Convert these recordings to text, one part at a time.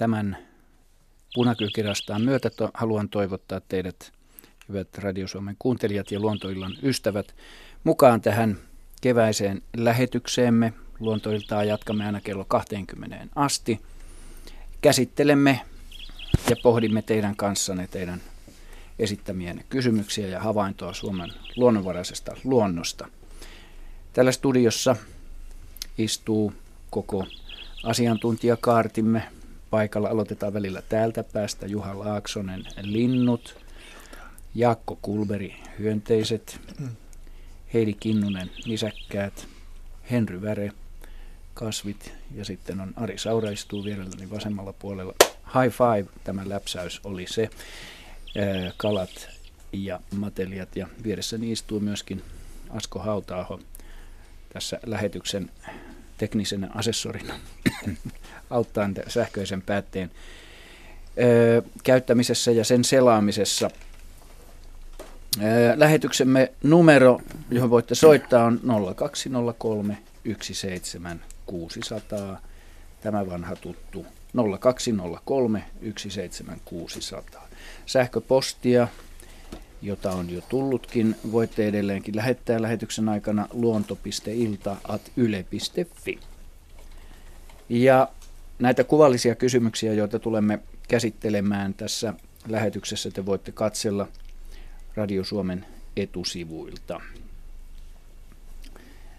tämän punakykirastaan myötä haluan toivottaa teidät, hyvät Radio Suomen kuuntelijat ja Luontoillan ystävät, mukaan tähän keväiseen lähetykseemme. Luontoiltaa jatkamme aina kello 20 asti. Käsittelemme ja pohdimme teidän kanssanne teidän esittämienne kysymyksiä ja havaintoa Suomen luonnonvaraisesta luonnosta. Tällä studiossa istuu koko asiantuntijakaartimme. Paikalla aloitetaan välillä täältä päästä Juha Laaksonen, linnut, Jaakko Kullberg, hyönteiset, Heidi Kinnunen, nisäkkäät, Henry Väre, kasvit, ja sitten on Ari Saura, istuu vierelläni vasemmalla puolella. High five, tämä läpsäys oli se. Kalat ja matelijat, ja vieressäni istuu myöskin Asko Hautaaho tässä lähetyksen teknisenä asessorina auttaan sähköisen päätteen käyttämisessä ja sen selaamisessa. Lähetyksemme numero, johon voitte soittaa, on 0203 17600. Tämä vanha tuttu 0203 17600. Sähköpostia, jota on jo tullutkin, voitte edelleenkin lähettää lähetyksen aikana luonto.ilta@yle.fi. Ja näitä kuvallisia kysymyksiä, joita tulemme käsittelemään tässä lähetyksessä, te voitte katsella Radio Suomen etusivuilta.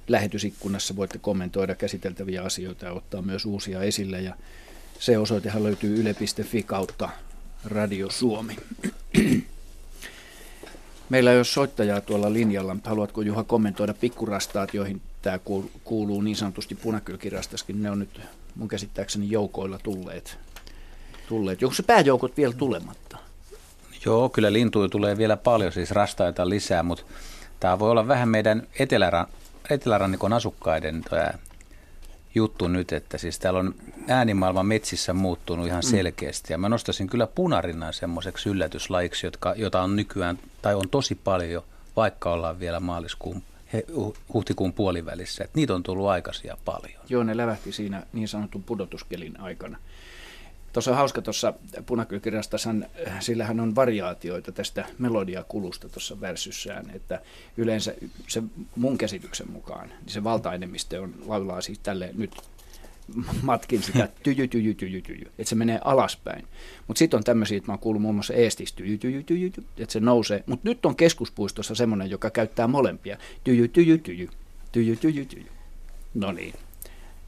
Lähetysikkunassa voitte kommentoida käsiteltäviä asioita ja ottaa myös uusia esille. Ja se osoitehan löytyy yle.fi kautta Radio Suomi. Meillä ei ole soittajaa tuolla linjalla, mutta haluatko, Juha, kommentoida pikkurastaat, joihin tämä kuuluu niin sanotusti punakylkirastaskin? Ne on nyt mun käsittääkseni joukoilla tulleet. Onko se pääjoukot vielä tulematta? Joo, kyllä lintuja tulee vielä paljon, siis rastaita lisää, mutta tämä voi olla vähän meidän etelärannikon asukkaiden juttu nyt, että siis täällä on äänimaailma metsissä muuttunut ihan selkeästi, ja mä nostaisin kyllä punarinnan semmoiseksi yllätyslajiksi, jota on nykyään, tai on tosi paljon, vaikka ollaan vielä huhtikuun puolivälissä, että niitä on tullut aikaisia paljon. Joo, ne lävähti siinä niin sanotun pudotuskelin aikana. Tuossa on hauska tuossa punakylkirastassan, sillähän on variaatioita tästä melodiakulusta tuossa värsyssään, että yleensä se mun käsityksen mukaan, niin se valtaenemmistö on, laulaa siis tälleen nyt matkin sitä tyjy, että se menee alaspäin. Mutta sitten on tämmöisiä, että mä oon kuullut muun muassa eestis tyjy, että se nousee, mutta nyt on Keskuspuistossa semmoinen, joka käyttää molempia, tyjy. No niin.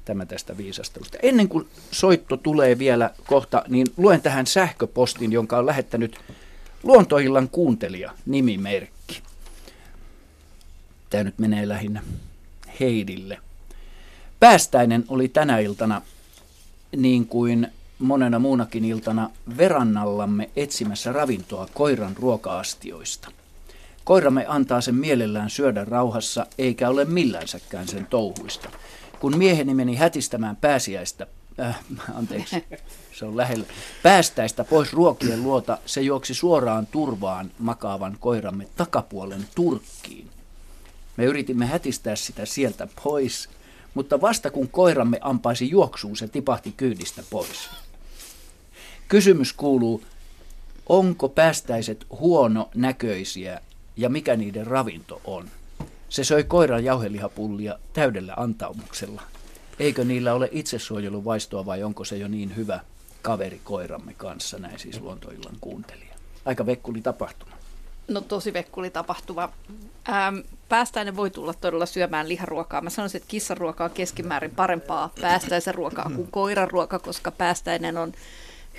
Tämä tästä viisastelusta. Ennen kuin soitto tulee vielä kohta, niin luen tähän sähköpostin, jonka on lähettänyt Luontoillan kuuntelija nimimerkki. Tämä nyt menee lähinnä Heidille. Päästäinen oli tänä iltana, niin kuin monena muunakin iltana, verannallamme etsimässä ravintoa koiran ruoka-astioista. Koiramme antaa sen mielellään syödä rauhassa, eikä ole millänsäkään sen touhuista. Kun mieheni meni hätistämään päästäistä pois ruokien luota, se juoksi suoraan turvaan makaavan koiramme takapuolen turkkiin. Me yritimme hätistää sitä sieltä pois, mutta vasta kun koiramme ampaisi juoksuun, se tipahti kyydistä pois. Kysymys kuuluu, onko päästäiset huononäköisiä ja mikä niiden ravinto on? Se söi koiran jauhelihapullia täydellä antaumuksella. Eikö niillä ole itsesuojelun vaistoa vai onko se jo niin hyvä kaveri koiramme kanssa, näin siis Luontoillan kuuntelija. Aika vekkuli tapahtuma. No tosi vekkuli tapahtuma. Päästäinen voi tulla todella syömään liharuokaa. Mä sanoisin, että kissan ruoka on keskimäärin parempaa päästäisen ruokaa kuin koiran ruoka, koska päästäinen on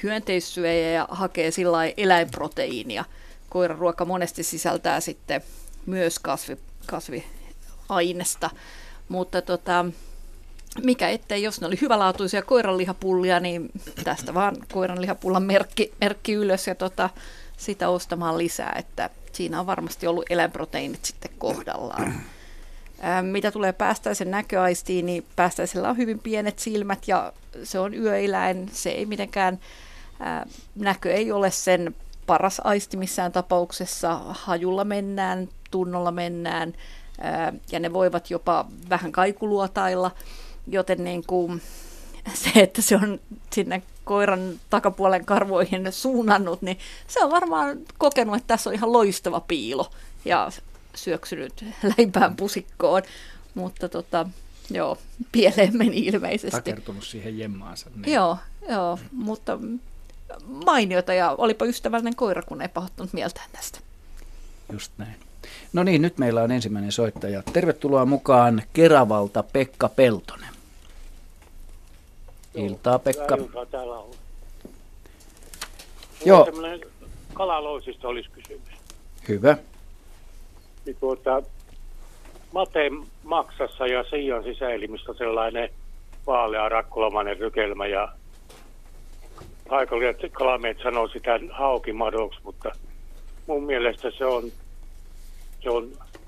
hyönteissyöjä ja hakee sillä lailla eläinproteiinia. Koiran ruoka monesti sisältää sitten myös kasviainesta, mutta mikä ettei, jos ne oli hyvälaatuisia koiranlihapullia, niin tästä vaan koiranlihapullan merkki ylös ja sitä ostamaan lisää, että siinä on varmasti ollut eläinproteiinit sitten kohdallaan. Mitä tulee päästäisen näköaistiin, niin päästäisellä on hyvin pienet silmät ja se on yöeläin, se ei mitenkään, näkö ei ole sen paras aisti missään tapauksessa, hajulla mennään, tunnolla mennään, ja ne voivat jopa vähän kaikuluotailla, joten niin kuin se, että se on sinne koiran takapuolen karvoihin suunnannut, niin se on varmaan kokenut, että tässä on ihan loistava piilo ja syöksynyt läipään pusikkoon, mutta joo, pieleen meni ilmeisesti. Takertunut siihen jemmaansa. Niin. Joo, mutta mainiota ja olipa ystävällinen koira, kun ei pahoittanut mieltään tästä. Just näin. No niin, nyt meillä on ensimmäinen soittaja. Tervetuloa mukaan Keravalta Pekka Peltonen. Iltaa Pekka. Joo. Sellainen kalaloisista olisi kysymys. Hyvä. Niin Mateen maksassa ja siian sisäelimissä sellainen vaalea rakkulamainen rykelmä ja paikalliset kalameet sanoo sitä haukimadoksi, mutta mun mielestä se on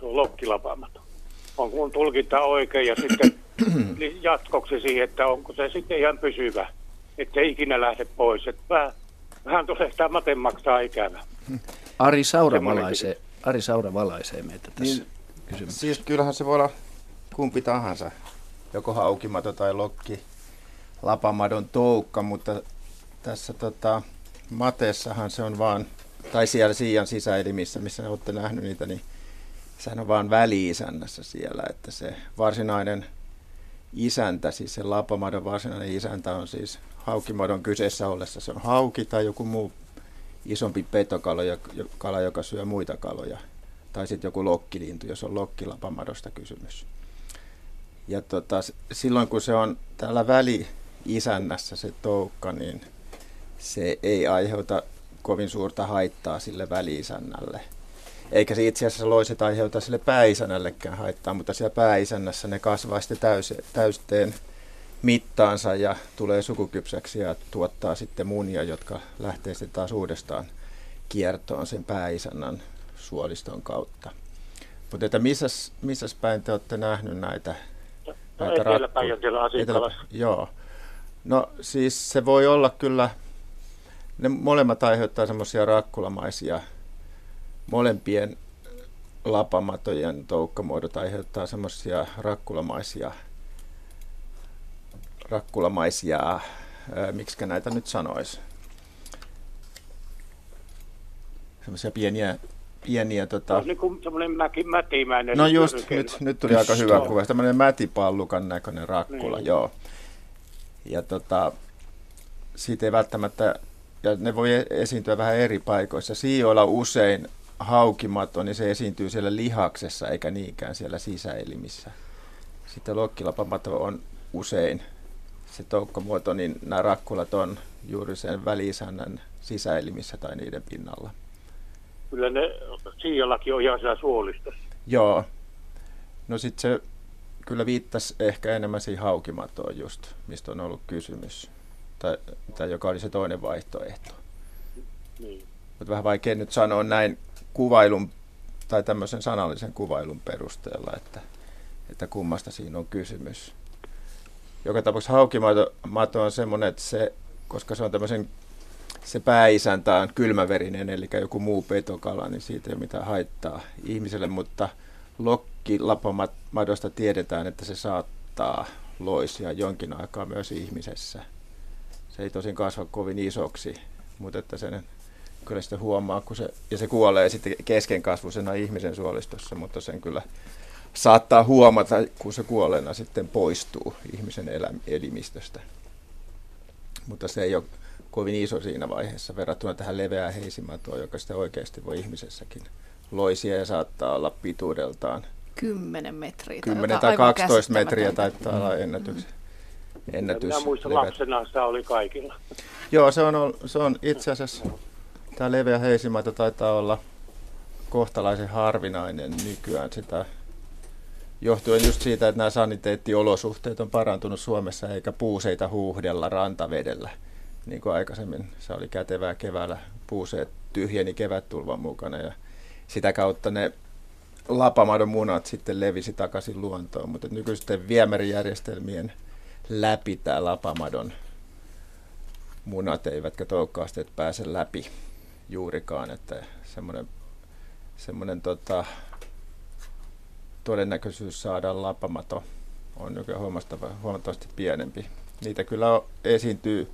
lokkilapamaton. On kun tulkinta oikein ja sitten jatkoksi siihen, että onko se sitten ihan pysyvä, ettei ikinä lähde pois. Että vähän tulee sitä maten maksaa ikävä. Ari Saura valaisee meitä tässä kysymyksessä. Siis kyllähän se voi olla kumpi tahansa, joko haukimato tai lokkilapamadon toukka, mutta tässä mateessahan se on vaan, tai siellä siian sisäelimissä, missä olette nähnyt niitä, niin sehän on vaan väli-isännässä siellä, että se varsinainen isäntä, siis se lapamadon varsinainen isäntä on siis haukimadon kyseessä ollessa. Se on hauki tai joku muu isompi petokala, joka syö muita kaloja. Tai sitten joku lokkilintu, jos on lokkilapamadosta kysymys. Ja silloin kun se on täällä väli-isännässä se toukka, niin se ei aiheuta kovin suurta haittaa sille väli-isännälle. Eikä se itse asiassa loiset aiheuta sille pääisännällekään haittaa, mutta siellä pääisännässä ne kasvaa sitten täysteen mittaansa ja tulee sukukypsäksi ja tuottaa sitten munia, jotka lähtee sitten taas uudestaan kiertoon sen pääisännän suoliston kautta. Mutta että missäs päin te olette nähnyt näitä ratkuja? Joo. No siis se voi olla kyllä, ne molemmat aiheuttaa semmoisia rakkulamaisia, molempien lapamatojen toukkamuodot aiheuttaa semmoisia rakkulamaisia miksikä näitä nyt sanoisi, semmoisia pieniä niin kuin semmoinen mätimäinen. No just, nyt tuli aika hyvä kuva, semmoinen mätipallukan näköinen rakkula, niin. Joo. Ja siitä ei välttämättä, ja ne voi esiintyä vähän eri paikoissa, siioilla usein haukimato, niin se esiintyy siellä lihaksessa eikä niinkään siellä sisäelimissä. Sitten lokkilapamato on usein se toukkomuoto, niin nämä rakkulat on juuri sen välisännän sisäelimissä tai niiden pinnalla. Kyllä ne siiallakin on ihan siellä suolistossa. Joo. No sitten se kyllä viittasi ehkä enemmän siihen haukimatoon just, mistä on ollut kysymys. Tai joka oli se toinen vaihtoehto. Niin. Mutta vähän vaikea nyt sanoa näin kuvailun tai tämmöisen sanallisen kuvailun perusteella, että kummasta siinä on kysymys. Joka tapauksessa haukimato on semmoinen, että se, koska se on tämmöisen, se pääisäntä on kylmäverinen, eli joku muu petokala, niin siitä ei ole mitään haittaa ihmiselle, mutta lokkilapamadosta tiedetään, että se saattaa loisia jonkin aikaa myös ihmisessä. Se ei tosin kasva kovin isoksi, mutta että sen kyllä sitä huomaa, ja se kuolee sitten keskenkasvuisena ihmisen suolistossa, mutta sen kyllä saattaa huomata, kun se kuolleena sitten poistuu ihmisen elimistöstä. Mutta se ei ole kovin iso siinä vaiheessa verrattuna tähän leveään heisimatoon, joka sitä oikeasti voi ihmisessäkin loisia ja saattaa olla pituudeltaan 10 metriä. 10 tai 12 metriä taitaa olla ennätys. Minä muistan lapsena sitä oli kaikilla. Joo, se on itse asiassa, tämä leveä heisimato taitaa olla kohtalaisen harvinainen nykyään sitä, johtuen just siitä, että nämä saniteettiolosuhteet on parantunut Suomessa eikä puuseita huuhdella rantavedellä. Niin kuin aikaisemmin se oli kätevää keväällä, puuseet tyhjeni kevättulvan mukana ja sitä kautta ne lapamadon munat sitten levisi takaisin luontoon, mutta nykyisten viemärijärjestelmien läpi tämä lapamadon munat eivätkä toukka-asteet pääse läpi juurikaan, että semmoinen todennäköisyys saada lapamato on nykyään huomattavasti pienempi. Niitä kyllä esiintyy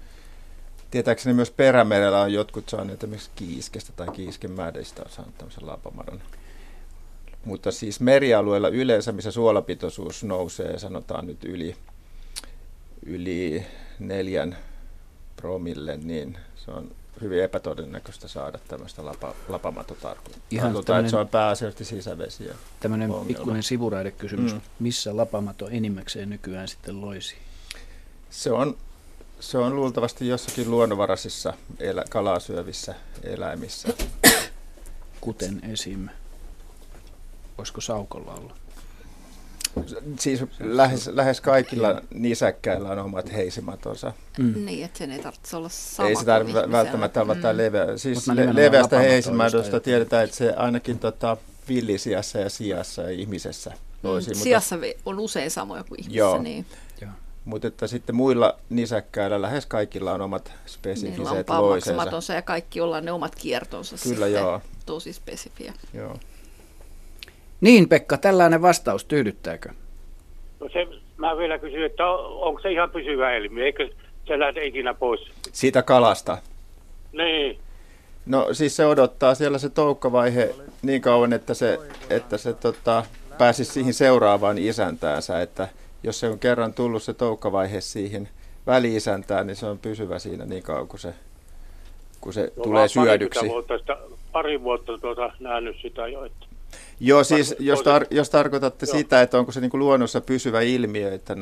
tietääkseni myös Perämerellä on jotkut saaneet esimerkiksi Kiiskestä tai Kiiskemäedestä on saanut tämmöisen laapamadon. Mutta siis merialueella yleensä, missä suolapitoisuus nousee, sanotaan nyt yli 4 promille, niin se on hyvin epätodennäköistä saada tämmöistä lapamatotarkuntaa. Se on pääasiallisesti sisävesiä. Tämmöinen pikkuinen sivuraidekysymys. Missä lapamato enimmäkseen nykyään sitten loisi? Se on luultavasti jossakin luonnonvaraisissa kalaa syövissä eläimissä. Kuten esim. Voisiko saukolla olla? Siis lähes kaikilla nisäkkäillä on omat heisimatonsa. Mm. Niin, että sen ei tarvitse olla sama. Ei se tarvitse välttämättä olla tämä leveä. Siis leveästä heisimadosta tiedetään, että se ainakin villisiassa ja siassa ja ihmisessä. Siassa on usein samoja kuin ihmisessä. Joo. Niin. Mutta että sitten muilla nisäkkäillä lähes kaikilla on omat spesifiset loisensa. Ja kaikki ollaan ne omat kiertonsa. Kyllä, joo. Tosi spesifiä. Joo. Niin, Pekka, tällainen vastaus, tyydyttääkö? No se, mä vielä kysyn, että onko se ihan pysyvä ilmiö, eikö se lähde ikinä pois? Siitä kalasta? Niin. No siis se odottaa siellä se toukkavaihe niin kauan, että se pääsisi siihen seuraavaan isäntäänsä, että jos se on kerran tullut se toukkavaihe siihen väli-isäntään, niin se on pysyvä siinä niin kauan, kun se tulee syödyksi. Pari vuotta nähnyt sitä jo, että... Joo, siis jos tarkoitatte sitä, että onko se niin kuin luonnossa pysyvä ilmiö, että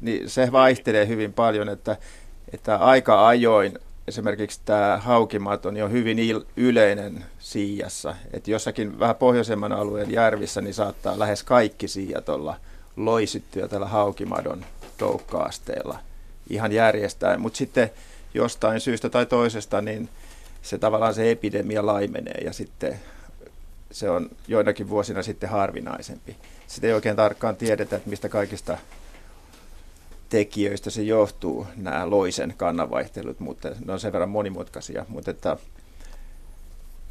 niin se vaihtelee hyvin paljon, että aika ajoin esimerkiksi tämä haukimaton on jo hyvin yleinen siiassa, että jossakin vähän pohjoisemman alueen järvissä niin saattaa lähes kaikki siijat olla loisittuja tällä haukimadon toukka-asteella ihan järjestään, mutta sitten jostain syystä tai toisesta niin se tavallaan se epidemia laimenee ja sitten se on joinakin vuosina sitten harvinaisempi. Sitä ei oikein tarkkaan tiedetä, että mistä kaikista tekijöistä se johtuu, nämä loisen kannanvaihtelut, mutta ne on sen verran monimutkaisia. Mutta että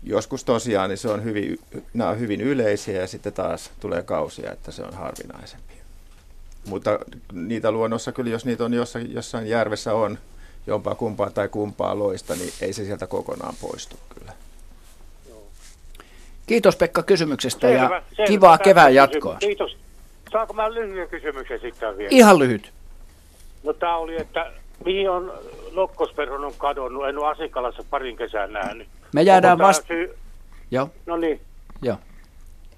joskus tosiaan niin nämä on hyvin yleisiä ja sitten taas tulee kausia, että se on harvinaisempi. Mutta niitä luonnossa kyllä, jos niitä on jossain järvessä on jompaa kumpaa tai kumpaa loista, niin ei se sieltä kokonaan poistu kyllä. Kiitos Pekka kysymyksestä ja kivaa kevään jatkoa. Kiitos. Saanko mä lyhyen kysymyksen sitten vielä? Ihan lyhyt. No tää oli, että mihin on nokkosperhonen kadonnut? En ole Asikalassa parin kesän nähnyt. Me jäädään vasta... Joo. No niin.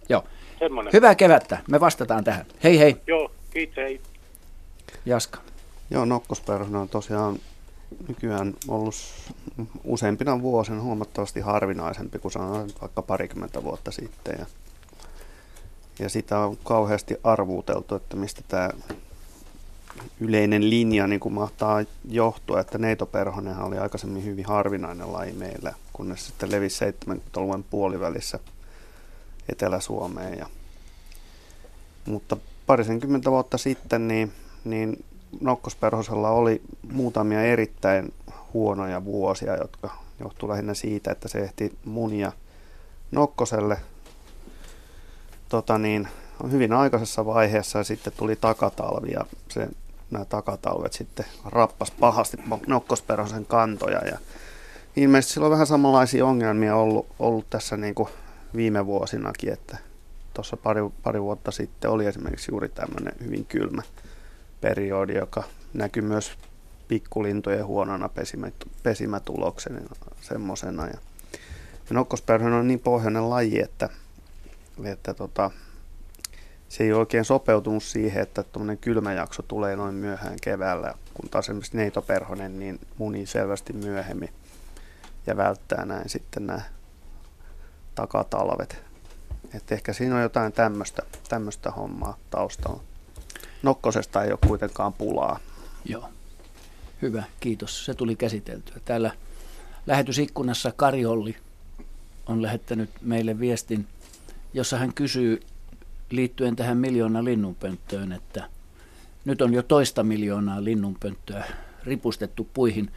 Joo. Semmoinen. Hyvää kevättä. Me vastataan tähän. Hei hei. Joo, kiitos hei. Jaska. Joo, nokkosperhonen on tosiaan nykyään ollut useampina vuosina huomattavasti harvinaisempi kuin sanotaan vaikka parikymmentä vuotta sitten. Ja sitä on kauheasti arvuuteltu, että mistä tämä yleinen linja niin kuin mahtaa johtua, että neitoperhonenhan oli aikaisemmin hyvin harvinainen laji meillä, kunnes sitten levisi 70-luvun puolivälissä Etelä-Suomeen. Mutta parisenkymmentä vuotta sitten niin nokkosperhosella oli muutamia erittäin huonoja vuosia, jotka johtuu lähinnä siitä, että se ehti munia nokkoselle hyvin aikaisessa vaiheessa ja sitten tuli takatalvi ja nämä takatalvet sitten rappas pahasti nokkosperhosen kantoja. Ja ilmeisesti sillä on vähän samanlaisia ongelmia ollut tässä niin kuin viime vuosinakin, että tuossa pari vuotta sitten oli esimerkiksi juuri tämmöinen hyvin kylmä periodi, joka näkyy myös pikkulintojen huonona pesimätuloksena semmoisena. Ja nokkosperhonen on niin pohjainen laji, että se ei oikein sopeutunut siihen, että tuommoinen kylmäjakso tulee noin myöhään keväällä, kun taas esimerkiksi neitoperhonen niin munii selvästi myöhemmin ja välttää näin sitten nämä takatalvet. Et ehkä siinä on jotain tämmöistä hommaa taustalla. Nokkosesta ei ole kuitenkaan pulaa. Joo. Hyvä, kiitos. Se tuli käsiteltyä. Täällä lähetysikkunassa Karjolli on lähettänyt meille viestin, jossa hän kysyy liittyen tähän 1 miljoonaa linnunpönttöön, että nyt on jo 2 miljoonaa linnunpönttöä ripustettu puihin.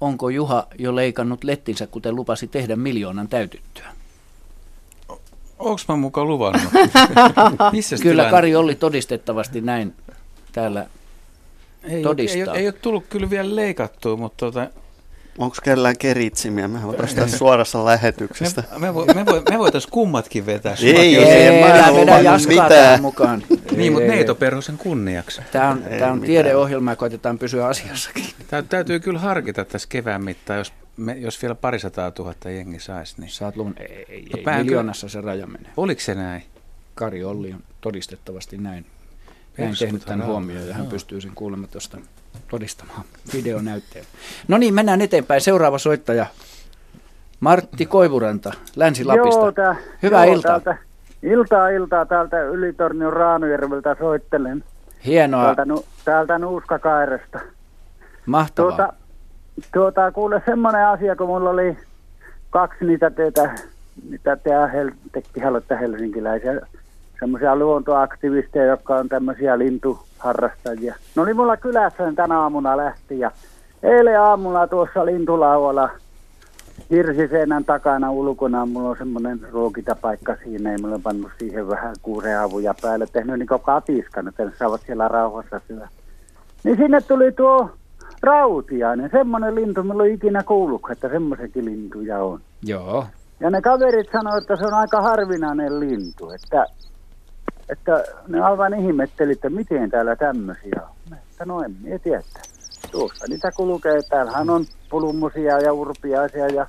Onko Juha jo leikannut lettinsä, kuten lupasi tehdä 1 miljoonan täytyttyä? Onko mä mukaan luvannut? Kyllä Kari oli todistettavasti näin täällä todistaa. Ei ole tullut kyllä vielä leikattua, mutta Onko kellään keritsimiä? Mehän voitaisiin tässä suorassa lähetyksestä. Me voitaisiin kummatkin vetää. Ei, mä en vedä jaskaa tämän mukaan. Niin, mutta neitoperhosen kunniaksi. Tämä on tiedeohjelma ja koitetaan pysyä asiassakin. Täytyy kyllä harkita tässä kevään mittaan, jos vielä 200 000 jengi saisi. Niin. Saat luvun, ei miljoonassa se raja menee. Oliko se näin? Kari Olli on todistettavasti näin. Hän tehnyt tämän huomioon ja hän pystyy sen kuulemma tuosta todistamaan videonäytteellä. No niin, mennään eteenpäin. Seuraava soittaja, Martti Koivuranta, Länsi-Lapista. Hyvää iltaa. Iltaa täältä Ylitornion Raanujärveltä soittelen. Hienoa. Täältä Nuuskakairesta. Mahtavaa. Kuule semmoinen asia, kun mulla oli kaksi niitä teitä, mitä te haluatte helsinkiläisiä. Semmoisia luontoaktivisteja, jotka on tämmöisiä lintuharrastajia. No niin, mulla kylässä tänä aamuna lähti ja eilen aamulla tuossa lintulauvalla hirsiseinän takana ulkona mulla on semmoinen ruokitapaikka siinä ja mulla on pannut siihen vähän kuurehavuja päälle. Tehnyt niin kuin katiskan, että ne saavat siellä rauhassa syödä. Niin sinne tuli tuo rautiainen, semmoinen lintu, mulla ei ikinä kuullutkaan, että semmoisenkin lintuja on. Joo. Ja ne kaverit sanoo, että se on aika harvinainen lintu, että ne aivan ihmetteli, että miten täällä tämmöisiä on. Että noin, en tiedä. Tuossa niitä kulkee. Täällähän on pulumusia ja urpiaisia ja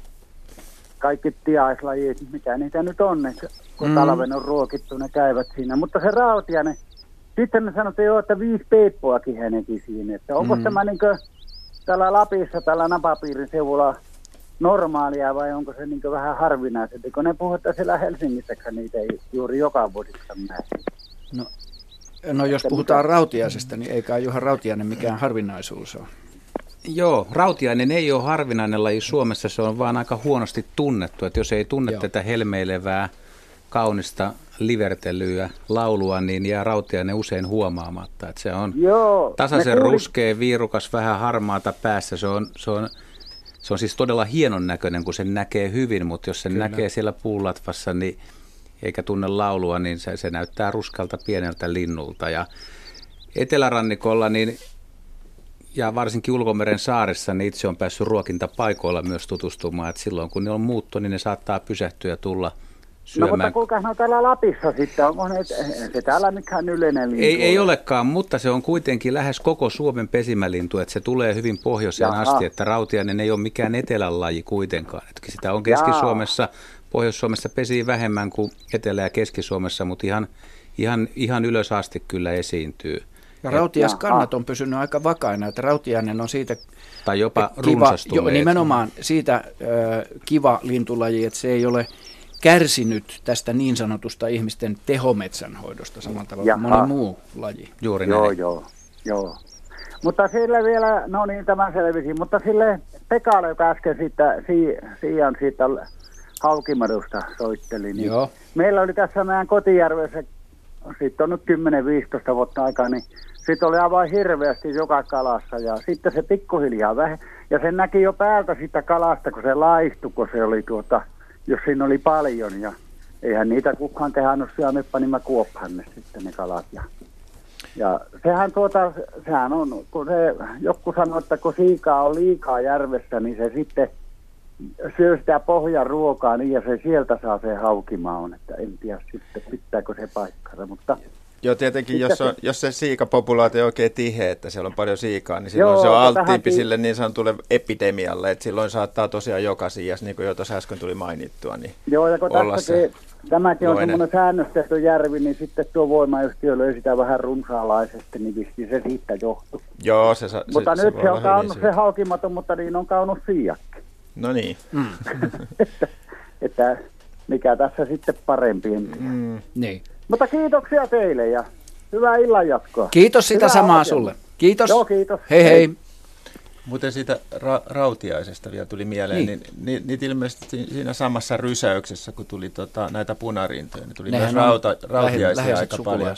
kaikki tiaislajit, mitä niitä nyt on. Ne, kun talven on ruokittu, ne käyvät siinä. Mutta se rautiainen, sitten me sanoimme, että 5 peippoakin hänenkin siinä. Että onko tämä niin kuin täällä Lapissa, täällä napapiirin seudulla normaalia vai onko se niin vähän harvinaisempi, kun ne puhutaan siellä Helsingissä, niitä ei juuri joka vuodessa näe. No jos puhutaan rautiaisesta, niin ei kai Juha rautiainen mikään harvinaisuus ole. Joo, rautiainen ei ole harvinainen laji Suomessa, se on vaan aika huonosti tunnettu, että jos ei tunne tätä helmeilevää, kaunista livertelyä, laulua, niin jää rautiainen usein huomaamatta, että se on tasaisen ruskea, viirukas, vähän harmaata päässä, se on siis todella hienon näköinen, kun sen näkee hyvin, mutta jos sen näkee siellä puulatvassa niin, eikä tunne laulua, niin se näyttää ruskalta pieneltä linnulta. Ja etelärannikolla niin, ja varsinkin Ulkomeren saaressa niin itse on päässyt ruokintapaikoilla myös tutustumaan. Et silloin kun ne on muuttu, niin ne saattaa pysähtyä ja tulla syömään. No mutta kuinka on täällä Lapissa sitten? Onko se täällä mikään yleinen lintu? Ei olekaan, mutta se on kuitenkin lähes koko Suomen pesimälintu, että se tulee hyvin pohjoiseen asti, että rautiainen ei ole mikään etelän laji kuitenkaan. Että sitä on Keski-Suomessa, Pohjois-Suomessa pesii vähemmän kuin Etelä- ja Keski-Suomessa, mutta ihan ylös asti kyllä esiintyy. Ja rautiaiskannat on pysynyt aika vakaina, että rautiainen on siitä tai jopa runsastunut. Nimenomaan siitä kiva lintulaji, että se ei ole kärsinyt tästä niin sanotusta ihmisten tehometsänhoidosta samalla tavalla kuin moni muu laji. Juuri näin. Joo. Mutta sille vielä, no niin tämä selvisi, mutta sille Pekalle, joka äsken siitä Haukimadusta soitteli, niin meillä oli tässä meidän kotijärvessä, siitä on nyt 10-15 vuotta aikaa, niin siitä oli aivan hirveästi joka kalassa ja sitten se pikkuhiljaa ja sen näki jo päältä sitä kalasta, kun se laihtui, kun se oli jos siinä oli paljon ja eihän niitä kukaan tehannut syömepä, niin mä kuophan ne sitten ne kalat. Ja sehän sehän on, kun joku sanoo, että kun siikaa on liikaa järvessä, niin se sitten syö sitä pohjan ruokaa niin ja se sieltä saa se haukimaun, että en tiedä sitten pitääkö se paikkansa, mutta... Joo, tietenkin, jos se siikapopulaatio on oikein tiheä, että siellä on paljon siikaa, niin silloin se on alttiimpi sille niin sanotulle epidemialle, että silloin saattaa tosiaan joka siijas, niin kuin jo tuossa äsken tuli mainittua, niin ja kun olla se tämäkin on semmoinen säännöstetty järvi, niin sitten tuo voimayhtiö löi sitä vähän runsaalaisesti, niin vissiin se siitä johtui. Joo, mutta nyt se on kaunut se haukimaton, mutta niin on kaunut siiakki. No niin. Että mikä tässä sitten parempi. Niin. Mutta kiitoksia teille ja hyvää illan jatkoa. Kiitos sitä samaa sulle. Kiitos. Joo, kiitos. Hei. Muuten siitä rautiaisesta vielä tuli mieleen, niin niitä ilmeisesti siinä samassa rysäyksessä, kun tuli näitä punarintoja, niin tuli nehän myös rautiaisia aika paljon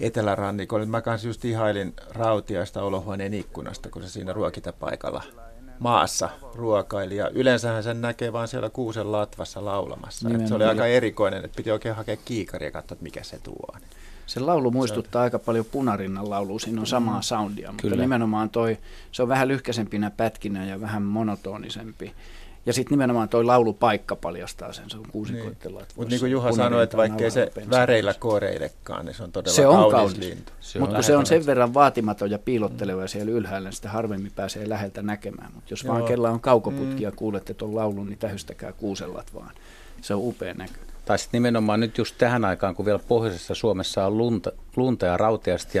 etelärannikolle. Mä kanssa just ihailin rautiaista olohuoneen ikkunasta, kun se siinä ruokitapaikalla maassa ruokaili, ja yleensähän sen näkee vaan siellä kuusen latvassa laulamassa. Se oli aika erikoinen, että piti oikein hakea kiikari ja katsoa, mikä se tuo. Se laulu muistuttaa aika paljon Punarinnan laulua, siinä on samaa soundia, mutta nimenomaan toi, se on vähän lyhkäisempinä pätkinä ja vähän monotonisempi. Ja sitten nimenomaan toi laulupaikka paljastaa sen, se on kuusikoitten latvoissa. Mutta niin kuin Juha sanoi, että vaikkei se väreillä koreilekaan, niin se on todella kaunis lintu. Mutta kun se on sen verran vaatimaton ja piilotteleva siellä ylhäällä, niin sitä harvemmin pääsee läheltä näkemään. Mutta jos vaan kella on kaukoputki ja kuulette tuon laulun, niin tähystäkää kuusenlat vaan. Se on upea näkö. Tai sitten nimenomaan nyt just tähän aikaan, kun vielä pohjoisessa Suomessa on lunta ja rautiasta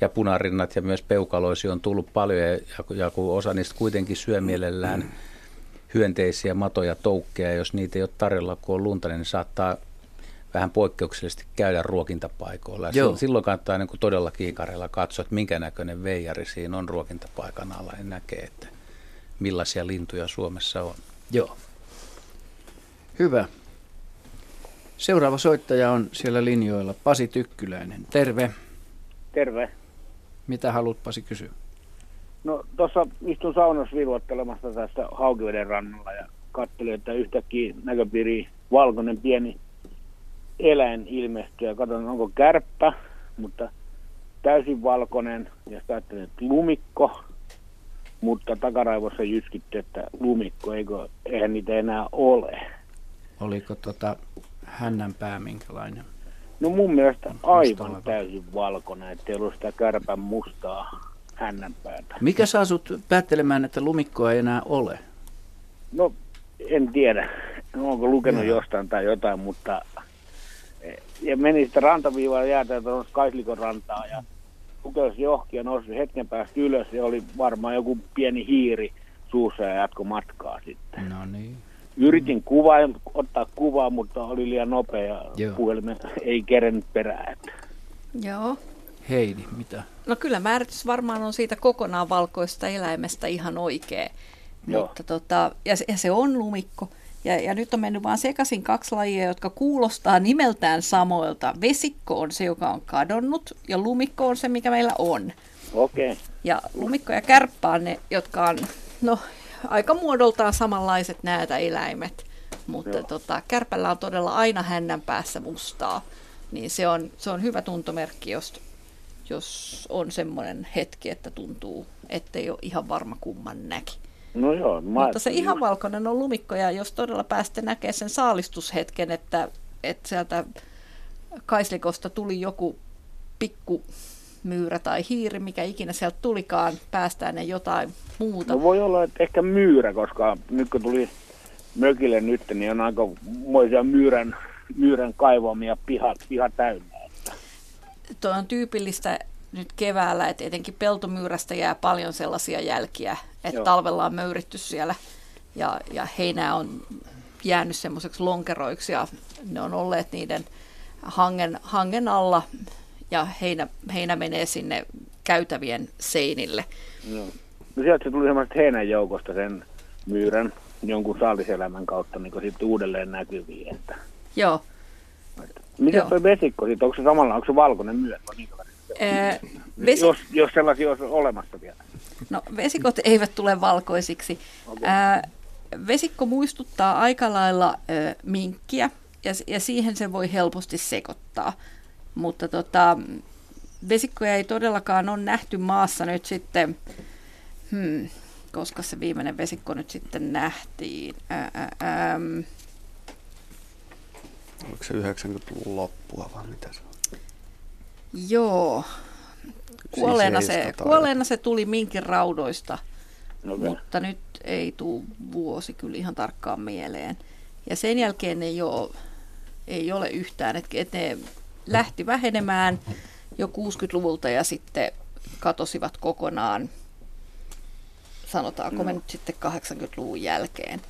ja punarinnat ja myös peukaloisia on tullut paljon ja kun osa niistä kuitenkin syö mielellään hyönteisiä, matoja, toukkeja, jos niitä ei ole tarjolla, kun on lunta, niin saattaa vähän poikkeuksellisesti käydä ruokintapaikoilla. Silloin kannattaa niin kuin todella kiikareilla katsoa, että minkä näköinen veijari siinä on ruokintapaikan alla ja näkee, että millaisia lintuja Suomessa on. Joo. Hyvä. Seuraava soittaja on siellä linjoilla Pasi Tykkyläinen. Terve. Terve. Mitä haluat, Pasi, kysyä? No tuossa istun saunassa viilottelemassa tässä Haukiveden rannalla ja katselin, että yhtäkkiä näköpiiriin valkoinen pieni eläin ilmestyy ja katson, onko kärppä, mutta täysin valkoinen ja ajattelin, että lumikko, mutta takaraivossa jyskitti, että lumikko, eihän niitä enää ole. Oliko hännänpää minkälainen? No mun mielestä aivan täysin valkoinen, ettei ollut sitä kärpän mustaa hännänpäätä. Mikä saa sut päättelemään, että lumikkoa ei enää ole? No en tiedä, onko lukenut jostain tai jotain, mutta ja meni sitten rantaviivalla jäätä tuossa Kaislikon rantaa ja pukelsi johkia, nousi hetken päästä ylös ja oli varmaan joku pieni hiiri suussa ja jatko matkaa sitten. No niin. Yritin ottaa kuvaa, mutta oli liian nopea. Puhelimen ei kerennyt perään. Joo. Heidi, mitä? No kyllä määritys varmaan on siitä kokonaan valkoista eläimestä ihan oikea. Mutta ja se on lumikko. Ja nyt on mennyt vaan sekaisin kaksi lajia, jotka kuulostaa nimeltään samoilta. Vesikko on se, joka on kadonnut, ja lumikko on se, mikä meillä on. Okei. Okay. Ja lumikko ja kärppä on ne, jotka on... No, aika muodoltaan samanlaiset näitä eläimet, mutta kärpällä on todella aina hännän päässä mustaa, niin se on hyvä tuntomerkki, jos on semmoinen hetki, että tuntuu, ettei ole ihan varma kumman näki. No joo, mutta se ihan valkoinen on lumikko, ja jos todella pääsee näkemään sen saalistushetken, että sieltä Kaislikosta tuli joku pikku myyrä tai hiiri, mikä ikinä sieltä tulikaan, päästään ne jotain muuta. No voi olla, että ehkä myyrä, koska nyt kun tuli mökille nyt, niin on aika moisia myyrän kaivamia piha täynnä. Tuo on tyypillistä nyt keväällä, että etenkin peltomyyrästä jää paljon sellaisia jälkiä, että talvella on möyritty siellä ja heinää on jäänyt semmoiseksi lonkeroiksi ja ne on olleet niiden hangen alla. Ja heinä menee sinne käytävien seinille. No sieltä se tuli semmoiset heinän joukosta sen myyrän jonkun saaliselämän kautta, niin kun sitten uudelleen näkyviin. Että... Joo. Mikä tuo vesikko sitten? Onko se samalla, onko se valkoinen myyrä? Jos sellaisia olisi olemassa vielä. No vesikot eivät tule valkoisiksi. Okay. Vesikko muistuttaa aika lailla minkkiä ja siihen se voi helposti sekoittaa. Mutta vesikkoja ei todellakaan ole nähty maassa nyt sitten, koska se viimeinen vesikko nyt sitten nähtiin. Oliko se 90-luvun loppua vai mitä se on? Joo, kuolleena se tuli minkin raudoista, mutta nyt ei tule vuosi kyllä ihan tarkkaan mieleen. Ja sen jälkeen ei ole yhtään, että ne lähti vähenemään jo 60-luvulta ja sitten katosivat kokonaan, sanotaanko me nyt sitten 80-luvun jälkeen.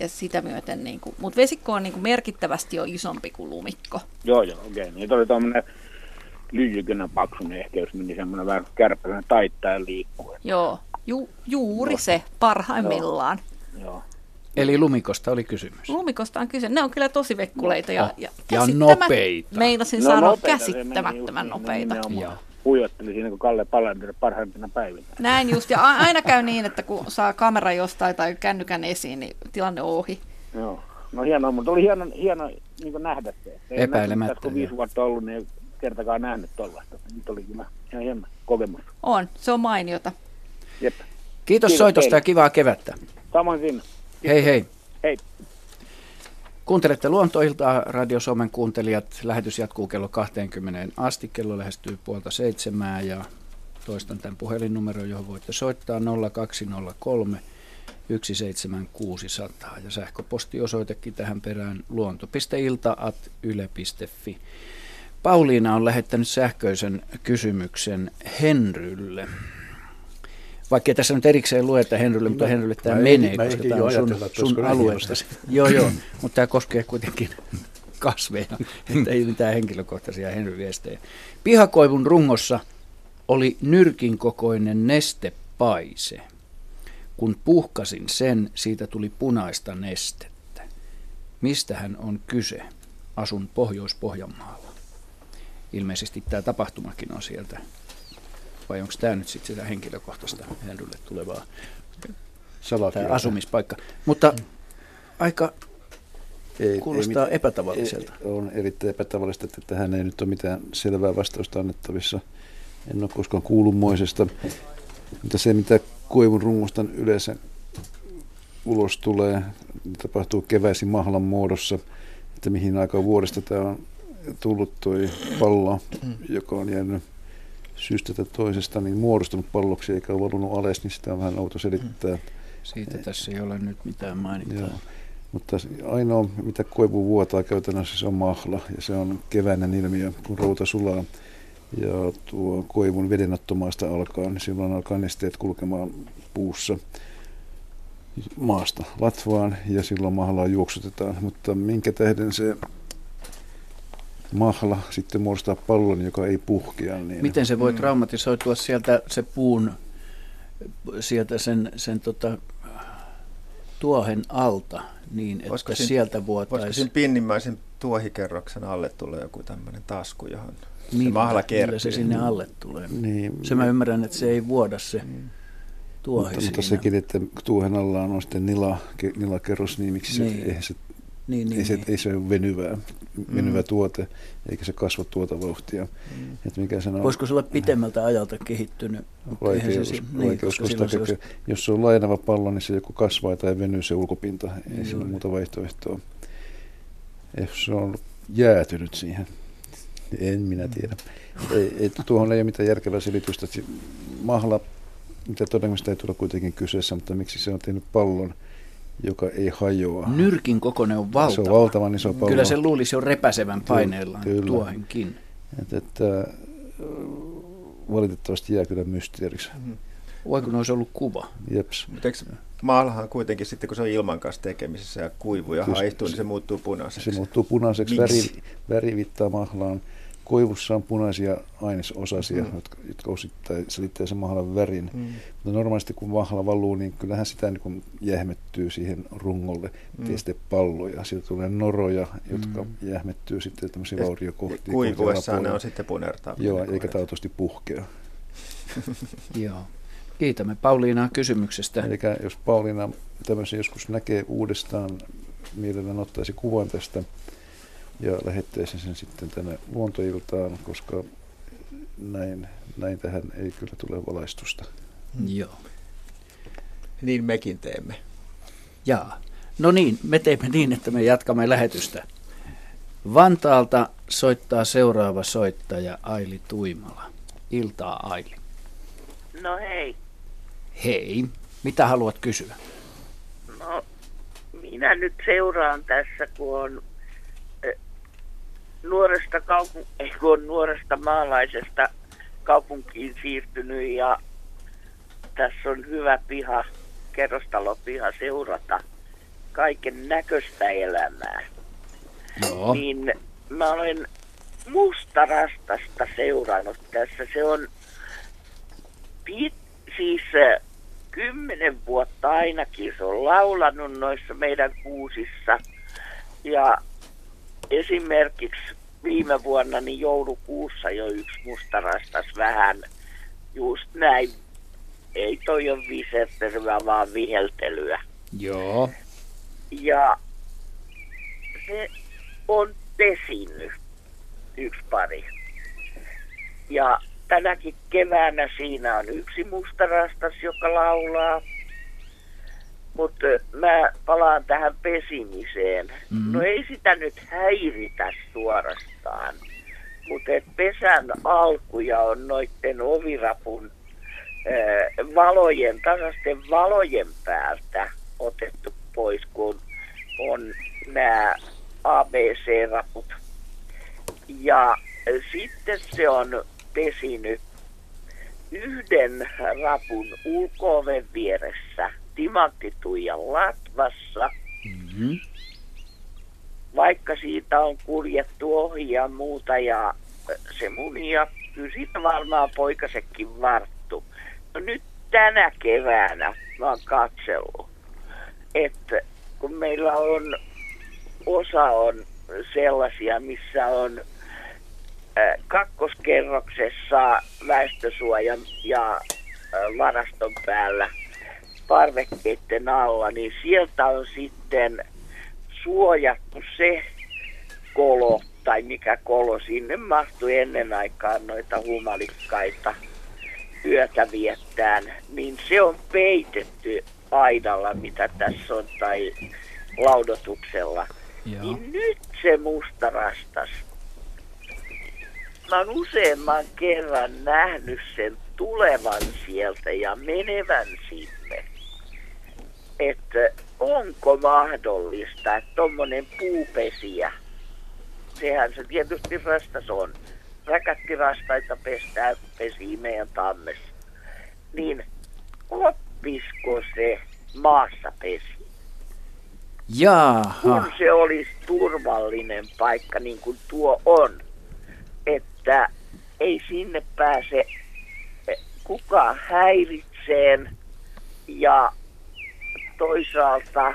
Ja sitä myöten, mutta vesikko on merkittävästi jo isompi kuin lumikko. Joo, okei. Niin oli tuommoinen lyijykynän paksunen ehkä, jos meni semmoinen vähän kärpäinen taittain liikkuu. Joo, juuri se parhaimmillaan. Joo. Eli lumikosta oli kysymys. Lumikosta on kysymys. Ne on kyllä tosi vekkuleita ja nopeita. Meinasin sanoa käsittämättömän nopeita. Huijotteli siinä, kun Kalle Palanderille parhaimpina päivinä. Näin just. Ja aina käy niin, että kun saa kamera jostain tai kännykän esiin, niin tilanne on ohi. Joo. No hienoa, mutta oli hieno niin nähdä se. Epäilemättä. Tässä kun 5 vuotta ollut, niin kertakaan nähnyt tuollaista. Nyt oli kyllä ihan hieno kokemus. On, se on mainiota. Jep. Kiitos soitosta ja kivaa kevättä. Samoin sinne. Hei hei. Hei. Kuuntelette Luontoiltaa, Radio Suomen kuuntelijat. Lähetys jatkuu kello 20 asti. Kello lähestyy 6:30 ja toistan tämän puhelinnumeron, johon voitte soittaa 0203 17600 ja sähköpostiosoitekin tähän perään luonto.ilta@yle.fi. Pauliina on lähettänyt sähköisen kysymyksen Henrylle. Vaikka tässä nyt erikseen lueta Henrylle, mutta Henrylle tämä menee, koska tämä on sun alueesta. Joo, mutta tämä koskee kuitenkin kasveja, että ei mitään henkilökohtaisia Henry-viestejä. Pihakoivun rungossa oli nyrkin kokoinen nestepaise. Kun puhkasin sen, siitä tuli punaista nestettä. Mistähän on kyse? Asun Pohjois-Pohjanmaalla. Ilmeisesti tämä tapahtumakin on sieltä. Vai onko tämä nyt sitten sitä henkilökohtaista Henrylle tulevaa asumispaikka? Mutta aika kuulostaa epätavalliselta. On erittäin epätavallista, että tähän ei nyt ole mitään selvää vastausta annettavissa. En ole koskaan kuulunmoisesta. Mutta se, mitä koivun rungosta yleensä ulos tulee, tapahtuu keväisin mahlan muodossa, että mihin aikaan vuodesta tämä on tullut tuo pallo, joka on jäänyt syystä tai toisesta niin muodostunut palloksi eikä ole valunut alas, niin sitä on vähän outo selittää. Siitä tässä ei ole nyt mitään mainitaan. Mutta ainoa, mitä koivu vuotaa käytännössä, se on mahla, ja se on keväinen ilmiö, kun routa sulaa. Ja tuo koivun vedenottomaasta alkaa, niin silloin alkaa nesteet kulkemaan puussa maasta latvaan ja silloin mahlaa juoksutetaan. Mutta minkä tähden se mahla sitten muodostaa pallon, joka ei puhkea? Niin miten se voi traumatisoitua sieltä se puun, sieltä sen tuohen alta, niin että voisiko sieltä vuotaisi? Voisiko sen pinnimmäisen tuohikerroksen alle tulee joku tämmöinen tasku, johon... Millä se sinne alle tulee. Niin. Se mä ymmärrän, että se ei vuoda se tuohi siinä. Mutta sekin, että tuohen alla on sitten nilakerros, niin miksi ei se ole venyvä tuote, eikä se kasva tuota vauhtia. Voisiko se olla pitemmältä ajalta kehittynyt? Jos se on laajeneva pallo, niin se joku kasvaa tai venyy se ulkopinta. Ei siinä ole muuta vaihtoehtoa. Jos se on jäätynyt siihen. En minä tiedä. Tuohon ei ole mitään järkevää selitystä. Mahla, mitä todennäköisesti ei tule kuitenkin kyseessä, mutta miksi se on tehnyt pallon, joka ei hajoa? Nyrkin kokoinen on valtava. Se on valtavan iso pallo. Kyllä se luulisi jo repäsevän paineellaan tuohenkin. Että valitettavasti jää kyllä mysteeriksi. Vai kun olisi ollut kuva. Jeps. Maalahan kuitenkin sitten, kun se on ilman kanssa tekemisissä ja kuivu ja haihtuu, niin se muuttuu punaiseksi. Se muuttuu punaiseksi. Väri viittaa mahlaan. Koivussa on punaisia ainesosasia, jotka osittain selittää sen mahlan värin. Mutta normaalisti kun mahla valuu, niin kyllähän sitä niin jähmettyy siihen rungolle. Tietysti palloja. Siitä tulee noroja, jotka jähmettyy sitten tämmöisiä vauriokohtia. Kuivuessaan ne on sitten punertavia. Joo, eikä tautusti puhkea. Joo. Kiitämme Pauliinaa kysymyksestä. Eli jos Pauliina tämmöisen joskus näkee uudestaan, mielellään ottaisi kuvan tästä ja lähettäisi sen sitten tänne Luontoiltaan, koska näin tähän ei kyllä tule valaistusta. Joo. Niin mekin teemme. Jaa. No niin, me teemme niin, että me jatkamme lähetystä. Vantaalta soittaa seuraava soittaja Aili Tuimala. Iltaa Aili. No hei. Hei. Mitä haluat kysyä? No, minä nyt seuraan tässä, kun on nuoresta maalaisesta kaupunkiin siirtynyt ja tässä on hyvä piha, kerrostalopiha seurata kaiken näköistä elämää. Joo. Niin mä olen mustarastasta seurannut tässä. Se on siis 10 vuotta ainakin se on laulanut noissa meidän kuusissa ja esimerkiksi viime vuonna niin joulukuussa jo yksi mustarastas vähän just näin, ei toi ole visertelyä vaan viheltelyä. Joo. Ja se on pesinyt yksi pari Ja tänäkin keväänä siinä on yksi mustarastas, joka laulaa. Mutta mä palaan tähän pesimiseen. Mm-hmm. No ei sitä nyt häiritä suorastaan. Mutta pesän alkuja on noitten ovirapun valojen, tasaisten valojen päältä otettu pois, kun on nämä ABC-raput. Ja sitten se on pesinyt yhden rapun ulko-oven vieressä, timanttituijan latvassa, mm-hmm. vaikka siitä on kuljettu ohi ja muuta ja se munia, kyllä siitä varmaan poikasekin varttu. No nyt tänä keväänä mä oon katsellut, että kun meillä on, osa on sellaisia, missä on kakkoskerroksessa väestösuojan ja varaston päällä parvekkeiden alla, niin sieltä on sitten suojattu se kolo, tai mikä kolo sinne mahtui ennen aikaan noita humalikkaita yötä viettään, niin se on peitetty aidalla, mitä tässä on, tai laudotuksella. Joo. Niin nyt se mustarastas. Mä oon useamman kerran nähnyt sen tulevan sieltä ja menevän sinne. Että onko mahdollista, että tommonen puupesiä, sehän se tietysti rastas on. Räkättirastaita pesii meidän tammessa. Niin oppisko se maassa pesi? Jaaha. Kun se olisi turvallinen paikka, niin kuin tuo on, että ei sinne pääse kukaan häiritseen ja toisaalta,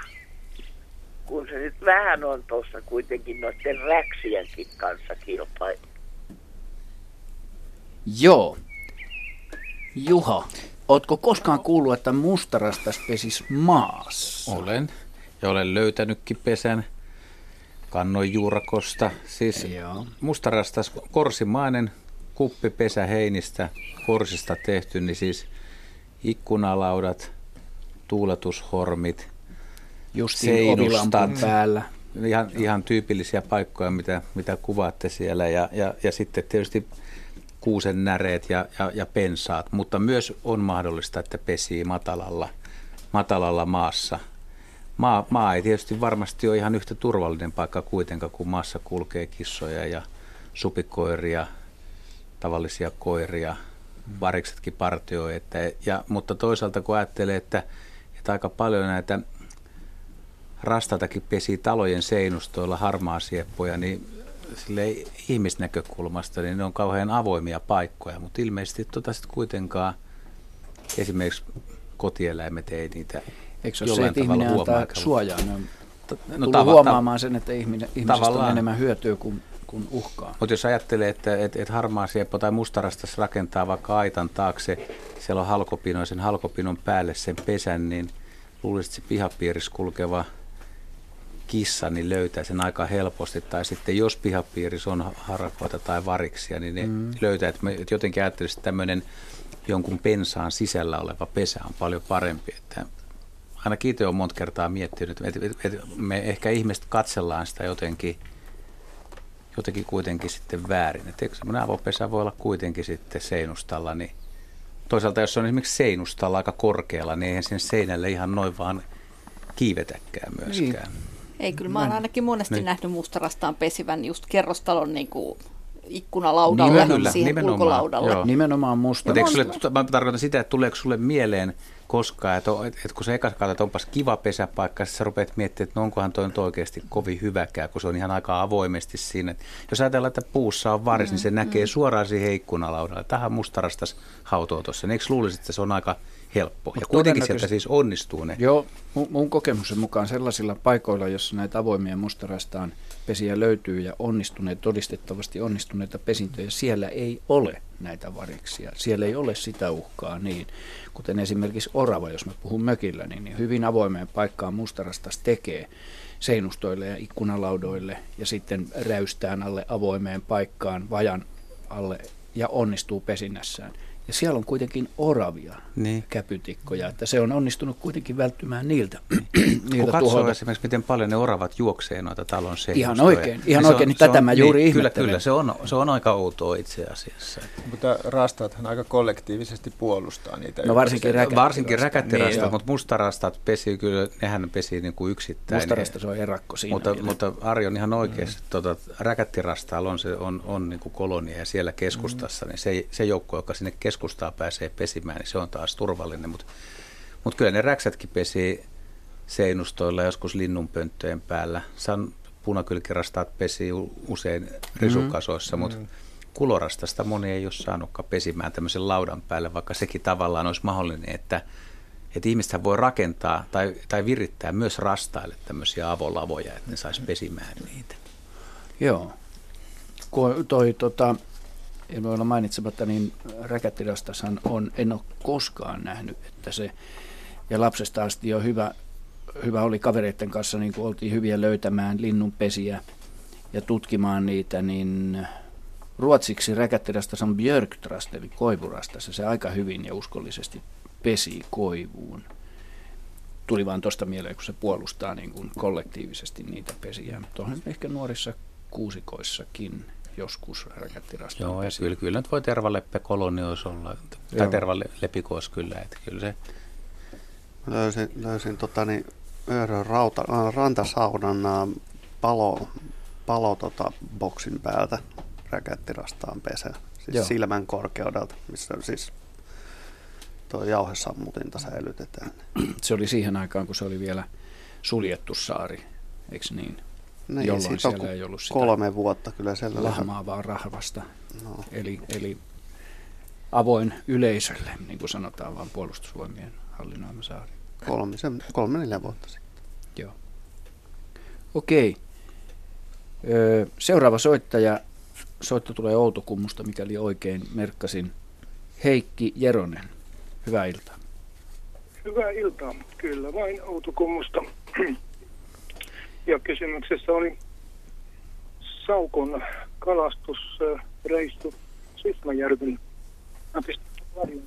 kun se nyt vähän on tuossa kuitenkin noiden räksienkin kanssa kilpailu. Joo. Juha, ootko koskaan kuullut, että mustarastas pesisi maassa? Olen. Ja olen löytänytkin pesän kannonjuurakosta. Siis joo. Mustarastas, korsimainen kuppipesä heinistä, korsista tehty, niin siis ikkunalaudat, tuuletushormit, seinustat, ihan tyypillisiä paikkoja, mitä kuvaatte siellä. Ja sitten tietysti kuusen näreet ja pensaat, mutta myös on mahdollista, että pesii matalalla maassa. Maa ei tietysti varmasti ole ihan yhtä turvallinen paikka kuitenkaan, kun maassa kulkee kissoja ja supikoiria, tavallisia koiria, variksetkin partioi. Mutta toisaalta kun ajattelee, että aika paljon näitä rastaitakin pesii talojen seinustoilla, harmaasieppoja, niin silleen ihmisnäkökulmasta niin ne on kauhean avoimia paikkoja, mutta ilmeisesti sitten kuitenkaan esimerkiksi kotieläimet ei niitä. Eikö se ole se, että ihminen antaa suojaa? Ne on huomaamaan sen, että ihmisestä on enemmän hyötyä kuin uhkaa. Mutta jos ajattelee, että harmaasieppo tai mustarastas rakentaa vaikka aitan taakse, siellä on halkopino ja sen halkopinon päälle sen pesän, niin luulisi, että se pihapiirissä kulkeva kissa niin löytää sen aika helposti. Tai sitten jos pihapiirissä on harakoita tai variksia, niin ne löytää. Että jotenkin ajattelisin, että tämmöinen jonkun pensaan sisällä oleva pesä on paljon parempi, että ainakin itse olen monta kertaa miettinyt, että me ehkä ihmiset katsellaan sitä jotenkin kuitenkin sitten väärin. Että eikö semmoinen avopesä voi olla kuitenkin sitten seinustalla? Niin toisaalta jos on esimerkiksi seinustalla aika korkealla, niin eihän sen seinälle ihan noin vaan kiivetäkään myöskään. Ei, kyllä mä olen ainakin monesti nähnyt mustarastaan pesivän just kerrostalon niin kuin ikkunalaudalle, siihen ulkolaudalle. Joo. Nimenomaan mustarastaan. Mä tarkoitan sitä, että tuleeko sulle mieleen koskaan, että kun sä ekas katsot, että onpas kiva pesäpaikka, sä rupeat miettimään, että no onkohan toi nyt oikeasti kovin hyväkään, kun se on ihan aika avoimesti siinä. Jos ajatellaan, että puussa on varis, niin se näkee suoraan siihen ikkunalaudalle. Tähän mustarastas hautoo tuossa. Eikö luulisi, että se on aika helppo? Ja kuitenkin sieltä siis onnistuu ne. Joo, mun kokemuksen mukaan sellaisilla paikoilla, jossa näitä avoimia mustarastaan pesiä löytyy ja todistettavasti onnistuneita pesintöjä, siellä ei ole näitä variksia. Siellä ei ole sitä uhkaa niin. Kuten esimerkiksi orava, jos mä puhun mökillä, niin hyvin avoimeen paikkaan mustarastas tekee seinustoille ja ikkunalaudoille ja sitten räystään alle avoimeen paikkaan vajan alle ja onnistuu pesinnässään. Ja siellä on kuitenkin oravia käpytikkoja, että se on onnistunut kuitenkin välttymään niiltä tuholta. Kun katsoo esimerkiksi, miten paljon ne oravat juoksee noita talon seijostoja. Ihan oikein, tätä mä juuri ihmettelen. Kyllä, se on aika outoa itse asiassa. Mutta rastaathan aika kollektiivisesti puolustaa niitä. No varsinkin räkättirastat, mutta mustarastat pesii kyllä, nehän pesii niin kuin yksittäin. Mustarasta se on erakko siinä. Mutta Ari on ihan oikeasti, räkättirastalla on niin kuin kolonia ja siellä keskustassa, niin se joukko, joka sinne keskustaa pääsee pesimään, niin se on taas turvallinen, mutta kyllä ne räksätkin pesii seinustoilla, joskus linnunpönttöjen päällä. Punakylkirastaat pesii usein risukasoissa, mutta kulorastasta moni ei ole saanutkaan pesimään tämmöisen laudan päälle, vaikka sekin tavallaan olisi mahdollinen, että ihmiset voi rakentaa tai virittää myös rastaille tämmöisiä avolavoja, että ne saisi pesimään niitä. Joo. En voi olla mainitsematta, niin räkättirastashan en ole koskaan nähnyt, että se, ja lapsesta asti jo hyvä oli kavereiden kanssa, niin kun oltiin hyviä löytämään linnunpesiä ja tutkimaan niitä, niin ruotsiksi räkättirastas on björktrast, eli koivurastas, ja se aika hyvin ja uskollisesti pesi koivuun. Tuli vaan tuosta mieleen, kun se puolustaa niin kun kollektiivisesti niitä pesiä, mutta on ehkä nuorissa kuusikoissakin joskus räkättirastaa. Joo, ja kyllä nyt voi tervaleppekoloniois olla, tai tervalepikois kyllä, että kyllä se. Mä löysin Öörön rantasaunan boksin päältä räkättirastaan pesä, siis silmän korkeudelta, missä siis tuo jauhesammutinta säilytetään. Se oli siihen aikaan, kun se oli vielä suljettu saari, eikö niin? No, jolloin siellä ei ollut sitä 3 vuotta kyllä lahmaavaa rahvasta, eli avoin yleisölle, niin kuin sanotaan, vaan puolustusvoimien hallinnoima saari. 3-4 vuotta sitten. Joo. Okei. Seuraava soitto tulee Outokummusta, mikäli oikein merkkasin. Heikki Jeronen, hyvää iltaa. Hyvää iltaa, kyllä vain Outokummusta. Ja kysymyksessä oli saukon kalastusreissu Sysmäjärven. Mä pistin varjon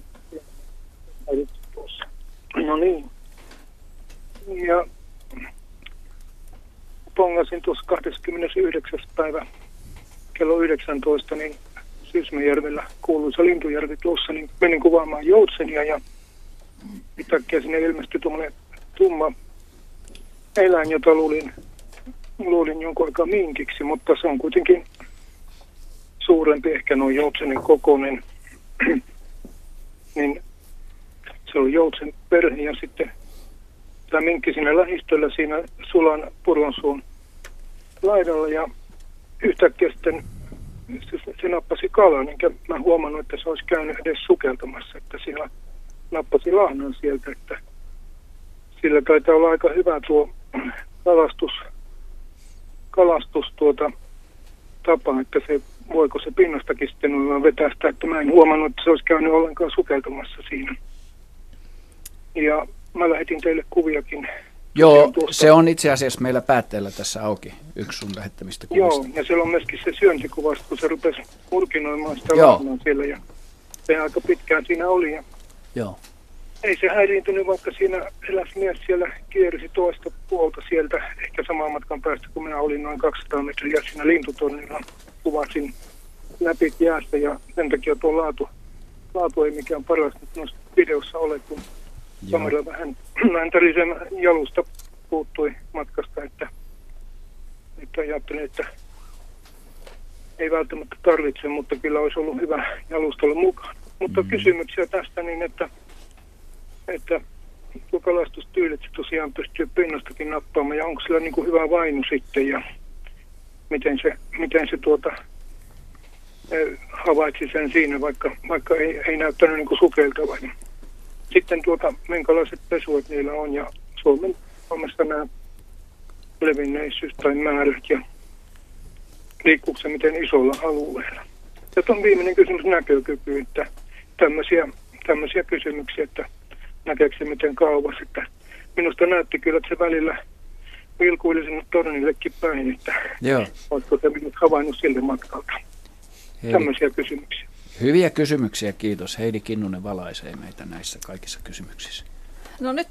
tuossa. No niin. Ja pongasin tuossa 29. päivä kello 19, niin Sysmäjärvellä kuuluisa Lintujärvi tuossa, niin menin kuvaamaan joutsenia ja yhtäkkiä sinne ilmestyi tuommoinen tumma eläin, jota luulin jonkun aikaa minkiksi, mutta se on kuitenkin suurempi, ehkä noin joutsenen kokoinen. Niin se oli joutsen perhe ja sitten tämä minkki siinä lähistöllä siinä Sulan Puronsuun laidalla ja yhtäkkiä sitten se nappasi kalan, enkä mä huomannut, että se olisi käynyt edes sukeltamassa, että siellä nappasi lahnan sieltä, että sillä taitaa olla aika hyvä tuo kalastus tapa, että se, voiko se pinnastakin sitten vetää sitä, että mä en huomannut, että se olisi käynyt ollenkaan sukeltamassa siinä. Ja mä lähetin teille kuviakin. Joo, se on itse asiassa meillä päätteellä tässä auki, yksi sun lähettämistä kuvista. Joo, ja siellä on myöskin se syöntikuvasta, kun se rupesi murkinoimaan sitä lahnaa siellä, ja se aika pitkään siinä oli. Ja joo. Ei se häiriintynyt, vaikka siinä eläs mies siellä kiersi toista puolta sieltä, ehkä saman matkan päästä, kun minä olin noin 200 metriä siinä Lintutornilla, kuvasin läpi jäästä ja sen takia tuo laatu ei mikään paras noissa videossa ole, kun kameralla vähän tärisen jalusta puuttui matkasta, että ajattelin, että ei välttämättä tarvitse, mutta kyllä olisi ollut hyvä jalustalla mukaan. Mutta kysymyksiä tästä niin, että tuo kalastustyylit tosiaan pystyy pinnastakin nappaamaan ja onko sillä niin kuin hyvä vainu sitten ja miten se havaitsi sen siinä, vaikka ei näyttänyt niin kuin sukeltavan. Sitten minkälaiset pesuet niillä on ja Suomessa nämä levinneisyys tai määrät ja liikkuuko se miten isolla alueella. Ja tuon viimeinen kysymys näkökyky, että tämmöisiä kysymyksiä, että näkeekö se miten kauas, että minusta näytti kyllä, että se välillä vilkuili sinne tornillekin päin, että oletko se minut havainnut sille matkalta. Hei. Tämmöisiä kysymyksiä. Hyviä kysymyksiä, kiitos. Heidi Kinnunen valaisee meitä näissä kaikissa kysymyksissä. No nyt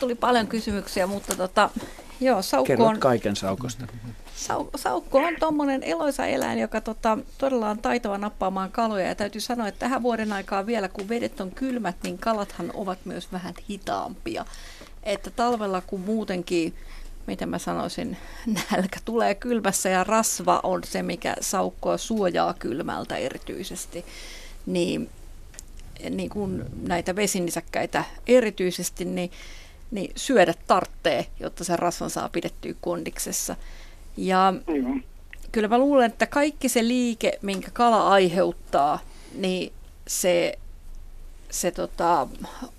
tuli paljon kysymyksiä, mutta saukko on... Kerrot kaiken saukosta. Saukko on tuommoinen eloisa eläin, joka todella on taitava nappaamaan kaloja. Ja täytyy sanoa, että tähän vuoden aikaan vielä, kun vedet on kylmät, niin kalathan ovat myös vähän hitaampia. Että talvella, kun muutenkin, mitä mä sanoisin, nälkä tulee kylmässä ja rasva on se, mikä saukkoa suojaa kylmältä erityisesti, niin kun näitä vesinisäkkäitä erityisesti, niin syödä tarttee, jotta sen rasvan saa pidettyä kondiksessa. Ja kyllä mä luulen, että kaikki se liike, minkä kala aiheuttaa, niin se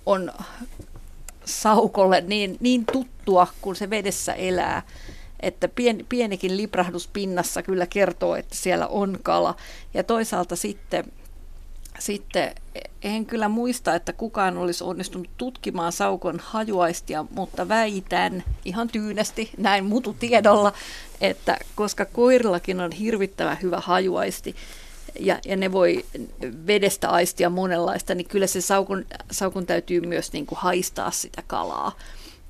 on saukolle niin tuttua, kun se vedessä elää, että pienikin liprahdus pinnassa kyllä kertoo, että siellä on kala. Ja toisaalta sitten en kyllä muista, että kukaan olisi onnistunut tutkimaan saukon hajuaistia, mutta väitän ihan tyynesti, näin mututiedolla, että koska koirillakin on hirvittävän hyvä hajuaisti ja ne voi vedestä aistia monenlaista, niin kyllä se saukon täytyy myös niin kuin haistaa sitä kalaa.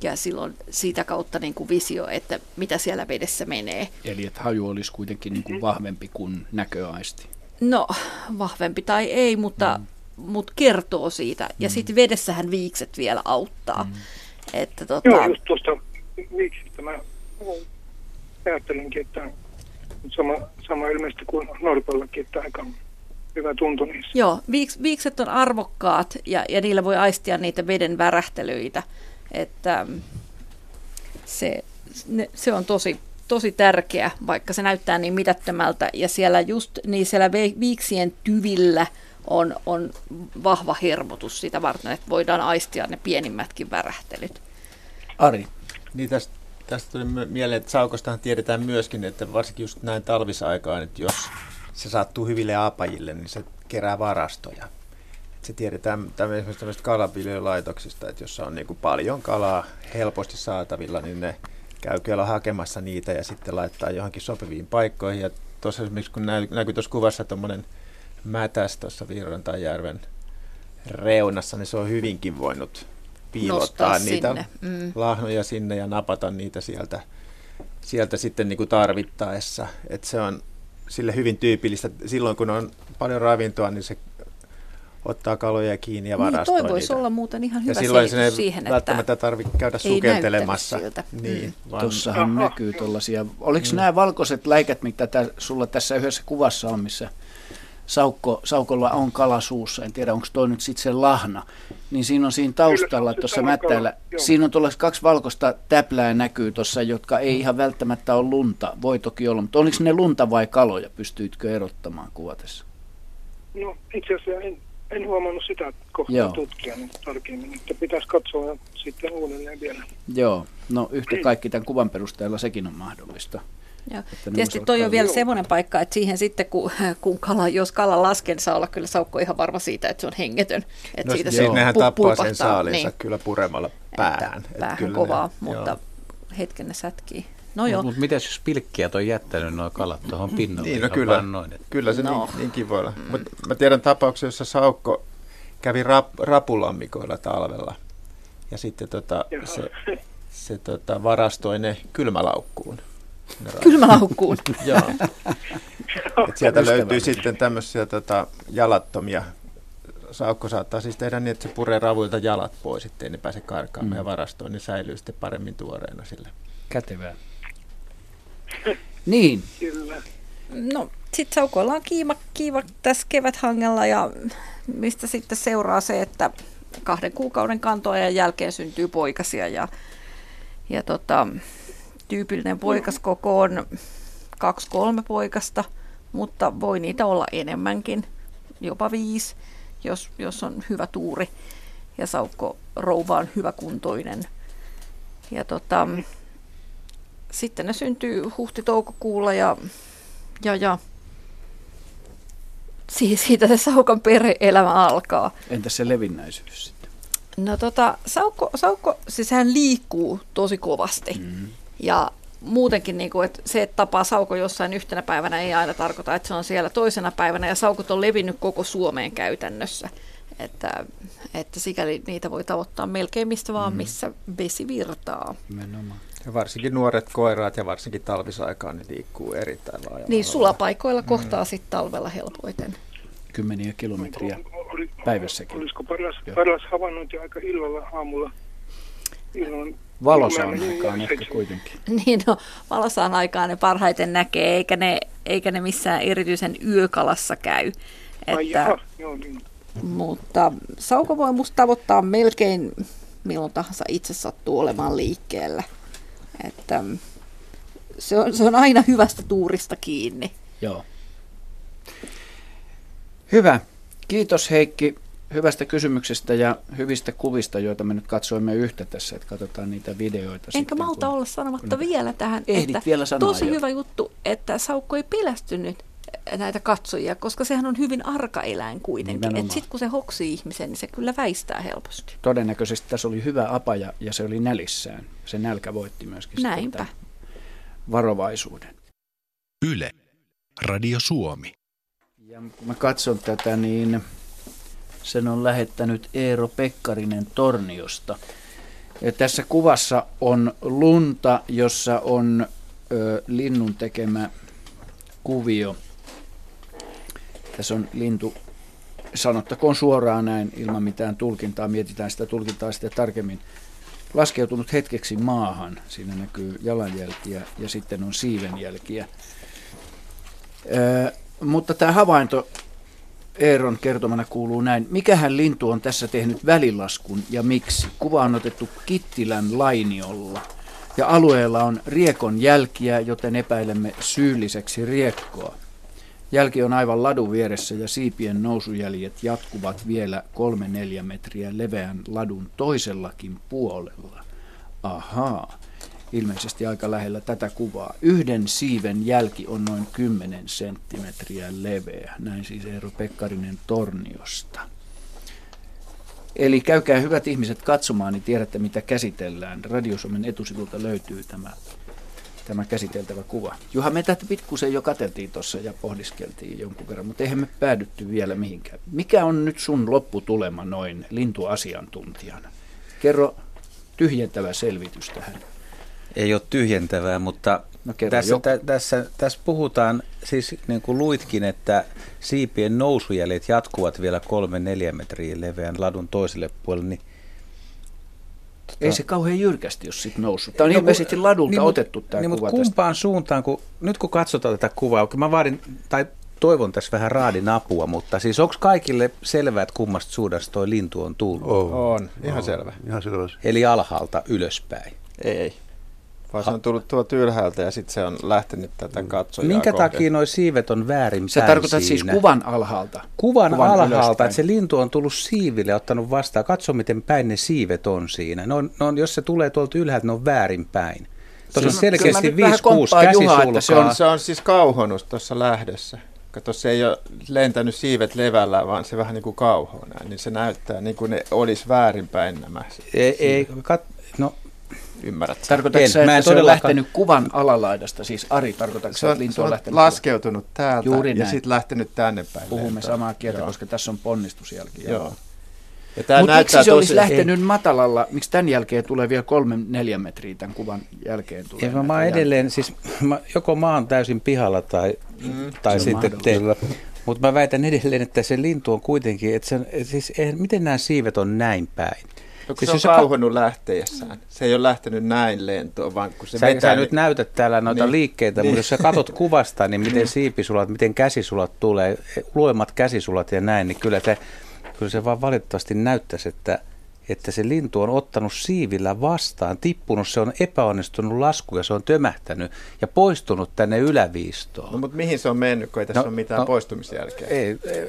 Ja silloin siitä kautta niin kuin visio, että mitä siellä vedessä menee. Eli että haju olisi kuitenkin niin kuin vahvempi kuin näköaisti. No, vahvempi tai ei, mutta kertoo siitä. Ja sitten vedessähän viikset vielä auttaa. Että Joo, just tuosta viiksistä mä ajattelinkin, että sama ilmeisesti kuin norpallakin, että aika hyvä tuntu niissä. Joo, viikset on arvokkaat ja niillä voi aistia niitä veden värähtelyitä. Että se on tosi tärkeä, vaikka se näyttää niin mitättömältä, ja siellä just niin siellä viiksien tyvillä on vahva hermotus sitä varten, että voidaan aistia ne pienimmätkin värähtelyt. Ari. Niin tästä tuli mieleen, että saukostahan tiedetään myöskin, että varsinkin just näin talvisaikaan, että jos se sattuu hyville apajille, niin se kerää varastoja. Se tiedetään esimerkiksi tämmöisistä kalaviljelaitoksista, että jos on niin kuin paljon kalaa helposti saatavilla, niin ne käy kyllä hakemassa niitä ja sitten laittaa johonkin sopiviin paikkoihin. Ja tuossa esimerkiksi, kun näkyy tuossa kuvassa tuommoinen mätäs tuossa Virrantajärven reunassa, niin se on hyvinkin voinut piilottaa niitä lahnoja sinne ja napata niitä sieltä sitten niin kuin tarvittaessa. Et se on sille hyvin tyypillistä. Silloin, kun on paljon ravintoa, niin se ottaa kaloja kiinni ja varastoi niitä. Toi voisi olla muuten ihan hyvä selitys siihen, välttämättä että tarvitse käydä sukeltelemassa. Niin, tuossahan näkyy tuollaisia. Oliko nämä valkoiset läikät, mitä sulla tässä yhdessä kuvassa on, missä saukolla on kala suussa, en tiedä onko toi nyt sitten se lahna, niin siinä on siinä taustalla tuossa mättäillä, siinä on tuollaista kaksi valkoista täplää näkyy tuossa, jotka ei ihan välttämättä ole lunta, voi toki olla, mutta oliko ne lunta vai kaloja, pystyitkö erottamaan kuvatessa? No itse asiassa en huomannut sitä kohtaa tutkia niin tarkemmin, että pitäisi katsoa sitten uudelleen vielä. Joo, no yhtä kaikki tämän kuvan perusteella sekin on mahdollista. Joo. Tietysti toi on vielä semmoinen paikka, että siihen sitten kun kala lasken, saa olla kyllä saukko ihan varma siitä, että se on hengetön. Että no siitä se nehän tappaa sen saalinsa kyllä puremalla päähän. Päähän kovaa, mutta hetken ne sätkii. No, mutta mitäs jos pilkkiä on jättänyt nuo kalat tuohon pinnalle? Niin, no kyllä se niinkin voi olla. Mutta mä tiedän tapauksia, jossa saukko kävi rapulammikoilla talvella ja sitten se varastoi ne kylmälaukkuun. Kylmälaukkuun. Joo. Et sieltä löytyy sitten tämmöisiä jalattomia. Saukko saattaa siis tehdä niin, että se puree ravuilta jalat pois, ettei ne pääse karkaamaan ja varastoon, niin säilyy sitten paremmin tuoreena sille. Kätevää. Niin. Kyllä. No, sitten saukoilla on kiiva tässä keväthangella, ja mistä sitten seuraa se, että 2 kuukauden kantoajan jälkeen syntyy poikasia, ja tyypillinen poikaskoko on 2-3 poikasta, mutta voi niitä olla enemmänkin, jopa 5, jos on hyvä tuuri, ja saukko rouva on hyväkuntoinen. Ja sitten ne syntyy huhti-toukokuulla ja siitä se saukan perhe-elämä alkaa. Entä se levinnäisyys sitten? No saukko siis hän liikkuu tosi kovasti. Ja muutenkin, niin kuin, että se, että tapaa saukon jossain yhtenä päivänä, ei aina tarkoita, että se on siellä toisena päivänä, ja saukot on levinnyt koko Suomeen käytännössä. Että sikäli niitä voi tavoittaa melkein mistä vaan, missä vesi virtaa. Nimenomaan. Ja varsinkin nuoret koiraat ja varsinkin talvisaikaan ne liikkuu erittäin laajalla. Niin, sulapaikoilla kohtaa sitten talvella helpoiten. Kymmeniä kilometriä päivässäkin. Olisiko paras havainnointi aika illalla aamulla? Valosaan aikaan ehkä kuitenkin. Niin, no valosaan aikaan ne parhaiten näkee, eikä ne missään erityisen yökalassa käy. Mutta sauko voi musta tavoittaa melkein milloin tahansa itse sattuu olemaan liikkeellä. Että se on aina hyvästä tuurista kiinni. Joo. Hyvä. Kiitos Heikki hyvästä kysymyksestä ja hyvistä kuvista, joita me nyt katsoimme yhtä tässä, että katsotaan niitä videoita. Enkä malta olla sanomatta vielä tähän, että vielä tosi hyvä juttu, että saukko ei pelästynyt näitä katsojia, koska sehän on hyvin arka eläin kuitenkin. Että sitten kun se hoksii ihmisen, niin se kyllä väistää helposti. Todennäköisesti tässä oli hyvä apaja ja se oli nälissään. Se nälkä voitti myöskin näinpä varovaisuuden. Yle, Radio Suomi. Ja kun mä katson tätä, niin sen on lähettänyt Eero Pekkarinen Torniosta. Ja tässä kuvassa on lunta, jossa on linnun tekemä kuvio. Tässä on lintu, sanottakoon suoraan näin, ilman mitään tulkintaa, mietitään sitä tulkintaa sitten tarkemmin. Laskeutunut hetkeksi maahan, siinä näkyy jalanjälkiä ja sitten on siivenjälkiä. Mutta tämä havainto Eeron kertomana kuuluu näin. Mikähän lintu on tässä tehnyt välilaskun ja miksi? Kuva on otettu Kittilän Lainiolla ja alueella on riekon jälkiä, joten epäilemme syylliseksi riekkoa. Jälki on aivan ladun vieressä ja siipien nousujäljet jatkuvat vielä 3-4 metriä leveän ladun toisellakin puolella. Ahaa, ilmeisesti aika lähellä tätä kuvaa. Yhden siiven jälki on noin 10 senttimetriä leveä. Näin siis Eero Pekkarinen Torniosta. Eli käykää hyvät ihmiset katsomaan, niin tiedätte mitä käsitellään. Radio Suomen etusivulta löytyy tämä käsiteltävä kuva. Juha, me tätä pikkusen jo katseltiin tuossa ja pohdiskeltiin jonkun verran, mutta eihän me päädytty vielä mihinkään. Mikä on nyt sun lopputulema noin lintuasiantuntijana? Kerro tyhjentävä selvitys tähän. Ei ole tyhjentävää, mutta no, tässä puhutaan, siis niin kuin luitkin, että siipien nousujäljet jatkuvat vielä 3-4 metriä leveän ladun toiselle puolelle, niin ei se kauhean jyrkästi, jos sitten noussut. Tämä on ilmeisesti ladulta otettu tämä kuva tästä. Kumpaan suuntaan, nyt kun katsotaan tätä kuvaa, mä vaadin, tai toivon tässä vähän raadin apua, mutta siis onko kaikille selvää, että kummasta suudasta toi lintu on tullut? On. Ihan selvä. Eli alhaalta ylöspäin? Ei. Vaan se on tullut tuolta ylhäältä ja sitten se on lähtenyt tätä katsojaa. Minkä takia nuo siivet on väärinpäin siinä? Sä tarkoitat siis kuvan alhaalta? Kuvan alhaalta, että se lintu on tullut siiville ja ottanut vastaan. Katso, miten päin ne siivet on siinä. Ne on, jos se tulee tuolta ylhäältä, ne on väärinpäin. Tuossa on selkeästi 5-6 käsisulkaa. Se on siis kauhonut tuossa lähdössä. Kato, se ei ole lentänyt siivet levällä, vaan se vähän niin kuin kauhoa näin. Niin se näyttää niin kuin ne olisi väärinpäin nämä. Ymmärrätkö? Mä en se on lähtenyt kuvan alalaidasta, siis Ari, tarkoitatko se, että lintu on lähtenyt? Laskeutunut täältä ja sitten lähtenyt tänne päin. Puhumme samaa kieltä, koska tässä on ponnistusjälki. Joo. Mutta miksi se olisi lähtenyt matalalla? Miksi tämän jälkeen tulee vielä 3-4 metriä tämän kuvan jälkeen? Mä edelleen, siis joko mä oon täysin pihalla tai sitten teillä. Mutta mä väitän edelleen, että se lintu on kuitenkin, miten nämä siivet on näin päin? No, siis se on kauhannut lähteessään. Se ei ole lähtenyt näin lentoon, vaan kun se vetää. Sä nyt näytät täällä noita liikkeitä, mutta jos sä katot kuvasta, niin miten siipisulat, miten käsisulat tulee, luomat käsisulat ja näin, niin kyllä se vaan valitettavasti näyttäisi, että se lintu on ottanut siivillä vastaan, tippunut, se on epäonnistunut lasku ja se on tömähtänyt ja poistunut tänne yläviistoon. No, mutta mihin se on mennyt, kun ei tässä ole mitään poistumisjälkeä?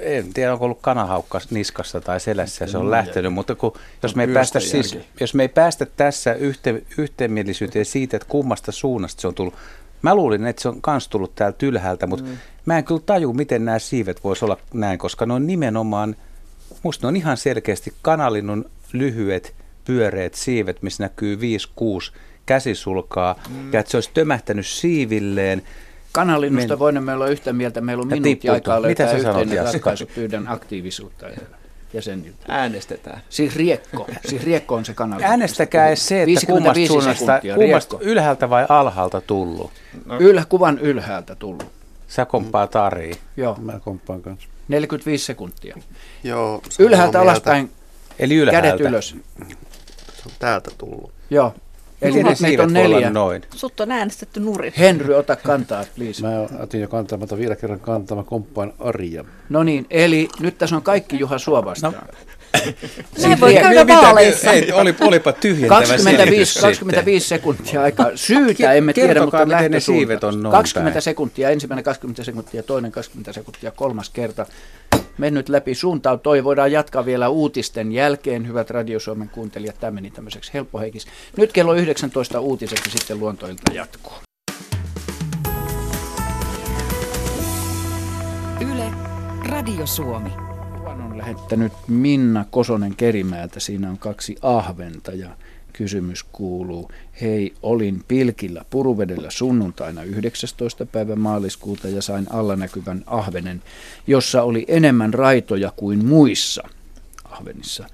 En tiedä, onko ollut kanahaukka niskassa tai selässä ja se on lähtenyt, mutta jos me ei päästä tässä yhteenmielisyyteen siitä, että kummasta suunnasta se on tullut. Mä luulin, että se on myös tullut täältä ylhäältä, mutta mä en kyllä taju, miten nämä siivet voisi olla näin, koska ne on nimenomaan, musta ne on ihan selkeästi kanalinnun lyhyet, pyöreät siivet, missä näkyy 5-6 käsisulkaa ja että se olisi tömähtänyt siivilleen. Kanhanlinnusta voimme olla yhtä mieltä. Meillä on minuutti aikaa löytää yhteinen ratkaisu. Pyydän aktiivisuutta jäseniltä. Äänestetään. Siis riekko on se kanhanlinnusta. Äänestäkää edes se, että kummasta ylhäältä vai alhaalta tullut. No. Kuvan ylhäältä tullut. Sä kompaat Ariin. Joo. Mä kompaan kanssa. 45 sekuntia. Joo. Ylhäältä alaspäin. Eli ylhäältä. Kädet ylös. Se on täältä tullut. Joo. Eli meitä on 4. Sut on äänestetty nurin. Henry, ota kantaa, please. Mä otin jo kantaa, mutta vielä kerran kantaa, mä komppaan Arja. No niin, eli nyt tässä on kaikki Juha sua vastaan. No. Näin voi käydä vaaleissa. Olipa tyhjentävä 25 sekuntia aikaa. Syytä emme tiedä, mutta lähtösuunta. 20 sekuntia, ensimmäinen 20 sekuntia, toinen 20 sekuntia, kolmas kerta. Mennyt läpi suuntaan. Toi voidaan jatkaa vielä uutisten jälkeen, hyvät Radio Suomen kuuntelijat. Tämä meni tämmöiseksi helppoheikis. Nyt kello 19 uutiset ja sitten luontoilta jatkuu. Yle, Radio Suomi. Kuvan on lähettänyt Minna Kosonen Kerimäeltä. Siinä on 2 ahventa ja kysymys kuuluu. Hei, olin pilkillä Puruvedellä sunnuntaina 19. päivä maaliskuuta ja sain allanäkyvän ahvenen, jossa oli enemmän raitoja kuin muissa ahvenissa.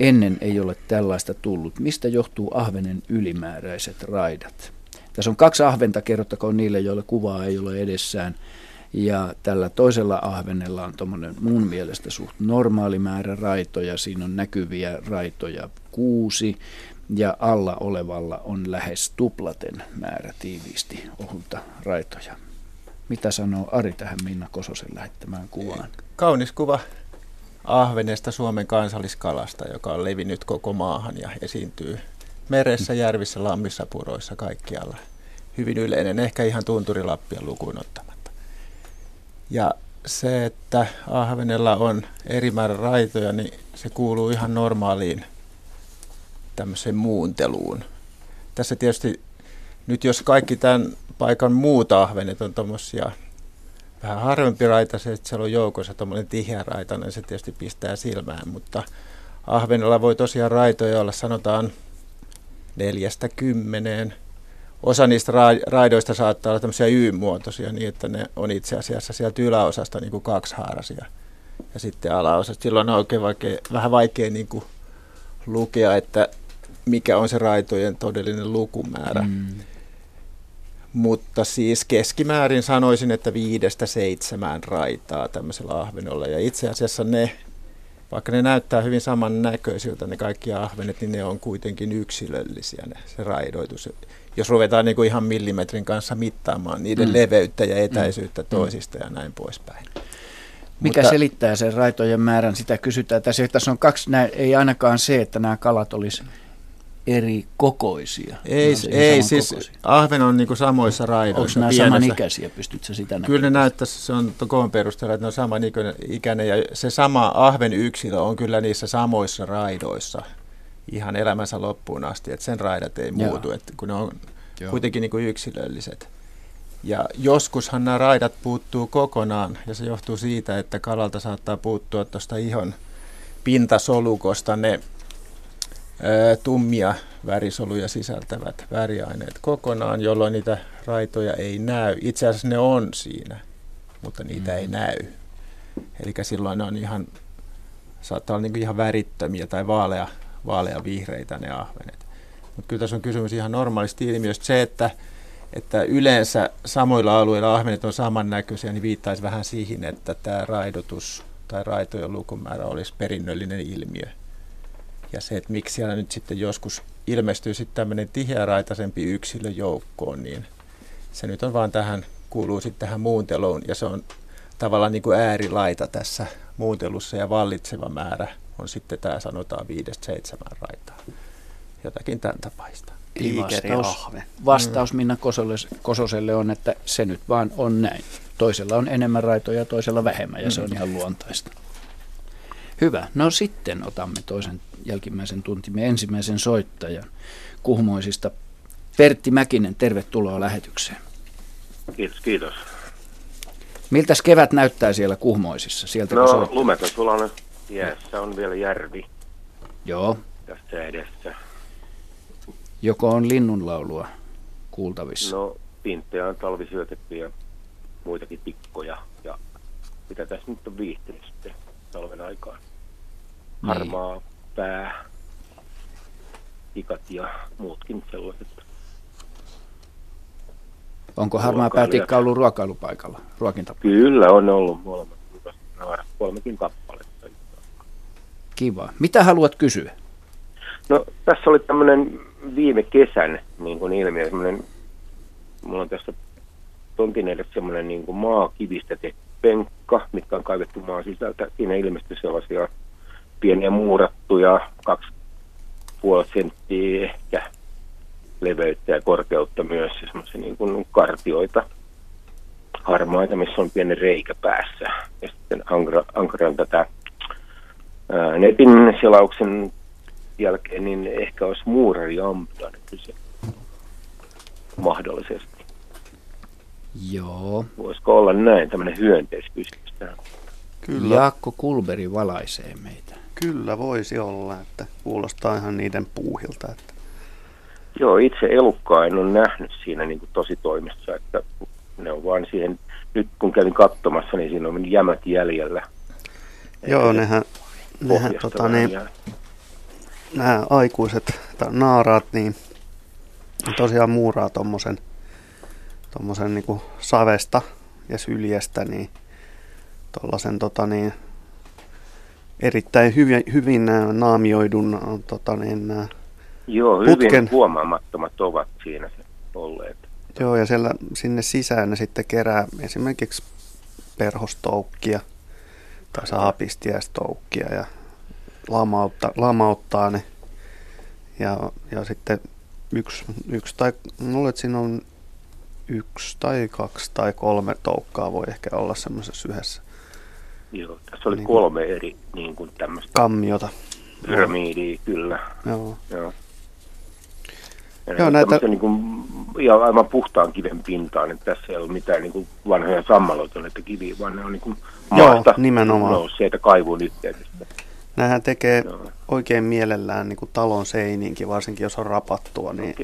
Ennen ei ole tällaista tullut. Mistä johtuu ahvenen ylimääräiset raidat? Tässä on 2 ahventa, kerrottakoon niille, joille kuvaa ei ole edessään. Ja tällä toisella ahvenella on tuommoinen mun mielestä suht normaali määrä raitoja. Siinä on näkyviä raitoja 6. Ja alla olevalla on lähes tuplaten määrä tiiviisti ohulta raitoja. Mitä sanoo Ari tähän Minna Kososen lähettämään kuvaan? Kaunis kuva ahvenesta, Suomen kansalliskalasta, joka on levinnyt koko maahan ja esiintyy meressä, järvissä, lammissa, puroissa, kaikkialla. Hyvin yleinen, ehkä ihan Tunturilappia lukuun ottamatta. Ja se, että ahvenella on eri määrä raitoja, niin se kuuluu ihan normaaliin tämmöiseen muunteluun. Tässä tietysti nyt jos kaikki tämän paikan muut ahvenet on tuommoisia vähän harvempiraitaisia, että siellä on joukossa tuommoinen tiheäraitainen, niin se tietysti pistää silmään, mutta ahvenella voi tosiaan raitoja olla sanotaan 4-10. Osa niistä raidoista saattaa olla tämmöisiä Y-muotoisia niin, että ne on itse asiassa sieltä yläosasta niin kuin 2-haaraisia ja sitten alaosasta. Silloin on oikein vähän vaikea niin kuin lukea, että mikä on se raitojen todellinen lukumäärä. Mutta siis keskimäärin sanoisin, että 5-7 raitaa tämmöisellä ahvenolla. Ja itse asiassa ne, vaikka ne näyttää hyvin samannäköisiltä ne kaikki ahvenet, niin ne on kuitenkin yksilöllisiä se raidoitus. Jos ruvetaan niin kuin ihan millimetrin kanssa mittaamaan niiden leveyttä ja etäisyyttä toisista ja näin poispäin. Mikä selittää sen raitojen määrän, sitä kysytään. Tässä on 2, ei ainakaan se, että nämä kalat olisi eri kokoisia. Ei siis ahven on niin kuin samoissa raidoissa. Onko nämä samanikäisiä, pystytkö sitä näkemään? Kyllä ne näyttäisi, se on koon perusteella, että ne on samanikäinen ja se sama ahven yksilö on kyllä niissä samoissa raidoissa ihan elämänsä loppuun asti, että sen raidat ei muutu, että kun ne on kuitenkin niin kuin yksilölliset. Ja joskushan nämä raidat puuttuu kokonaan ja se johtuu siitä, että kalalta saattaa puuttua tuosta ihon pintasolukosta ne tummia värisoluja sisältävät väriaineet kokonaan, jolloin niitä raitoja ei näy. Itse asiassa ne on siinä, mutta niitä ei näy. Eli silloin ne on saattaa olla niin kuin ihan värittömiä tai vaalea-vihreitä ne ahvenet. Mutta kyllä tässä on kysymys ihan normaalista ilmiöstä se, että yleensä samoilla alueilla ahvenet on samannäköisiä, niin viittaisi vähän siihen, että tämä raidotus tai raitojen lukumäärä olisi perinnöllinen ilmiö. Ja se, että miksi siellä nyt sitten joskus ilmestyy sitten tämmöinen tiheäraitaisempi yksilö joukkoon, niin se nyt on vaan kuuluu sitten tähän muunteluun, ja se on tavallaan niin kuin äärilaita tässä muuntelussa, ja vallitseva määrä on sitten tämä sanotaan 5-7 raitaa, jotakin tämän tapaista. Vastaus Minna Kososelle on, että se nyt vaan on näin. Toisella on enemmän raitoja, toisella vähemmän, ja se on ihan luontaista. Hyvä. No sitten otamme toisen jälkimmäisen tuntimme ensimmäisen soittajan Kuhmoisista. Pertti Mäkinen, tervetuloa lähetykseen. Kiitos, kiitos. Miltäs kevät näyttää siellä Kuhmoisissa? No lumet on sulanut, jäässä on vielä järvi. Joo. Tässä edessä. joko on linnunlaulua kuultavissa? No, pinttejä on talvisyöteppiä, muitakin tikkoja ja mitä tässä nyt on viihtynyt sitten talven aikaan. Harmaa pää, tikat ja muutkin sellaiset. Onko harmaa päätikka ollut ruokailupaikalla? Kyllä on ollut kolmekin kappaletta. Kiva. Mitä haluat kysyä? No, tässä oli tämmöinen viime kesän niin kuin ilmiö. Mulla on tässä tontin edessä semmoinen niin kuin maakivistä tehty penkka, mitkä on kaivettu maan sisältä. Siinä ilmestyi sellaisia pieniä muurattuja 2,5 senttiä ehkä leveyttä ja korkeutta myös, ja semmoisia niin kuin kartioita harmaita, missä on pieni reikä päässä. Ja sitten Ankaran tätä netin selauksen jälkeen, niin ehkä olisi muurari amputanut kyse mahdollisesti. Joo. Voisiko olla näin, tämmöinen hyönteiskysymys tähän? Kyllä. Jaakko Kullberg valaisee meitä. Kyllä voisi olla, että kuulostaa ihan niiden puuhilta, että joo, itse elukkaa en ole nähnyt siinä niin kuin tositoimessa, että ne on vaan siihen, nyt kun kävin katsomassa, niin siinä on jämät jäljellä. Joo, nämä aikuiset tai naaraat, niin tosiaan muuraa tommosen niin kuin savesta ja syljestä, niin tollasen erittäin hyvin naamioidun joo, hyvin putken. Huomaamattomat ovat siinä olleet. Joo, ja siellä sinne sisään ne sitten kerää esimerkiksi perhostoukkia tai saapistiäistoukkia ja lamauttaa ne. Ja sitten yksi tai kaksi tai kolme toukkaa voi ehkä olla semmoisessa yhdessä. Joo, tässä oli niin 3 eri niin kuin tämmöistä kammiota. Pyramidia, kyllä. Joo. Joo, näitä niin kuin, ja aivan puhtaan kiven pintaan, että tässä ei ole mitään niin kuin vanhoja sammaloita, että kiviä, vaan ne on niin kuin maasta nousseita kaivuun yhteydestä. Nämähän tekee oikein mielellään niin kuin talon seiniinkin, varsinkin jos on rapattua, niin,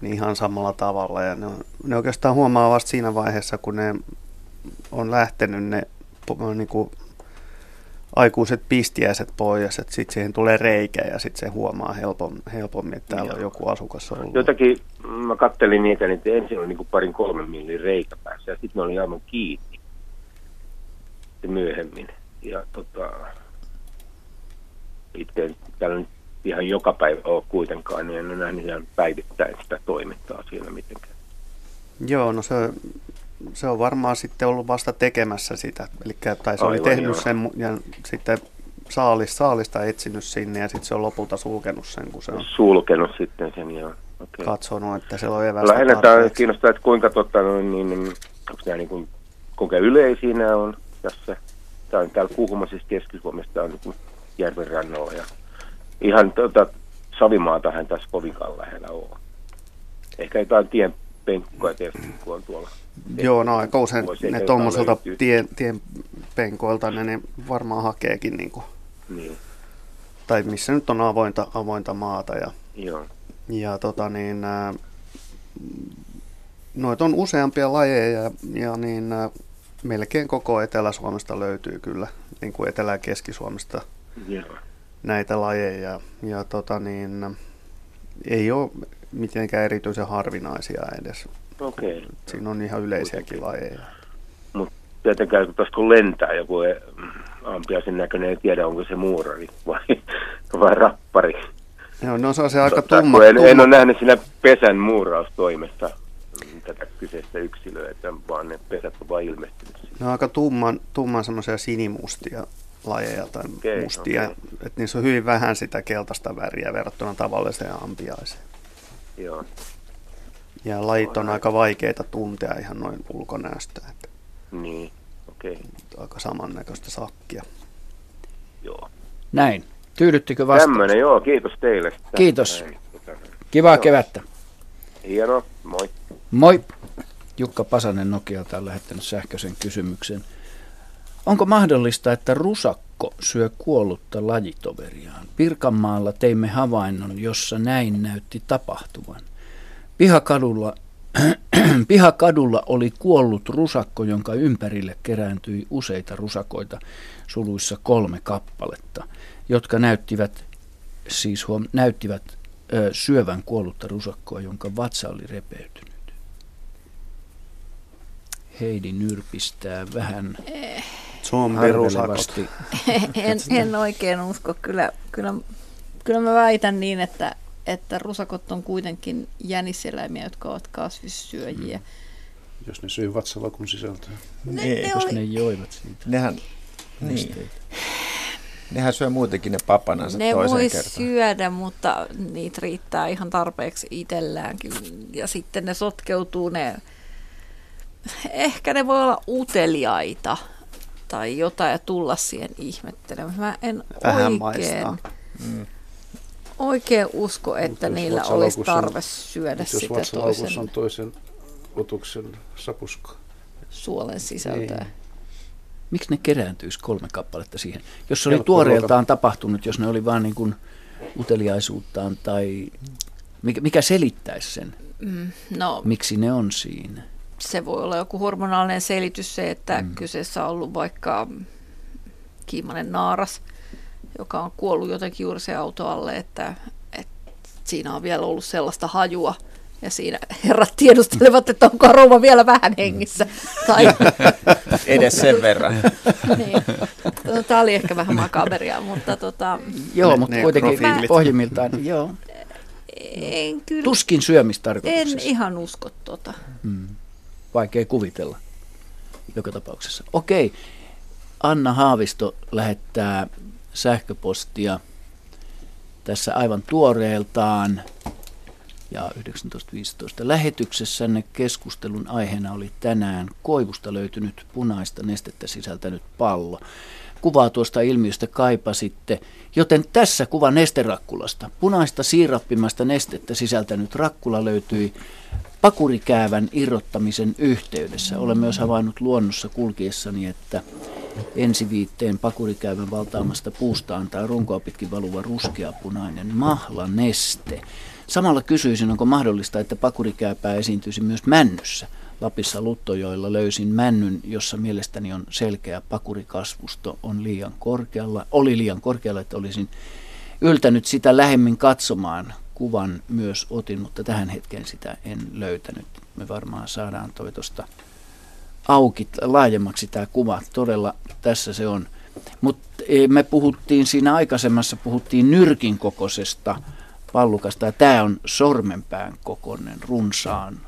niin ihan samalla tavalla. Ja ne oikeastaan huomaa vasta siinä vaiheessa, kun ne on lähtenyt ne niin kuin aikuiset pistiäiset pois, että sitten siihen tulee reikä ja sitten se huomaa helpommin, että täällä on joku asukas ollut. Jotakin, mä kattelin niitä, niin ensin oli niin kuin 2-3 millin reikä päässä ja sitten ne oli aivan kiinni myöhemmin. Ja itse täällä nyt ihan joka päivä on kuitenkaan, niin en enää ihan päivittäin sitä toimittaa siellä mitenkään. Joo, no se on varmaan sitten ollut vasta tekemässä sitä, elikkä, tai se oli tehnyt sen ja sitten saalista etsinyt sinne ja sitten se on lopulta sulkenut sen, kun se on sulkenut sitten sen, ja katsonut, että se on evästä lähinnä tarpeeksi. Tämä kiinnostaa, että kuinka kuinka yleisiä nämä on tässä. Tämä on täällä Kuhmoisessa Keski-Suomessa on niin järven rannalla ja ihan savimaatahan tässä kovinkaan lähellä on. Ehkä jotain tienpenkkoja tietysti, kun on tuolla. Joo, no aika usein ne tuommoiselta tienpenkoilta ne varmaan hakeekin. Niin. Tai missä nyt on avointa maata. Ja noita on useampia lajeja ja melkein koko Etelä-Suomesta löytyy kyllä, niin kuin Etelä- ja Keski-Suomesta näitä lajeja. Ja ei ole mitenkään erityisen harvinaisia edes. Okei. Siinä on ihan yleisiäkin lajeja. Mutta tietenkään, kun lentää joku ampiaisen näköinen, ei tiedä, onko se muurari vai rappari. Joo, no se on se aika tumma. En ole nähnyt siinä pesän muuraustoimessa tätä kyseistä yksilöä, että vaan ne pesät on vain ilmestynyt. Ne on aika tumman semmoisia sinimustia lajeja tai mustia. Että niissä on hyvin vähän sitä keltaista väriä verrattuna tavalliseen ampiaiseen. Joo. Ja lajit on aika vaikeita tuntea ihan noin ulkonäöstä. Niin, okei. Aika samannäköistä sakkia. Joo. Näin. Tyydyttikö vastaus? Tämmöinen, joo. Kiitos teille. Kiitos. Kivaa kevättä. Hienoa. Moi. Moi. Jukka Pasanen Nokialta on lähettänyt sähköisen kysymyksen. Onko mahdollista, että rusakko Kirkko syö kuollutta lajitoveriaan. Pirkanmaalla teimme havainnon, jossa näin näytti tapahtuvan. Pihakadulla oli kuollut rusakko, jonka ympärille kerääntyi useita rusakoita, suluissa 3 kappaletta, jotka näyttivät syövän kuollutta rusakkoa, jonka vatsa oli repeytynyt. Heidi nyrpistää vähän harvelevasti. En oikein usko. Kyllä mä väitän niin, että rusakot on kuitenkin jäniseläimiä, jotka ovat kasvissyöjiä. Jos ne syö vatsalakun sisältöä. Ne joivat siitä. Nehän syö muutenkin ne papanansa toisen kertaan. Ne voi syödä, mutta niitä riittää ihan tarpeeksi itselläänkin. Ja sitten ne sotkeutuu ne... Ehkä ne voi olla uteliaita tai jotain ja tulla siihen ihmettelemään. Mä en oikein usko, että niillä olisi tarve syödä sitä toisen. Jos vatsalaukussa on toisen otuksen sapuska. Suolen sisältää. Ei. Miksi ne kerääntyisi 3 kappaletta siihen? Jos se oli tuoreeltaan tapahtunut, jos ne oli vaan niin kuin uteliaisuuttaan tai... Mikä selittäisi sen? Miksi ne on siinä? Se voi olla joku hormonaalinen selitys, se, että kyseessä on ollut vaikka kiimainen naaras, joka on kuollut jotenkin juuri se auto alle, että siinä on vielä ollut sellaista hajua, ja siinä herrat tiedustelevat, että onko rouva vielä vähän hengissä. Tai... Edes sen verran. Niin. Tämä oli ehkä vähän makaberia, mutta... Joo, mutta kuitenkin pohjimmiltaan. Joo. En kyllä. Tuskin syömistarkoituksessa. En ihan usko tuota. Vaikea kuvitella joka tapauksessa. Okei, Anna Haavisto lähettää sähköpostia tässä aivan tuoreeltaan. Ja 19.15 lähetyksessänne keskustelun aiheena oli tänään koivusta löytynyt punaista nestettä sisältänyt pallo. Kuvaa tuosta ilmiöstä kaipasitte, joten tässä kuva nesterakkulasta. Punaista siirappimaista nestettä sisältänyt rakkula löytyi pakurikäävän irrottamisen yhteydessä. Olen myös havainnut luonnossa kulkiessani, että ensiviitteen pakurikäävän valtaamasta puusta antaa runkoa pitkin valuva ruskeapunainen mahlaneste. Samalla kysyisin, onko mahdollista, että pakurikääpää esiintyisi myös männyssä. Lapissa Luttojoilla löysin männyn, jossa mielestäni on selkeä pakurikasvusto, oli liian korkealla, että olisin yltänyt sitä lähemmin katsomaan. Kuvan myös otin, mutta tähän hetkeen sitä en löytänyt. Me varmaan saadaan toi tuosta auki laajemmaksi tämä kuva. Todella tässä se on. Mutta me puhuttiin siinä aikaisemmassa, nyrkin kokoisesta pallukasta, ja tämä on sormenpään kokoinen, runsaan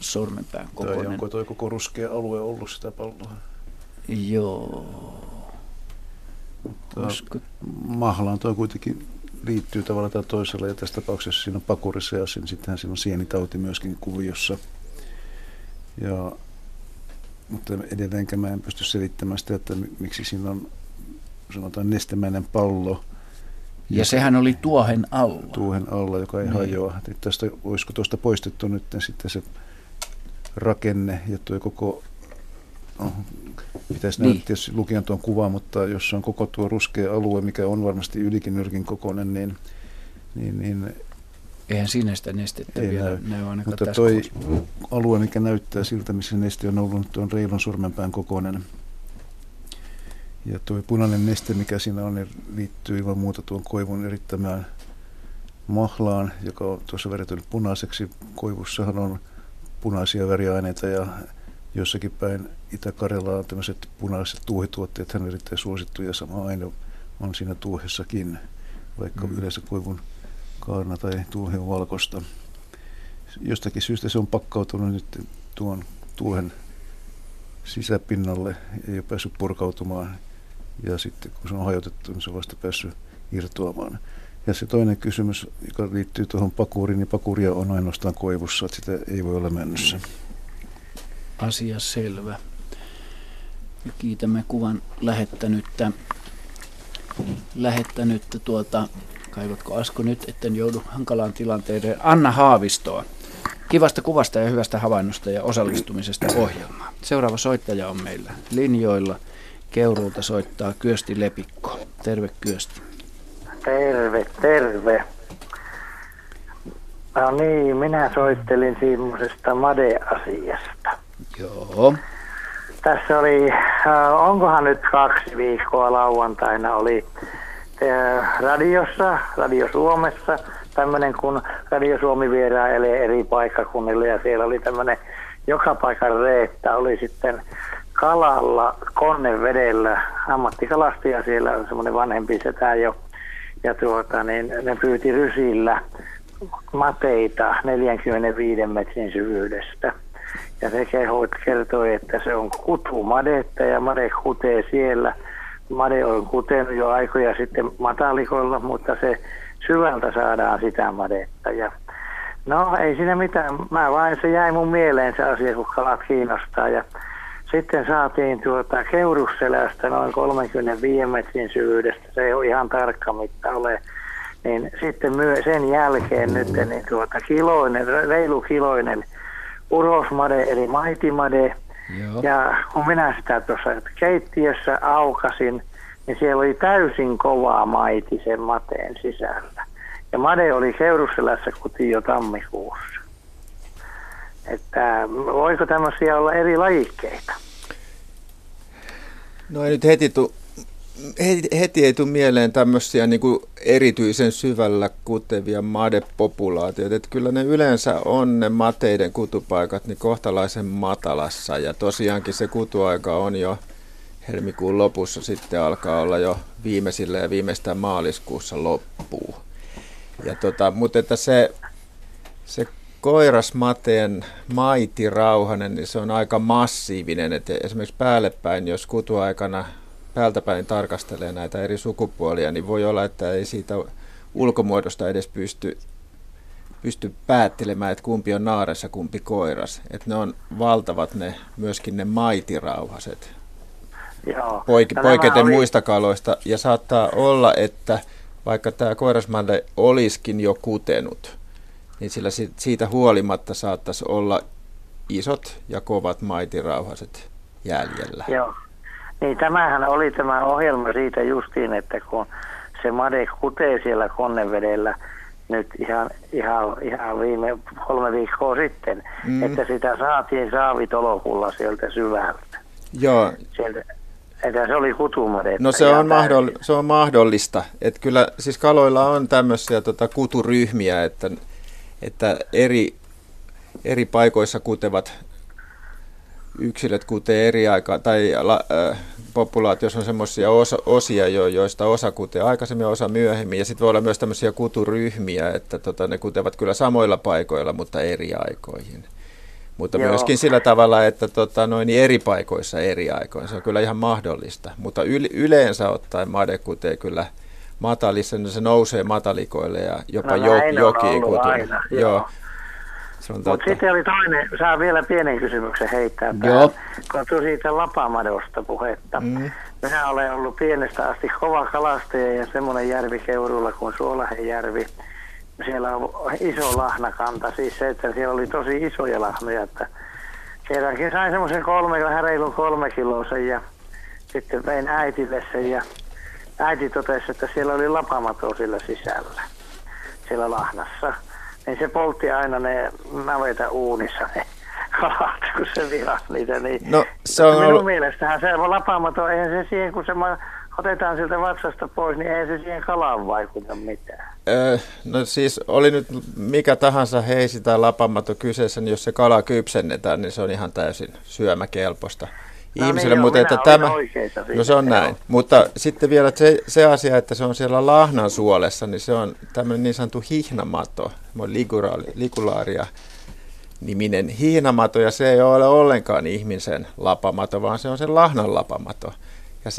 sormenpään kokoinen. Onko tuo koko ruskea alue ollut sitä palloa? Joo. Mahlaan tuo kuitenkin liittyy tavalla tai toisella, ja tässä tapauksessa siinä on pakurissa, ja sittenhän siinä on sienitauti myöskin kuviossa. Ja, mutta edelleenkään mä en pysty selittämään sitä, että miksi siinä on sanotaan nestemäinen pallo. Ja sehän oli tuohen alla. Tuohen alla, joka ei hajoa. Tästä, olisiko tuosta poistettu nyt sitten se rakenne ja tuo koko, pitäisi nähdä tietysti lukijan tuon kuvan, mutta jos on koko tuo ruskea alue, mikä on varmasti ylikin nyrkin kokoinen, niin eihän siinä sitä nestettä vielä näy ainakaan. Mutta tuo alue, mikä näyttää siltä, missä neste on ollut, on reilun sormenpään kokoinen. Ja tuo punainen neste, mikä siinä on, liittyy ilman muuta tuon koivun erittämään mahlaan, joka on tuossa värjätynyt punaiseksi. Koivussahan on punaisia väriaineita, ja jossakin päin Itä-Karjalaa on tämmöiset punaiset tuohituotteet on erittäin suosittu, ja sama aine on siinä tuohessakin, vaikka yleensä koivun kaarna tai tuohi on valkoista. Jostakin syystä se on pakkautunut nyt tuon tuohen sisäpinnalle, ei ole päässyt purkautumaan. Ja sitten kun se on hajotettu, niin se on vasta päässyt irtoamaan. Ja se toinen kysymys, joka liittyy tuohon pakuriin, niin pakuria on ainoastaan koivussa, että sitä ei voi olla männyssä. Asia selvä. Kiitämme kuvan lähettänyttä kaivatko Asko nyt, etten joudu hankalaan tilanteeseen. Anna Haavistoa. Kivasta kuvasta ja hyvästä havainnosta ja osallistumisesta ohjelmaan. Seuraava soittaja on meillä linjoilla. Keuruulta soittaa Kyösti Lepikko. Terve Kyösti. Terve, terve. No niin, minä soittelin semmoisesta Made-asiasta. Joo. Tässä oli, onkohan nyt 2 viikkoa lauantaina oli radiossa, Radio Suomessa, tämmöinen kun Radio Suomi vierailee eri paikkakunnille ja siellä oli tämmöinen joka paikan reetta, oli sitten kalalla, Konnevedellä, ammattikalastia siellä on semmoinen vanhempi setä jo ja ne pyyti rysillä mateita 45 metrin syvyydestä. Ja se kertoi, että se on kutumadetta ja made kutee siellä. Made on kutenut jo aikoja sitten matalikolla, mutta se syvältä saadaan sitä madetta. Ja no ei siinä mitään, mä vain se jäi mun mieleen se asia, kun kalat kiinnostaa. Ja sitten saatiin Keurusselästä noin 35 metrin syvyydestä, se ei ole ihan tarkka mitta ole. Niin sitten sen jälkeen nyt niin reilu kiloinen urosmade eli maitimade. Joo. Ja kun minä sitä tuossa keittiössä aukasin, niin siellä oli täysin kovaa maiti sen mateen sisällä. Ja made oli Keurusselässä kutin jo tammikuussa. Että voiko tämmöisiä olla eri lajikkeita? No ei nyt heti ei tule mieleen tämmöisiä niin kuin erityisen syvällä kutevia madepopulaatioita. Että kyllä ne yleensä on ne mateiden kutupaikat niin kohtalaisen matalassa. Ja tosiaankin se kutuaika on jo helmikuun lopussa, sitten alkaa olla jo viimeisillä ja viimeistään maaliskuussa loppuu. Ja mutta että se koirasmateen maitirauhanen, niin se on aika massiivinen. Että esimerkiksi päällepäin, jos kutuaikana päältäpäin tarkastelee näitä eri sukupuolia, niin voi olla, että ei siitä ulkomuodosta edes pysty päättelemään, että kumpi on naaras ja kumpi koiras. Että ne on valtavat ne, myöskin ne maitirauhaset. Joo. Poiketen muista kaloista. Ja saattaa olla, että vaikka tämä koirasmade olisikin jo kutenut, niin sillä siitä huolimatta saattaisi olla isot ja kovat maitirauhaset jäljellä. Joo. Niin tämähän oli tämä ohjelma siitä justiin, että kun se made kutee siellä Konnevedellä nyt ihan 3 viikkoa sitten, että sitä saatiin saavitolokulla sieltä syvältä. Joo. Että se oli kutumade. No se on mahdollista. Että kyllä siis kaloilla on tämmöisiä kuturyhmiä, että eri paikoissa kutevat yksilöt kutee eri aikaan, tai populaatiossa on semmoisia osia, joista osa kutee aikaisemmin, osa myöhemmin, ja sitten voi olla myös tämmöisiä kuturyhmiä, että ne kutevat kyllä samoilla paikoilla, mutta eri aikoihin. Mutta Joo. myöskin sillä tavalla, että eri paikoissa eri aikoin, se on kyllä ihan mahdollista, mutta yleensä ottaen made kutee kyllä matalissa, niin se nousee matalikoille ja jopa jokiin kutuun. Mutta sitten oli toinen, saa vielä pienen kysymyksen heittää tähän, kun tuli siitä lapamadosta puhetta. Minä olen ollut pienestä asti kova kalastaja ja semmoinen järvi Keuruulla kuin Suolahenjärvi. Siellä on iso lahnakanta, siis se, että siellä oli tosi isoja lahnoja. Että kerrankin sain semmoisen vähän reilun 3 kilosen ja sitten vein äitille sen ja äiti totesi, että siellä oli lapamato sillä sisällä, siellä lahnassa. Niin se poltti aina ne navetan uunissa ne kalat, kun se vihasi niitä. Niin no, minun mielestähän se lapamato, eihän se siihen, kun se otetaan sieltä vatsasta pois, niin eihän se siihen kalaan vaikuta mitään. No siis oli nyt mikä tahansa heisi tai lapamato kyseessä, niin jos se kala kypsennetään, niin se on ihan täysin syömäkelpoista ihmiselle. Mutta että tämä, no se on näin. Mutta sitten vielä se asia, että se on siellä lahnan suolessa, niin se on tämmöinen niin sanottu hihnamato, ligulaaria-niminen hihnamato, ja se ei ole ollenkaan ihmisen lapamato, vaan se on sen lahnan lapamato. Ja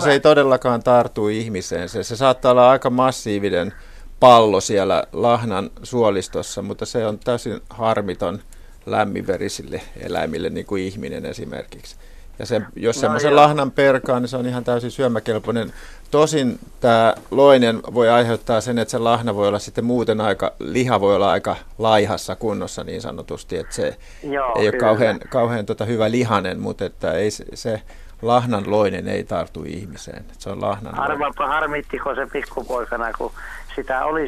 se ei todellakaan tartu ihmiseen. Se saattaa olla aika massiivinen pallo siellä lahnan suolistossa, mutta se on täysin harmiton lämminverisille eläimille, niin kuin ihminen esimerkiksi. Ja jos semmoisen lahnan perkaa, niin se on ihan täysin syömäkelpoinen. Tosin tämä loinen voi aiheuttaa sen, että se lahna voi olla sitten muuten liha voi olla aika laihassa kunnossa niin sanotusti, että se ei ole kauhean hyvä lihanen, mutta että ei se lahnanloinen ei tartu ihmiseen. Se on lahnanloinen. Harvapa harmittiko se pikkupoikana, kun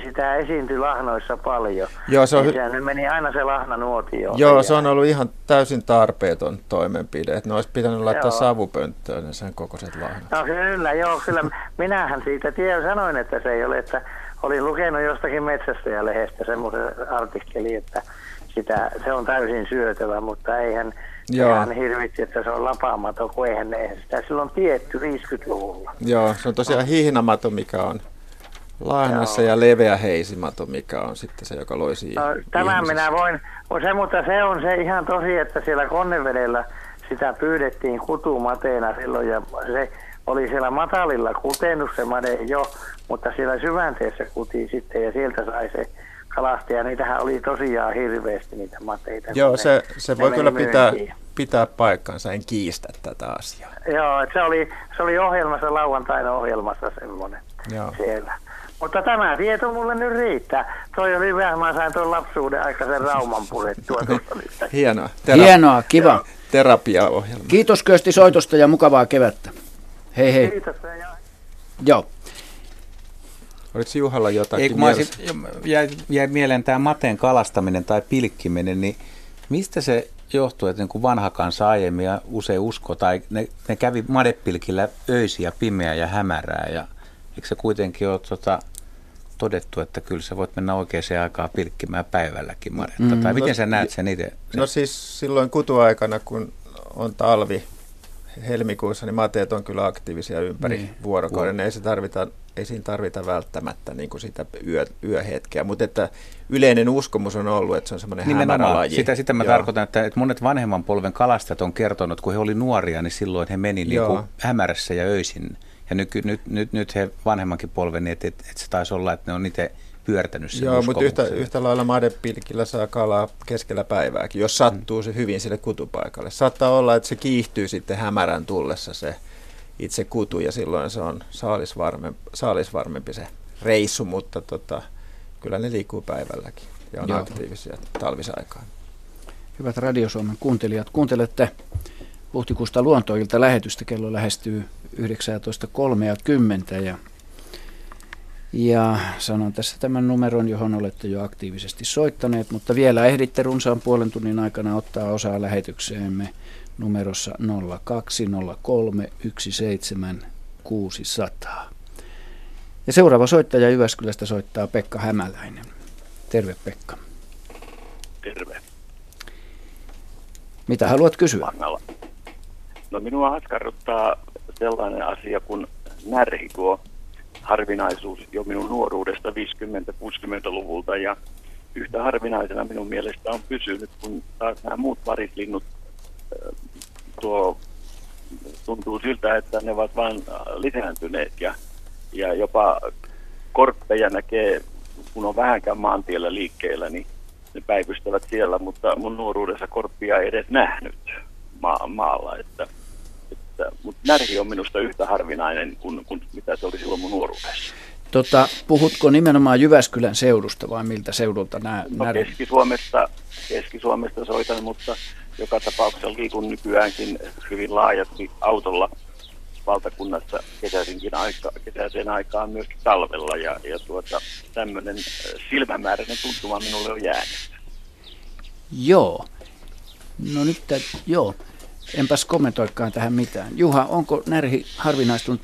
sitä esiintyi lahnoissa paljon. Joo, se on... Sehän meni aina se lahnanuotio. Joo, se on ollut ihan täysin tarpeeton toimenpide. Että ne olisi pitänyt laittaa savupönttöön ne sen kokoiset lahnat. No kyllä, joo, kyllä. Minähän siitä sanoin, että se ei ole, että olin lukenut jostakin metsästäjälehdestä semmoisen artikkelin, että se on täysin syötävä, mutta eihän ihan hirvitti, että se on lapaamaton, kun eihän sitä silloin tietty 50-luvulla. Joo, se on tosiaan hihnamaton, mikä on lahnassa ja leveä heisimato, mikä on sitten se, joka loisi ihmisessä. Tämä minä voin, mutta se on se ihan tosi, että siellä Konnevedellä sitä pyydettiin kutumateena silloin ja se oli siellä matalilla kutenut se made jo, mutta siellä syvänteessä kutiin sitten ja sieltä sai se kalastia. Niitähän oli tosiaan hirveästi niitä mateita. Joo, se voi kyllä pitää paikkansa, en kiistä tätä asiaa. Joo, että se oli ohjelmassa, lauantaina ohjelmassa semmoinen siellä. Mutta tämä tieto mulle nyt riittää. Toi oli vähän, mä sain tuon lapsuuden aikaisen rauman purettua. Hienoa. Hienoa, kiva. Terapiaohjelma. Kiitos Kösti soitosta ja mukavaa kevättä. Hei hei. Kiitos. Joo. Olitko Juhalla jotakin mielessä? Jäi mieleen tämä mateen kalastaminen tai pilkkiminen, niin mistä se johtuu, että niin kuin vanha kansa aiemmin ja usein usko, tai ne kävi madepilkillä öisiä, pimeää ja hämärää, ja eikö se kuitenkin ole todettu, että kyllä sä voit mennä oikeaan aikaan pilkkimään päivälläkin madetta, tai miten sä näet sen itse? No siis silloin kutuaikana, kun on talvi helmikuussa, niin mateet on kyllä aktiivisia ympäri vuorokauden, ei siinä tarvita välttämättä niin kuin sitä yöhetkeä, mutta että yleinen uskomus on ollut, että se on semmoinen hämärä laji. Sitä mä tarkoitan, että monet vanhemman polven kalastajat on kertonut, kun he oli nuoria, niin silloin he meni niin kuin hämärässä ja öisin. Ja nyt he vanhemmankin polven, niin että se taisi olla, että ne on itse pyörtänyt sen uskomuksen. Joo, mutta yhtä lailla madepilkillä saa kalaa keskellä päivääkin, jos sattuu se hyvin sille kutupaikalle. Saattaa olla, että se kiihtyy sitten hämärän tullessa se itse kutu, ja silloin se on saalisvarmempi se reissu, mutta kyllä ne liikkuu päivälläkin ja on aktiivisia talvisaikaan. Hyvät Radio Suomen kuuntelijat, kuuntelette huhtikuusta luontoilta lähetystä, kello lähestyy 19.30 ja sanon tässä tämän numeron, johon olette jo aktiivisesti soittaneet, mutta vielä ehditte runsaan puolen tunnin aikana ottaa osaa lähetykseemme numerossa 0203 17600. Ja seuraava soittaja Jyväskylästä soittaa Pekka Hämäläinen. Terve Pekka. Terve. Mitä haluat kysyä? No minua askarruttaa sellainen asia kuin närhi, tuo harvinaisuus jo minun nuoruudesta 50-60-luvulta, ja yhtä harvinaisena minun mielestä on pysynyt, kun taas nämä muut varislinnut tuntuu siltä, että ne ovat vain lisääntyneet, ja jopa korppeja näkee, kun on vähänkään maantiellä liikkeellä, niin ne päivystävät siellä, mutta mun nuoruudessa korppia ei edes nähnyt maalla, mutta närhi on minusta yhtä harvinainen kuin mitä se oli silloin mun nuoruudessa. Puhutko nimenomaan Jyväskylän seudusta vai miltä seudulta närhi? Keski-Suomesta soitan, mutta joka tapauksessa liikun nykyäänkin hyvin laajasti autolla valtakunnassa kesäiseen aikaan myöskin talvella, ja tämmöinen silmämääräinen tuntuma minulle on jäänyt. Joo. No nyt enpäs kommentoikaan tähän mitään. Juha, onko närhi harvinaistunut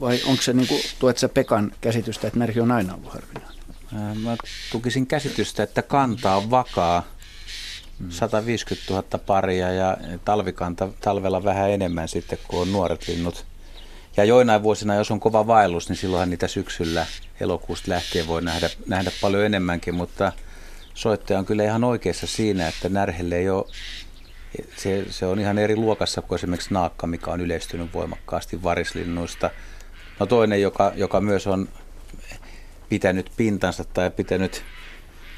vai onko se, niin kuin, tuet sä Pekan käsitystä, että närhi on aina ollut harvinainen? Mä tukisin käsitystä, että kanta on vakaa. 150 000 paria ja talvikanta talvella vähän enemmän sitten, kun on nuoret linnut. Ja joinain vuosina, jos on kova vaellus, niin silloinhan niitä syksyllä elokuusta lähtien voi nähdä paljon enemmänkin, mutta soittaja on kyllä ihan oikeassa siinä, että närhelle ei ole, se on ihan eri luokassa kuin esimerkiksi naakka, mikä on yleistynyt voimakkaasti varislinnuista. No toinen, joka myös on pitänyt pintansa tai pitänyt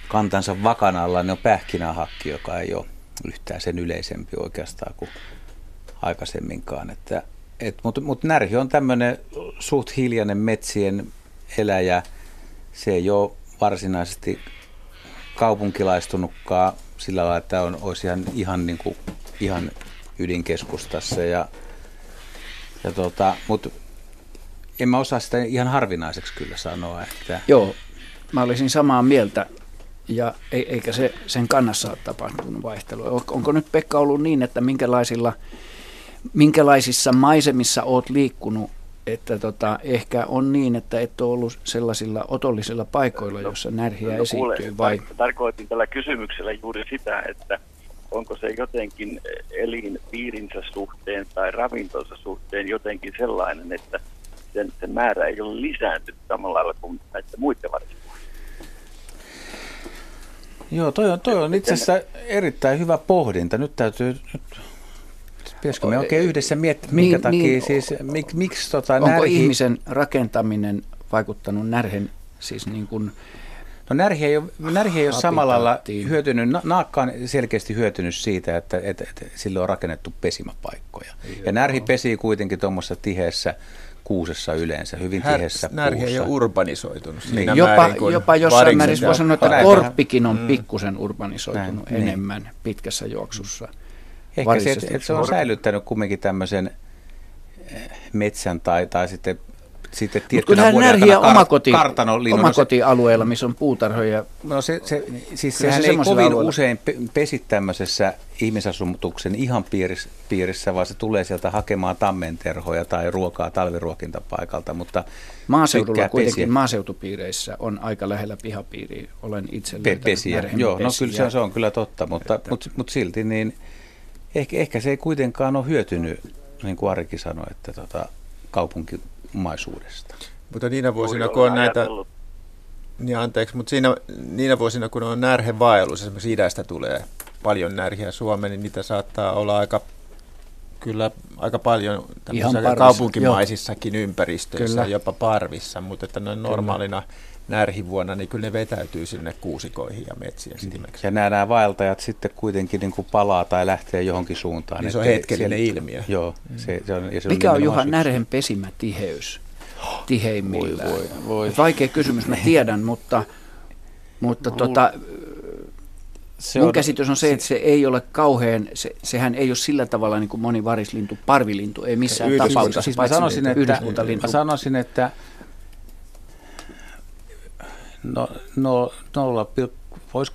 kantansa vakan alla, niin on pähkinähakki, joka ei ole yhtään sen yleisempi oikeastaan kuin aikaisemminkaan. Mutta närhi on tämmöinen suht hiljainen metsien eläjä. Se ei ole varsinaisesti kaupunkilaistunutkaan sillä lailla, että olisi ihan ydinkeskustassa. Ja Mutta en mä osaa sitä ihan harvinaiseksi kyllä sanoa. Että... Joo, mä olisin samaa mieltä. Ja eikä se sen kannassa ole tapahtunut vaihtelua. Onko nyt Pekka ollut niin, että minkälaisissa maisemissa oot liikkunut, että ehkä on niin, että et ole ollut sellaisilla otollisilla paikoilla, joissa närhiä esiintyy vai? Tarkoitin tällä kysymyksellä juuri sitä, että onko se jotenkin elinpiirinsä suhteen tai ravintonsa suhteen jotenkin sellainen, että sen määrä ei ole lisääntynyt samalla lailla kuin näiden muiden varsin. Joo, toi on itse asiassa erittäin hyvä pohdinta. Nyt täytyy, pitäisikö me oikein yhdessä miettiä, minkä takia miksi onko närhi... ihmisen rakentaminen vaikuttanut närhen, siis niin kuin... No närhi ei ole samalla lailla hyötynyt, naakka on selkeästi hyötynyt siitä, että sille on rakennettu pesimäpaikkoja. Ja närhi pesii kuitenkin tuommoisessa tiheessä kuusessa yleensä, hyvin tiheessä puussa. Närhi ei ole urbanisoitunut. Niin. Jopa jossain määrin voi sanoa, että korppikin on pikkusen urbanisoitunut enemmän pitkässä juoksussa. Ehkä se, että se on säilyttänyt kumminkin tämmöisen metsän tai sitten tiettynä vuoden omakotialueella, missä on puutarhoja. No sehän ei kovin alueella usein pesi tämmöisessä ihmisasutuksen ihan piirissä, vaan se tulee sieltä hakemaan tammenterhoja tai ruokaa talviruokintapaikalta. Mutta maaseudulla kuitenkin pesiä. Maaseutupiireissä on aika lähellä pihapiiriä. Olen itse löytänyt. Joo, no kyllä se on kyllä totta, mutta silti niin ehkä se ei kuitenkaan ole hyötynyt, niin kuin Arikin sanoi, että kaupunki. Mutta niinä vuosina, kun on näitä, niin anteeksi, mutta niinä vuosina, kun on närhevaellus, esimerkiksi idästä tulee paljon närhiä Suomeen, niin niitä saattaa olla aika paljon kaupunkimaisissakin ympäristöissä, kyllä, jopa parvissa, mutta että noin normaalina närhivuonna, niin kyllä ne vetäytyy sinne kuusikoihin ja metsien sitimeksi. Ja nämä vaeltajat sitten kuitenkin niin kuin palaa tai lähtee johonkin suuntaan. Niin se on hetkellinen ilmiö. Joo. Se on mikä on Juha närhen pesimätiheys tiheimmillään? Voi. Vaikea kysymys, mä tiedän, mutta mun käsitys on se, että se ei ole kauhean, sehän ei ole sillä tavalla niin kuin moni varislintu, parvilintu, ei missään tapauksessa. Siis mä sanoisin, että 1-3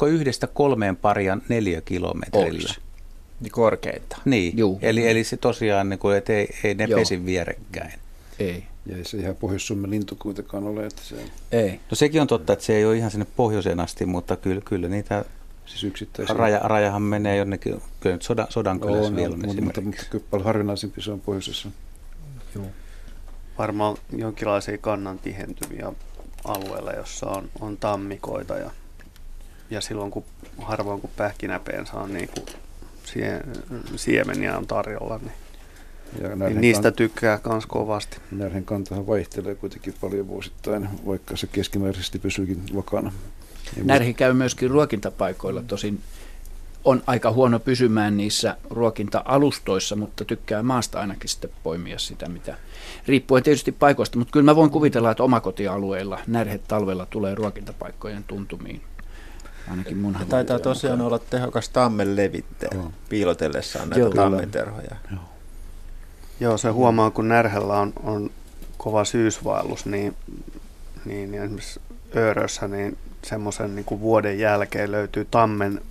paria 4 kilometrillä. Niin korkeinta. Niin, eli se tosiaan, niin kuin, että ei ne pesi vierekkäin. Ei. Ja ei se ihan Pohjois-Suomen lintu kuitenkaan ole. Että se... Ei. No sekin on totta, että se ei ole ihan sinne pohjoiseen asti, mutta kyllä niitä... Siis yksittäisiä. Rajahan menee jonnekin, kyllä nyt Sodankylässä vielä on esimerkiksi. Mutta paljon harvinaisempi se on pohjoisessa. Joo. Varmaan jonkinlaisia kannan tihentyviä alueella, jossa on tammikoita ja silloin kun harvoin kun pähkinäpensa on niin kuin siemeniä on tarjolla, niin niistä tykkää myös kovasti. Närhen kantahan vaihtelee kuitenkin paljon vuosittain, vaikka se keskimääräisesti pysyykin vakana. Närhi käy myöskin ruokintapaikoilla, tosin on aika huono pysymään niissä ruokinta-alustoissa, mutta tykkää maasta ainakin sitten poimia sitä, mitä riippuu tietysti paikoista. Mutta kyllä mä voin kuvitella, että omakotialueilla närhet talvella tulee ruokintapaikkojen tuntumiin. Ainakin mun havaittelu. Taitaa tosiaan olla tehokas tammen levittäjä piilotellessaan näitä tammenterhoja. Joo, se huomaa, kun närhellä on kova syysvaellus, niin esimerkiksi Öörössä, niin semmoisen niin kuin vuoden jälkeen löytyy tammen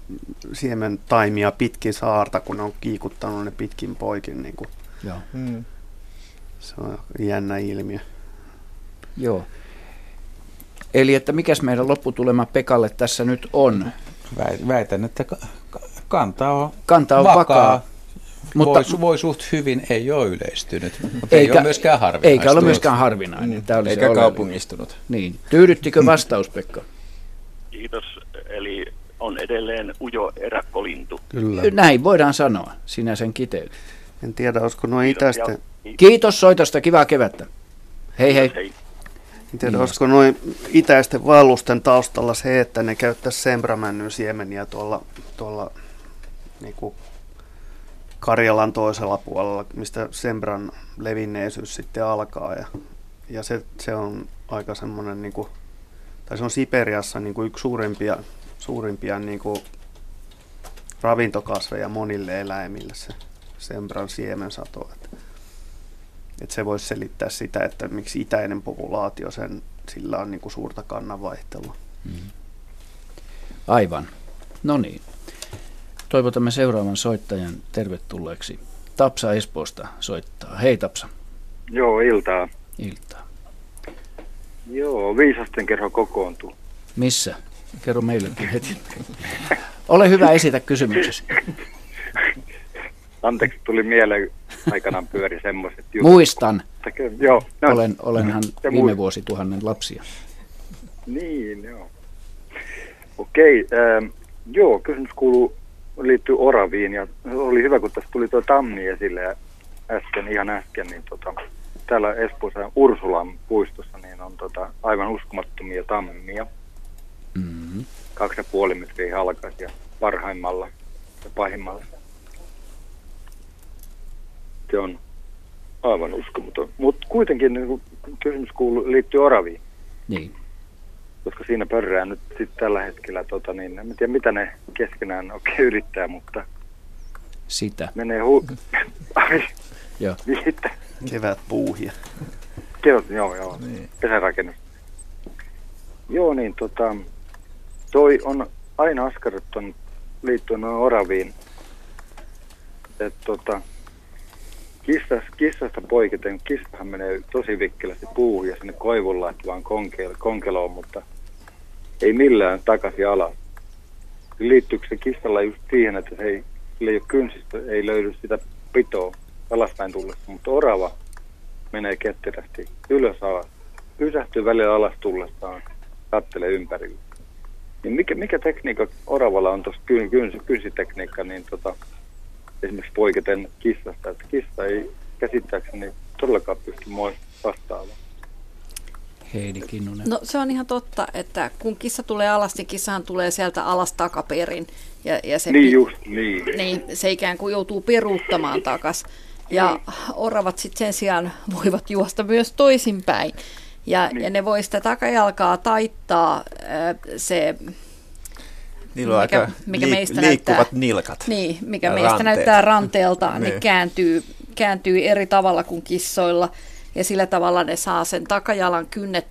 siemen taimia pitkin saarta, kun on kiikuttanut ne pitkin poikin. Niin kuin. Joo. Se on jännä ilmiö. Joo. Eli että mikäs meidän lopputulema Pekalle tässä nyt on? Väitän, että kanta on vakaa. Mutta voi suht hyvin, ei ole yleistynyt, ei ole myöskään harvinainen. Eikä ole myöskään harvinainen. Eikä kaupungistunut. Niin. Tyydyttikö vastaus, Pekka? Kiitos. Eli on edelleen ujo erakkolintu. Kyllä. Näin voidaan sanoa. Sinä sen kiteyt. En tiedä, olisiko nuo itäisten... Kiitos soitosta. Kivaa kevättä. Hei. En tiedä, olisiko nuo itäisten vaellusten taustalla se, että ne käyttäisi sembramännyn siemeniä tuolla niinku Karjalan toisella puolella, mistä sembran levinneisyys sitten alkaa. Ja se on aika semmoinen... Niinku, tai se on Siperiassa niin kuin yksi suurimpia niin kuin ravintokasveja monille eläimille, se sembran siemensato. Että se voisi selittää sitä, että miksi itäinen populaatio, sillä on niin kuin suurta kannanvaihtelua. Aivan. No niin. Toivotamme seuraavan soittajan tervetulleeksi. Tapsa Espoosta soittaa. Hei Tapsa. Joo, iltaa. Iltaa. Joo, viisasten kerho kokoontuu. Missä? Kerro meillekin heti. Ole hyvä, esitä kysymyksesi. Anteeksi, tuli mieleen, aikanaan pyöri semmoiset. Muistan. Joo, no. Olenhan viime vuosituhannen lapsia. Niin, joo. Okei, joo, kysymys kuuluu, liittyy oraviin ja oli hyvä, kun tässä tuli tuo tammi esille äsken, niin täällä Espoossa Ursulan puistossa niin on aivan uskomattomia tammia. 2,5 metriä halkaisia parhaimmalla ja pahimmalla. Se on aivan uskomaton. Mutta kuitenkin niin kysymys kuuluu, liittyy oraviin. Niin. Koska siinä pörrää nyt sit tällä hetkellä, en tiedä mitä ne keskenään oikein yrittää, mutta sitä. Menee Joo. Kevät puuhia. Kevät, joo. Niin. Pesärakennus. Joo, niin toi on aina askarruttanut liittyen noin oraviin. Että kissasta poiketen, kissahan menee tosi vikkelästi puuhun ja sinne koivun laittavaan konkeloon, mutta ei millään takaisin alas. Liittyykö se kissalla just siihen, että se ei ole kynsistä, ei löydy sitä pitoa alaspäin tullessa, mutta orava menee ketterästi ylös alas. Pysähtyy välillä alas tullessaan, katselee ympärille. Niin mikä tekniikka oravalla on tuossa kynsitekniikka, niin esimerkiksi poiketen kissasta, että kissa ei käsittääkseni todellakaan pysty vastaamaan. Heidi Kinnunen. No se on ihan totta, että kun kissa tulee alas, niin kissahan tulee sieltä alas takaperin. Ja se, niin just, niin. Niin, se ikään kuin joutuu peruuttamaan takas. Ja oravat sitten sen sijaan voivat juosta myös toisinpäin. Ja, niin. Ja ne voi sitä takajalkaa taittaa se... Niillä on liikkuvat nilkat. Niin, mikä meistä näyttää ranteelta, ne kääntyy eri tavalla kuin kissoilla. Ja sillä tavalla ne saa sen takajalan kynnet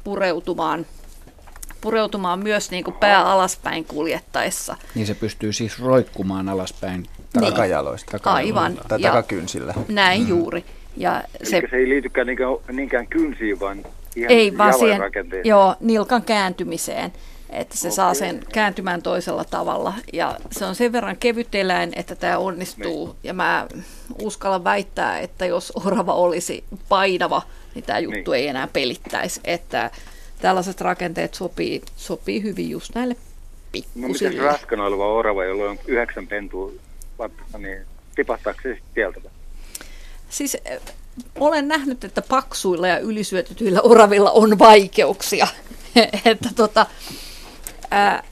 pureutumaan myös niin kuin pää alaspäin kuljettaessa. Niin se pystyy siis roikkumaan alaspäin takajaloista. Niin. Aivan. Tai takakynsillä. Näin juuri. Ja se ei liitykään niinkään kynsiin, vaan ihan jalan rakenteeseen. Joo, nilkan kääntymiseen. Että se saa sen kääntymään toisella tavalla. Ja se on sen verran kevyteläin, että tämä onnistuu. Ja mä uskallan väittää, että jos orava olisi painava, niin tämä juttu ei enää pelittäisi. Että tällaiset rakenteet sopii hyvin just näille pikkusille. No miten raskana oleva orava, jolla on 9 pentua, niin tipahtaako se sitten sieltä? Siis olen nähnyt, että paksuilla ja ylisyötetyillä oravilla on vaikeuksia. Että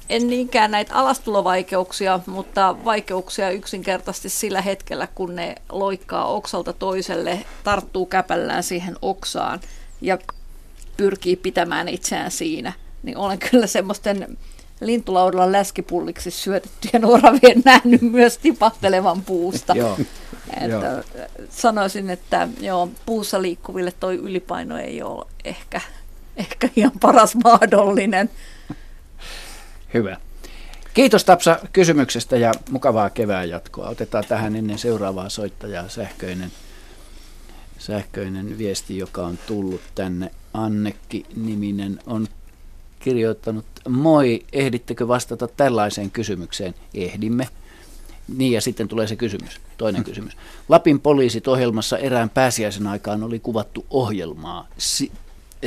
en niinkään näitä alastulovaikeuksia, mutta vaikeuksia yksinkertaisesti sillä hetkellä, kun ne loikkaa oksalta toiselle, tarttuu käpällään siihen oksaan ja pyrkii pitämään itseään siinä. Niin olen kyllä semmoisten lintulaudalla läskipulliksi syötettyjen oravien nähnyt myös tipahtelevan puusta. Että sanoisin, että joo, puussa liikkuville toi ylipaino ei ole ehkä ihan paras mahdollinen. Hyvä. Kiitos Tapsa kysymyksestä ja mukavaa kevään jatkoa. Otetaan tähän ennen seuraavaa soittajaa sähköinen viesti, joka on tullut tänne. Annekki-niminen on kirjoittanut, moi, ehdittekö vastata tällaiseen kysymykseen? Ehdimme. Niin ja sitten tulee se kysymys, toinen kysymys. Lapin poliisit -ohjelmassa erään pääsiäisen aikaan oli kuvattu ohjelmaa.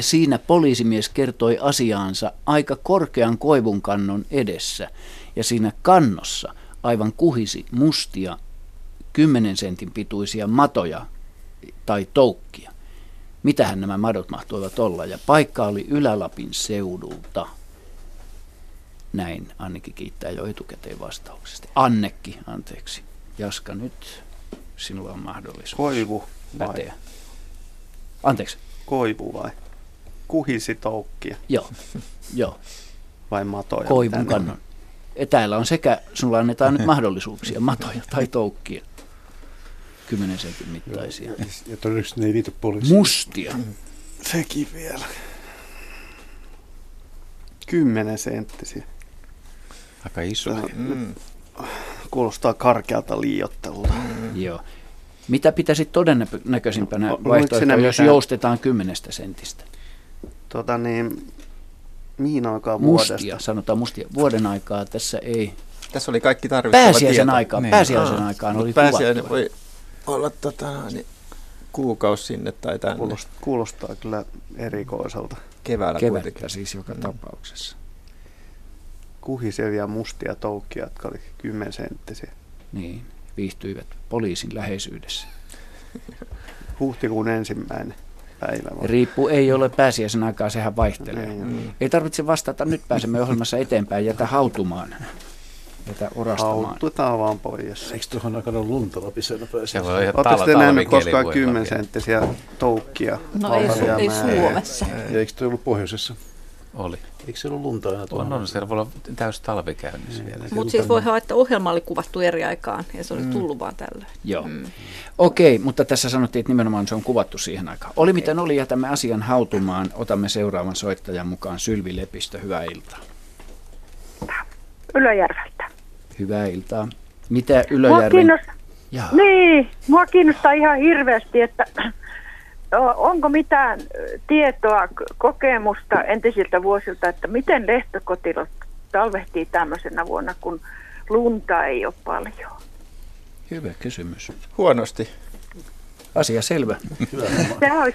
Siinä poliisimies kertoi asiaansa aika korkean koivunkannon edessä ja siinä kannossa aivan kuhisi mustia 10 sentin pituisia matoja tai toukkia. Mitähän nämä madot mahtoivat olla ja paikka oli Ylä-Lapin seudulta. Näin Annekki kiittää jo etukäteen vastauksesta. Annekki, anteeksi. Jaska, nyt sinulla on mahdollisuus. Koivu vai? Päteä. Anteeksi. Koivu vai? Kuhisi toukkia. Joo. Vai matoja? Koivun kannon. Täällä on sekä, sulla annetaan nyt mahdollisuuksia, matoja tai toukkia. 10 sentin mittaisia. Ja todennäköisesti ne ei liity poliisiin. Mustia. Sekin vielä. 10 senttisiä. Aika iso. Kuulostaa karkealta liioittelulta. Joo. Mitä pitäisi todennäköisimpänä vaihtoehtoja, jos joustetaan 10 sentistä? Mihin aikaan vuodesta? Mustia, sanotaan mustia. Vuoden aikaa tässä ei. Tässä oli kaikki tarvittava tieto. Pääsiäisen aikaan oli kuvattu. Pääsiäinen voi olla kuukausi sinne tai tänne. Kuulostaa kyllä erikoiselta. Keväällä kuitenkin siis joka tapauksessa. Kuhisevia mustia toukkia, jotka oli 10 senttisiä. Niin, viihtyivät poliisin läheisyydessä. Huhtikuun 1. päivä. Riippuu, ei ole pääsiäisen aikaa, sehän vaihtelee. Ei tarvitse vastata, nyt pääsemme ohjelmassa eteenpäin, jätä hautumaan. Jätä orastamaan. Haututaan vaan pois. Eikö tuohon aikana lunta Lapisena pääsiäisen? Oletteko te nähneet koskaan 10 senttisiä toukkia? No ei Suomessa. Eikö tuo ollut pohjoisessa? Oli. Eikö se ollut lunta aina tuohon? On, siellä voi olla täysi talvi käynnissä vielä. Mutta siis voi olla, että ohjelma oli kuvattu eri aikaan ja se oli tullut vaan tällöin. Joo. Okei, mutta tässä sanottiin, että nimenomaan se on kuvattu siihen aikaan. Oli miten oli, jätämme asian hautumaan. Otamme seuraavan soittajan mukaan. Sylvi Lepistö, hyvää iltaa. Ylöjärveltä. Hyvää iltaa. Mitä Ylöjärven? Mua kiinnostaa ihan hirveästi, että onko mitään tietoa, kokemusta entisiltä vuosilta, että miten lehtokotilot talvehtii tämmöisenä vuonna, kun lunta ei ole paljon? Hyvä kysymys. Huonosti. Asia selvä. Sehän on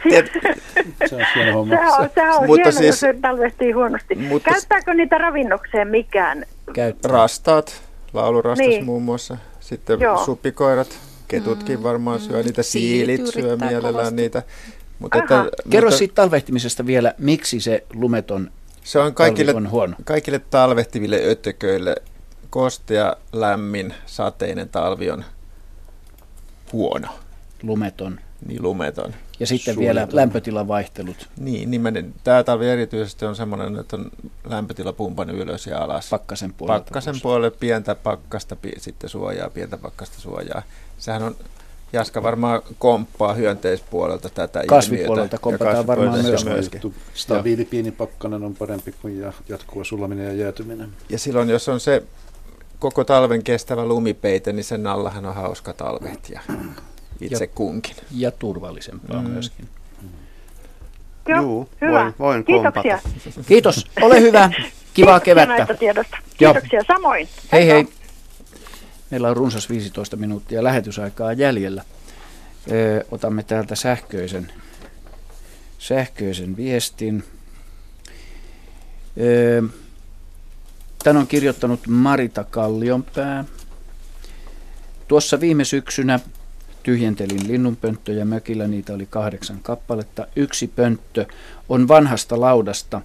hieno, siis, jos se talvehtii huonosti. Käyttääkö niitä ravinnokseen mikään? Rastaat, laulurastas muun muassa, sitten supikoirat. Ketutkin varmaan syö niitä, siilit syö mielellään niitä. Kerro siitä talvehtimisesta vielä, miksi se lumeton se on kaikille, talvi on huono? Kaikille talvehtiville ötököille kostea, lämmin, sateinen talvi on huono. Lumeton. Niin, lumeton. Ja sitten vielä lämpötilavaihtelut. Niin, nimenomaan. Tämä talvi erityisesti on semmoinen, että on lämpötila pumpannut ylös ja alas. Pakkasen puolelle pientä pakkasta, sitten suojaa, pientä pakkasta suojaa. Sehän on, Jaska varmaan komppaa hyönteispuolelta tätä ilmiötä. Kasvipuolelta kompataan varmaan myöskin. Stabiili pieni pakkanen on parempi kuin jatkuva sulaminen ja jäätyminen. Ja silloin, jos on se koko talven kestävä lumipeite, niin sen allahan on hauska talvehtia. Itse kunkin. Ja turvallisempaa myöskin. Joo, hyvä. Voin kiitoksia. Kompata. Kiitos, ole hyvä. Kivaa kevättä. Näistä tiedosta. Kiitoksia, samoin. Hei. Meillä on runsas 15 minuuttia lähetysaikaa jäljellä. Otamme täältä sähköisen viestin. Tän on kirjoittanut Marita Kallionpää. Tuossa viime syksynä tyhjentelin linnunpönttöjä mökillä, niitä oli 8 kappaletta. Yksi pönttö on vanhasta laudasta,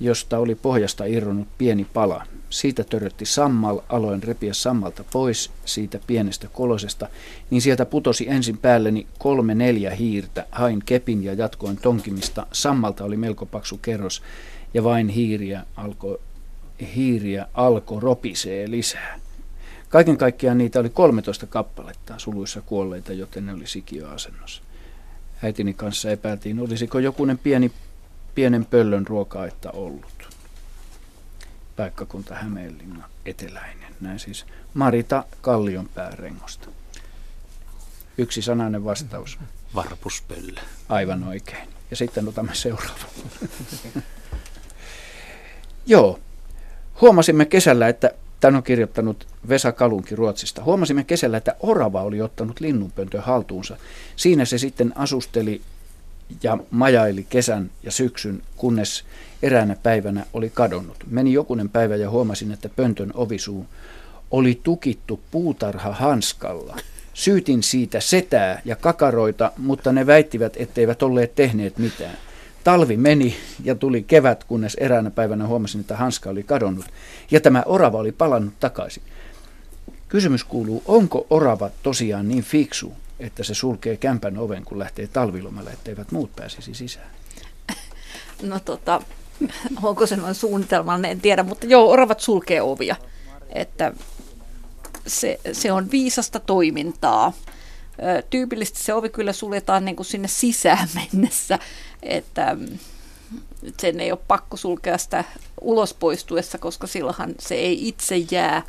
josta oli pohjasta irronnut pieni pala. Siitä törötti sammal, aloin repiä sammalta pois siitä pienestä kolosesta, niin sieltä putosi ensin päälleni 3-4 hiirtä. Hain kepin ja jatkoin tonkimista. Sammalta oli melko paksu kerros ja vain hiiriä alkoi ropisee lisää. Kaiken kaikkiaan niitä oli 13 kappaletta, suluissa kuolleita, joten ne oli sikiöasennossa. Äitini kanssa epäiltiin, olisiko jokunen pienen pöllön ruoka-aitta ollut. Paikkakunta Hämeenlinna, eteläinen. Näin siis Marita Kallionpään rengosta. Yksi sanainen vastaus. Varpuspöllö. Aivan oikein. Ja sitten otamme seuraavan. Joo. Huomasimme kesällä, että tän on kirjoittanut Vesa Kalunki Ruotsista. Huomasimme kesällä, että orava oli ottanut linnunpöntön haltuunsa. Siinä se sitten asusteli ja majaili kesän ja syksyn, kunnes eräänä päivänä oli kadonnut. Meni jokunen päivä ja huomasin, että pöntön ovisuu oli tukittu puutarhahanskalla. Syytin siitä setää ja kakaroita, mutta ne väittivät, etteivät olleet tehneet mitään. Talvi meni ja tuli kevät, kunnes eräänä päivänä huomasin, että hanska oli kadonnut ja tämä orava oli palannut takaisin. Kysymys kuuluu, onko orava tosiaan niin fiksu, että se sulkee kämpän oven, kun lähtee talvilomalle, etteivät muut pääsisi sisään? No onko semmoinen suunnitelmallinen, en tiedä, mutta joo, oravat sulkee ovia, että se on viisasta toimintaa, tyypillisesti se ovi kyllä suljetaan niin kuin sinne sisään mennessä, että sen ei ole pakko sulkea sitä ulos poistuessa, koska silloinhan se ei itse jää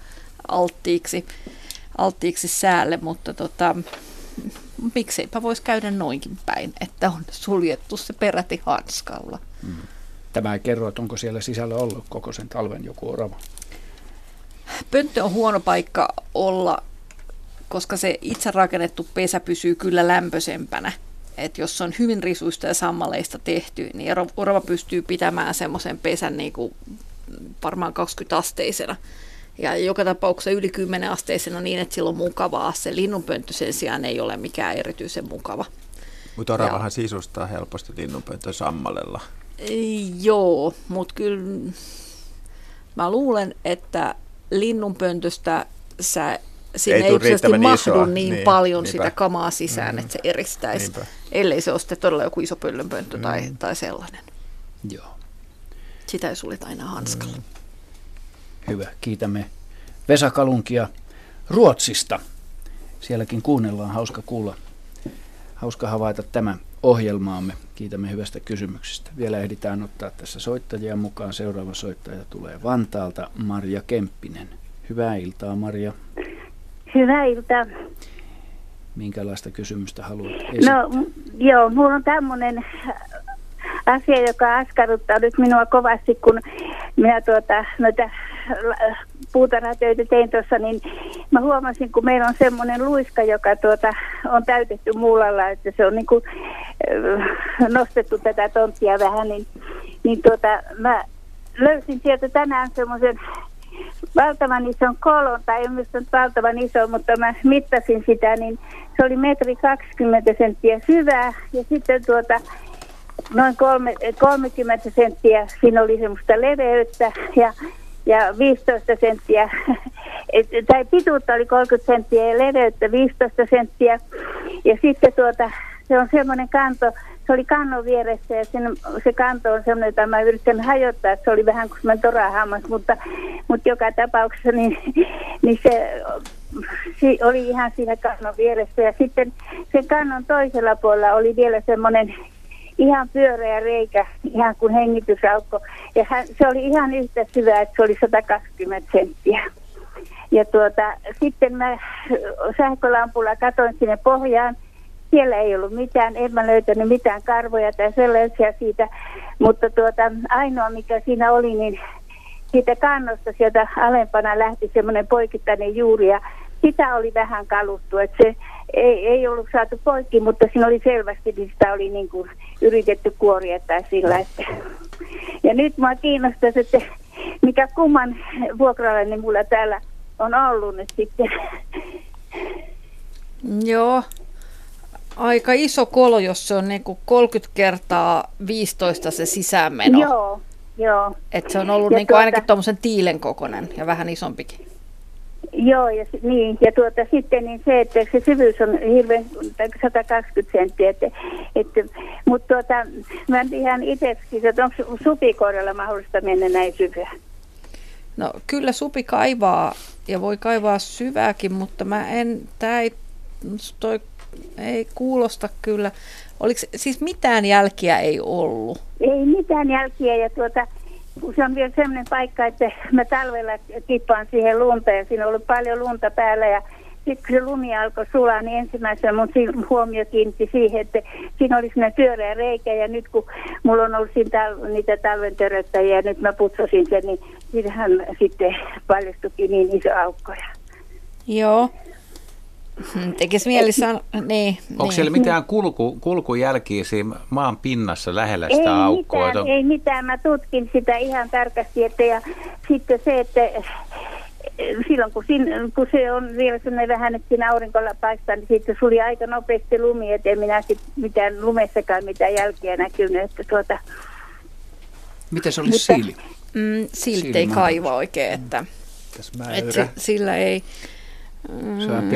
alttiiksi säälle, mutta mikseipä voisi käydä noinkin päin, että on suljettu se peräti hanskalla. Tämä ei kerro, että onko siellä sisällä ollut koko sen talven joku orava. Pönttö on huono paikka olla, koska se itse rakennettu pesä pysyy kyllä lämpöisempänä. Et jos on hyvin risuista ja sammaleista tehty, niin orava pystyy pitämään semmoisen pesän niinku varmaan 20-asteisena. Ja joka tapauksessa yli 10-asteisena niin, että sillä on mukavaa. Se linnunpönttö sen sijaan ei ole mikään erityisen mukava. Mutta oravahan sisustaa helposti linnunpönttö sammalella. Joo, mutta kyllä mä luulen, että linnunpöntöstä sinne ei yksilöisesti mahdu niin paljon sitä kamaa sisään, että se eristäisi, ellei se ole sitten todella joku iso pöllönpönttö tai sellainen. Joo. Sitä ei suljeta aina hanskalla. Hyvä, kiitämme Vesa Kalunkia Ruotsista. Sielläkin kuunnellaan, hauska kuulla, hauska havaita tämä ohjelmaamme. Kiitämme hyvästä kysymyksestä. Vielä ehditään ottaa tässä soittajia mukaan. Seuraava soittaja tulee Vantaalta, Marja Kemppinen. Hyvää iltaa, Marja. Hyvää iltaa. Minkälaista kysymystä haluat esittää? No joo, minulla on tämmöinen asia, joka askarruttaa nyt minua kovasti, kun minä noita puutarhatöitä tein tuossa, niin mä huomasin, kun meillä on semmoinen luiska, joka on täytetty muulalla, että se on niin kuin nostettu tätä tonttia vähän, mä löysin sieltä tänään semmoisen valtavan ison kolon, tai en mistä valtavan iso, mutta mä mittasin sitä, niin se oli 1,20 metriä syvää, ja sitten noin 30 senttiä, siinä oli semmoista leveyttä, ja 15 senttiä, tai pituutta oli 30 senttiä ja leveyttä 15 senttiä. Ja sitten se on semmoinen kanto, se oli kannon vieressä ja se kanto on semmoinen, jota mä yritän hajottaa, että se oli vähän kuin semmoinen torahammas, mutta joka tapauksessa niin se oli ihan siinä kannon vieressä. Ja sitten sen kannon toisella puolella oli vielä semmoinen ihan pyöreä reikä, ihan kuin hengitysaukko. Ja se oli ihan yhtä syvää, että se oli 120 senttiä. Ja sitten mä sähkölampulla katsoin sinne pohjaan. Siellä ei ollut mitään, en mä löytänyt mitään karvoja tai sellaisia siitä. Mutta ainoa mikä siinä oli, niin siitä kannosta sieltä alempana lähti semmoinen poikittainen juuri. Ja sitä oli vähän kaluttu, että se ei ollut saatu poikki, mutta siinä oli selvästi, niin sitä oli niin kuin yritetty kuoriettaa sillä. Että. Ja nyt minua kiinnostaisi, että mikä kumman vuokralainen mulla täällä on ollut nyt sitten. Joo, aika iso kolo, jos se on niin kuin 30 × 15 se sisäänmeno. Joo. Että se on ollut niin kuin ainakin tuommoisen tiilen kokoinen ja vähän isompikin. Joo, ja niin, ja sitten niin se, että se syvyys on hirveän 120 senttiä, mutta mä en ihan itsekin, että onko supikoiralla mahdollista mennä näin syvään? No kyllä supi kaivaa, ja voi kaivaa syvääkin, mutta ei kuulosta kyllä. Oliko siis mitään jälkiä ei ollut? Ei mitään jälkiä, ja se on vielä sellainen paikka, että mä talvella tippaan siihen lunta ja siinä on ollut paljon lunta päällä ja sitten kun se lumi alkoi sulaa, niin ensimmäisenä mun huomio kiinnitti siihen, että siinä oli sellainen pyöreä reikä ja nyt kun mulla on ollut niitä talven töröttäjiä ja nyt mä putsasin sen, niin siinähän sitten paljastukin niin iso aukkoja. Joo. Tekis mielissään, niin. Onko siellä mitään kulkujälkiä siinä maan pinnassa lähellä sitä aukkoa? Ei mitään, mä tutkin sitä ihan tarkasti, ja sitten se, että silloin kun se on vielä sellainen vähän, että siinä aurinkolla paistaa, niin sitten suli aika nopeasti lumi, ettei minä mitään lumessakaan mitään jälkiä näkynyt, että Miten se oli siili? Siilit ei kaiva oikein, että sillä ei.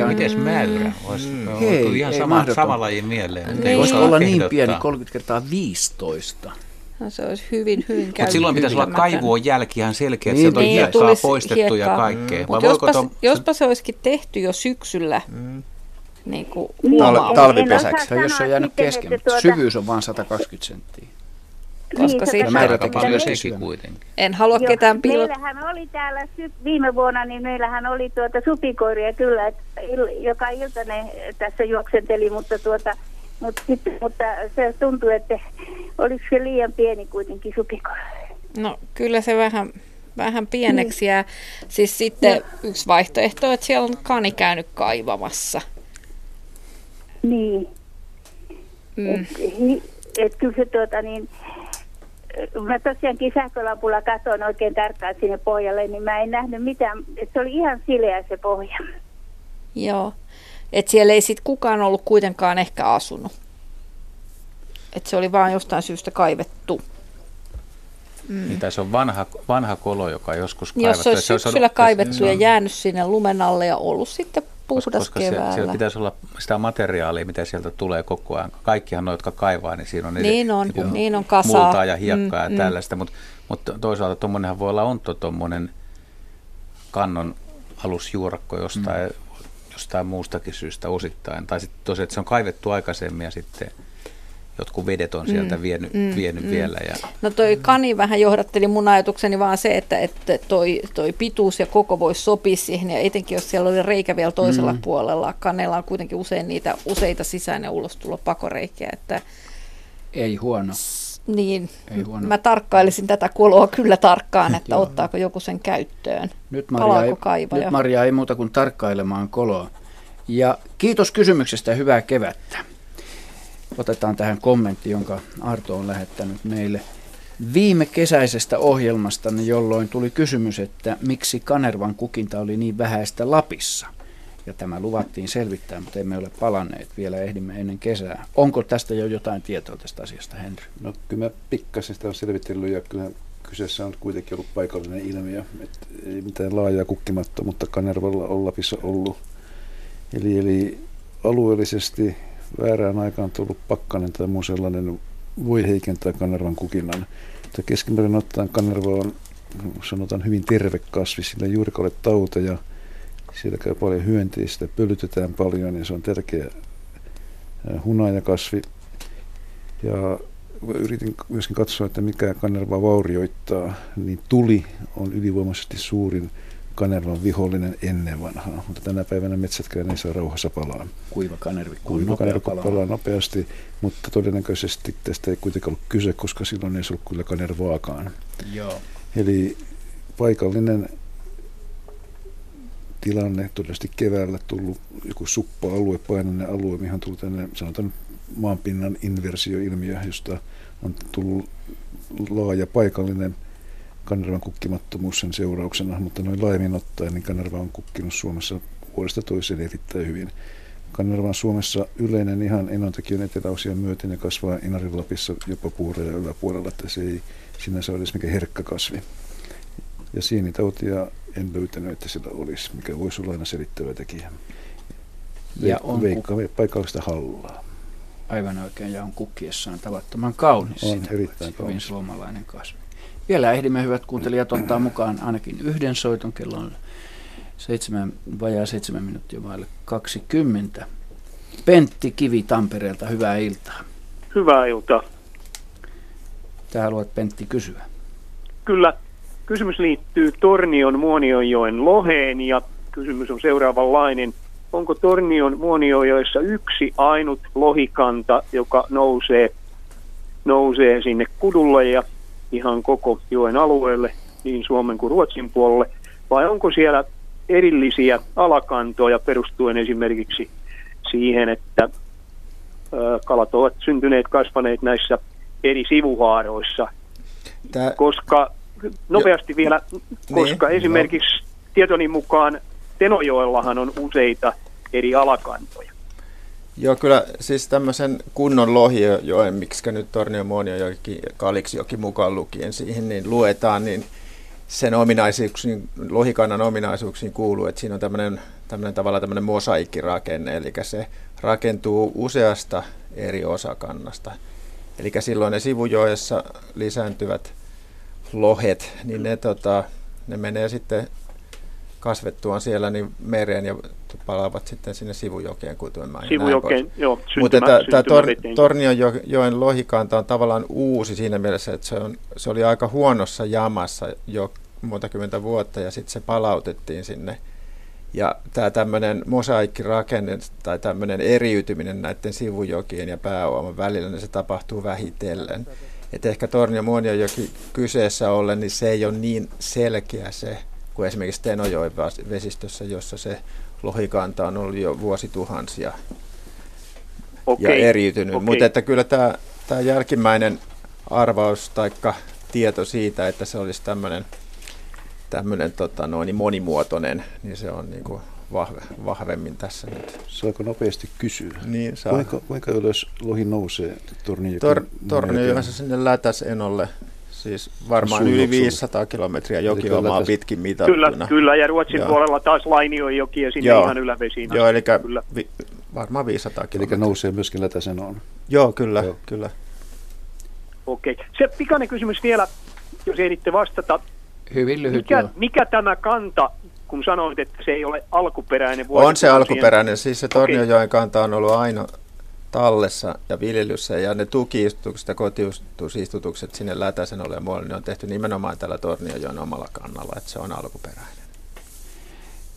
Mites määrä? Olisi ihan sama laji mieleen. Niin. Voisi olla niin pieni, 30 × 15. No, se olisi hyvin käytetty. Mutta silloin pitäisi olla kaivuun jälki ihan selkeä, että sieltä on hiekkaa poistettu ja kaikkea. Jospa se olisikin tehty jo syksyllä, niin kuin huomaa. Talvipesäksi. Tai jos on jäänyt kesken, syvyys on vain 120 senttiä. Koska siitä määrä paljon sekin kuitenkin. En halua ketään piilottaa. Meillähän oli täällä viime vuonna, niin meillähän oli supikoiria kyllä, että joka ilta ne tässä juoksenteli, mutta se tuntui, että oliko se liian pieni kuitenkin supikoira. No kyllä se vähän pieneksi jää. Siis sitten yksi vaihtoehto, että siellä on kani käynyt kaivamassa. Niin. Mm. Että kyllä se mä tosiaankin sähkölampulla katsoin oikein tarkkaan sinne pohjalle, niin mä en nähnyt mitään, että se oli ihan sileä se pohja. Joo, että siellä ei sitten kukaan ollut kuitenkaan ehkä asunut. Että se oli vaan jostain syystä kaivettu. Mm. Niin, tässä on vanha kolo, joka joskus kaivettu. Jos se olisi syksyllä kaivettu ja jäänyt sinne lumen alle ja ollut sitten puhdas koska keväällä. Koska siellä pitäisi olla sitä materiaalia, mitä sieltä tulee koko ajan. Kaikkihan ne, jotka kaivaa, niin siinä on niin on kasaa. Multaa ja hiekkaa ja tällaista. Mutta toisaalta tuommoinenhan voi olla tuommoinen kannon alusjuurakko jostain muustakin syystä osittain. Tai sitten tosiaan, että se on kaivettu aikaisemmin ja sitten jotkut vedet on sieltä vienyt vielä. Ja no toi kani vähän johdatteli mun ajatukseni vaan se, että toi pituus ja koko voisi sopia siihen, ja etenkin jos siellä oli reikä vielä toisella puolella. Kanella on kuitenkin usein niitä useita sisään- ja ulostulopakoreikiä. Että ei huono. Niin, ei huono. Mä tarkkailisin tätä koloa kyllä tarkkaan, että ottaako joku sen käyttöön. Nyt Maria ei muuta kuin tarkkailemaan koloa. Ja kiitos kysymyksestä, hyvää kevättä. Otetaan tähän kommentti, jonka Arto on lähettänyt meille viime kesäisestä ohjelmasta, jolloin tuli kysymys, että miksi kanervan kukinta oli niin vähäistä Lapissa. Ja tämä luvattiin selvittää, mutta emme ole palanneet vielä, ehdimme ennen kesää. Onko tästä jo jotain tietoa tästä asiasta, Henry? No kyllä mä pikkasen sitä on selvitellyt ja kyllä kyseessä on kuitenkin ollut paikallinen ilmiö. Että ei mitään laajaa kukkimatta, mutta kanervalla on Lapissa ollut. Eli alueellisesti väärään aikaan tullut pakkanen tai muu sellainen voi heikentää kanervan kukinnan. Keskimäärin ottaen kanerva on sanotaan hyvin terve kasvi, sillä ei juurikaan ole tauteja. Siellä käy paljon hyönteistä, pölytetään paljon ja se on tärkeä hunajakasvi. Ja yritin myöskin katsoa, että mikä kanervaa vaurioittaa, niin tuli on ylivoimaisesti suurin kanervan vihollinen ennen vanhaa, mutta tänä päivänä metsätkään ei saa rauhassa palaa. Kuiva kanervi palaa nopeasti, mutta todennäköisesti tästä ei kuitenkaan ollut kyse, koska silloin ei ollut kyllä kanervaakaan. Joo. Eli paikallinen tilanne, todennäköisesti keväällä tullut joku suppa-alue, painainen alue, mihin on tullut tänne, sanotaan maanpinnan inversioilmiö, josta on tullut laaja paikallinen kanervan kukkimattomuus sen seurauksena, mutta noin laajemmin ottaen, niin kanerva on kukkinut Suomessa vuodesta toiseen erittäin hyvin. Kanerva on Suomessa yleinen ihan Enontekiön eteläosia myöten ja kasvaa Inarilapissa jopa puureja yläpuolella, että se ei sinänsä ole edes mikään herkkä kasvi. Ja sienitautia en löytänyt, että sillä olisi, mikä voisi olla aina selittävä tekijä. Veikkaa paikallista hallaa. Aivan oikein, ja on kukkiessaan tavattoman kaunis. On erittäin kaunis. Hyvin suomalainen kasvi. Vielä ehdimme, hyvät kuuntelijat, ottaa mukaan ainakin yhden soiton. Kello on 7 minuuttia vaille 20. Pentti Kivi Tampereelta, hyvää iltaa. Hyvää iltaa. Mitä haluat, Pentti, kysyä? Kyllä. Kysymys liittyy Tornion Muonionjoen loheen ja kysymys on seuraavanlainen. Onko Tornion Muonionjoessa yksi ainut lohikanta, joka nousee sinne kudulle ja ihan koko joen alueelle, niin Suomen kuin Ruotsin puolelle, vai onko siellä erillisiä alakantoja perustuen esimerkiksi siihen, että kalat ovat syntyneet, kasvaneet näissä eri sivuhaaroissa? Koska, nopeasti vielä, koska esimerkiksi tietoni mukaan Tenojoellahan on useita eri alakantoja. Joo, kyllä siis tämmöisen kunnon lohijoen, miksikä nyt Tornion Muonionjoki, Kaliksjoki mukaan lukien siihen, niin luetaan, niin sen ominaisuuksiin, lohikannan ominaisuuksiin kuuluu, että siinä on tämmöinen mosaikkirakenne, eli se rakentuu useasta eri osakannasta. Eli silloin ne sivujoessa lisääntyvät lohet, niin ne menee sitten kasvettuaan siellä niin mereen ja palaavat sitten sinne sivujokeen, kuten mä Sivujokeen, joo. Mutta tämä Tornionjoen lohikanta on tavallaan uusi siinä mielessä, että se oli aika huonossa jamassa jo monta kymmentä vuotta ja sitten se palautettiin sinne. Ja tämä tämmöinen mosaikkirakenne tai tämmöinen eriytyminen näiden sivujokien ja pääuoman välillä, niin se tapahtuu vähitellen. Et ehkä Tornio-Muonionjoki kyseessä ollen, niin se ei ole niin selkeä se, kuin esimerkiksi Tenojoen vesistössä, jossa se lohikanta on ollut jo vuosituhansia ja eriytynyt. Okay. Mutta että kyllä tämä jälkimmäinen arvaus tai tieto siitä, että se olisi tämmöinen monimuotoinen, niin se on niin kuin vahvemmin tässä nyt. Saako nopeasti kysyä? Niin, saa. Kuinka ylös lohi nousee Torniojoessa sinne Lätäsenolle? Siis varmaan yli 500 kilometriä jokiomaa pitkin mitattuna. Kyllä, ja Ruotsin puolella taas Lainiojoki ja sinne ihan ylävesiin. Joo, eli varmaan 500 kilometriä. Eli nousee myöskin Lätäsenoon. Joo, kyllä. Okei. Se pikainen kysymys vielä, jos ehditte vastata. Hyvin lyhyt. Mikä tämä kanta, kun sanoit, että se ei ole alkuperäinen vuosi? On se alkuperäinen, siis se Torniojoen kanta on ollut aina tallessa ja viljelyssä, ja ne tuki-istutukset ja kotiutusistutukset sinne Lätäsenolle ja muualle, ne on tehty nimenomaan tällä Torniojoen omalla kannalla, että se on alkuperäinen.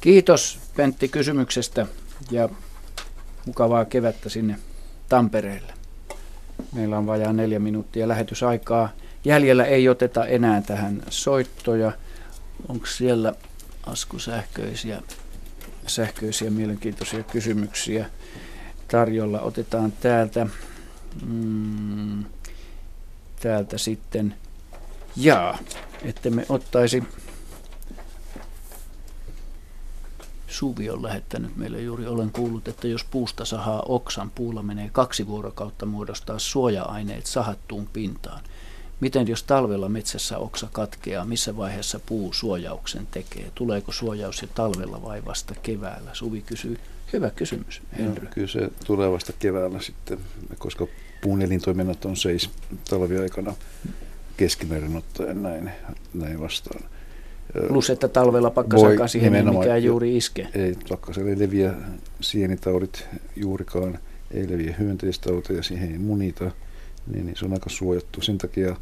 Kiitos Pentti kysymyksestä ja mukavaa kevättä sinne Tampereelle. Meillä on vajaa 4 minuuttia lähetysaikaa. Jäljellä ei oteta enää tähän soittoja. Onko siellä Asku sähköisiä mielenkiintoisia kysymyksiä tarjolla? Otetaan täältä sitten. Jaa, ettemme ottaisi. Suvi on lähettänyt meille juuri, olen kuullut, että jos puusta sahaa oksan, puulla menee 2 vuorokautta muodostaa suoja-aineet sahattuun pintaan. Miten jos talvella metsässä oksa katkeaa, missä vaiheessa puu suojauksen tekee? Tuleeko suojaus jo talvella vai vasta keväällä? Suvi kysyy. Hyvä kysymys, Henry. Kyllä se tulee vasta keväällä sitten, koska puun elintoiminnat on seis talviaikana keskimäärin ottaen näin vastaan. Plus, että talvella pakkasakaan siihen ei mikään juuri iske. Ei pakkaselle leviä sienitaudit juurikaan, ei leviä hyönteistauteja, siihen ei munita. Niin, se on aika suojattu. Sen takia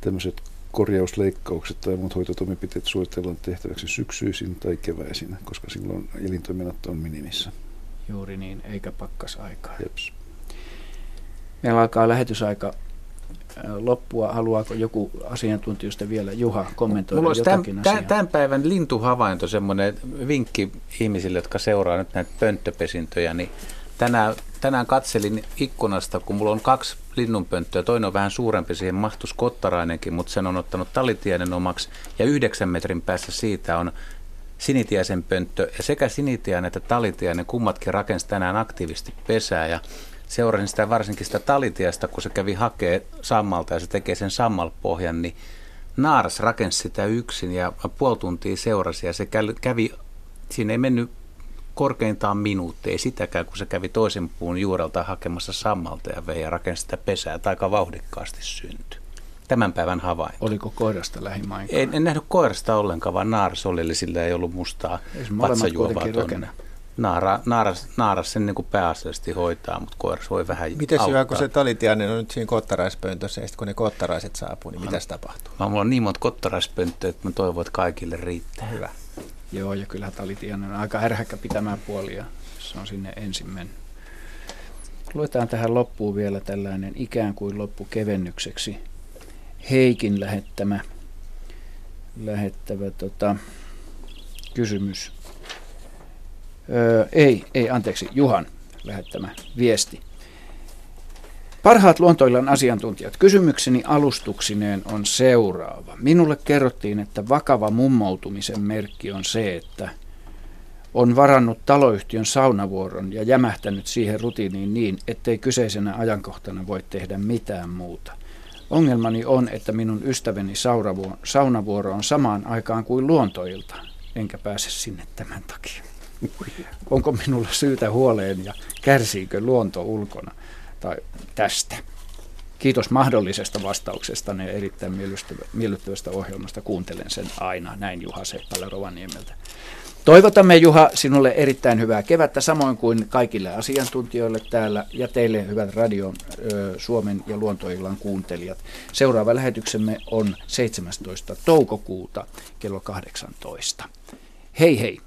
tämmöiset korjausleikkaukset tai muut hoitotoimenpiteet suositellaan tehtäväksi syksyisin tai keväisin, koska silloin elintoiminnat on minimissä. Juuri niin, eikä pakkasaikaa. Jeps. Meillä alkaa lähetysaika loppua. Haluaako joku asiantuntijoista vielä, Juha, kommentoida jotakin asiaa? Tämän päivän lintuhavainto, semmoinen vinkki ihmisille, jotka seuraa nyt näitä pönttöpesintöjä, niin tänään katselin ikkunasta, kun mulla on 2 linnunpönttöä. Toinen on vähän suurempi, siihen mahtuisi kottarainenkin, mutta sen on ottanut talitienen omaksi. Ja 9 metrin päässä siitä on sinitiäisen pönttö. Ja sekä sinitiäinen että talitiäinen, kummatkin rakensi tänään aktiivisesti pesää. Ja seurasin sitä varsinkin sitä talitiästä, kun se kävi hakee sammalta ja se tekee sen sammalpohjan, niin naaras rakensi sitä yksin ja 5,5 tuntia seurasi. Ja se kävi, siinä ei mennyt korkeintaan minuutti, ei sitäkään, kun se kävi toisen puun juurelta hakemassa sammalta ja vei ja rakensi sitä pesää, tai aika vauhdikkaasti syntyi. Tämän päivän havainto. Oliko koirasta lähimainkaan? En nähnyt koirasta ollenkaan, vaan naaras oli, eli sillä ei ollut mustaa vatsajuovaa tuonne. Naaras sen niin kuin pääasiallisesti hoitaa, mutta koiras voi vähän miten auttaa. Mites hyvä, kun se talitiainen on nyt siinä kottaraispöntössä, ja sitten kun ne kottaraiset saapuu, niin mitäs tapahtuu? Mulla on niin monta kottaraispönttöä, että mä toivon, että kaikille riittää. Hyvä. Joo, ja kyllähän talitiainen on aika ärhäkkä pitämään puolia, jos se on sinne ensin mennyt. Luetaan tähän loppuun vielä tällainen ikään kuin loppukevennykseksi Heikin lähettävä kysymys. Juhan lähettämä viesti. Parhaat luontoillan asiantuntijat, kysymykseni alustuksineen on seuraava. Minulle kerrottiin, että vakava mummoutumisen merkki on se, että on varannut taloyhtiön saunavuoron ja jämähtänyt siihen rutiiniin niin, ettei kyseisenä ajankohtana voi tehdä mitään muuta. Ongelmani on, että minun ystäväni saunavuoro on samaan aikaan kuin luontoilta, enkä pääse sinne tämän takia. Onko minulla syytä huoleen ja kärsiikö luonto ulkona? Tai tästä. Kiitos mahdollisesta vastauksesta ja erittäin miellyttävästä ohjelmasta. Kuuntelen sen aina. Näin Juha Seppälä Rovaniemeltä. Toivotamme, Juha, sinulle erittäin hyvää kevättä, samoin kuin kaikille asiantuntijoille täällä ja teille, hyvät Radio Suomen ja Luontoillan kuuntelijat. Seuraava lähetyksemme on 17. toukokuuta kello 18. Hei hei!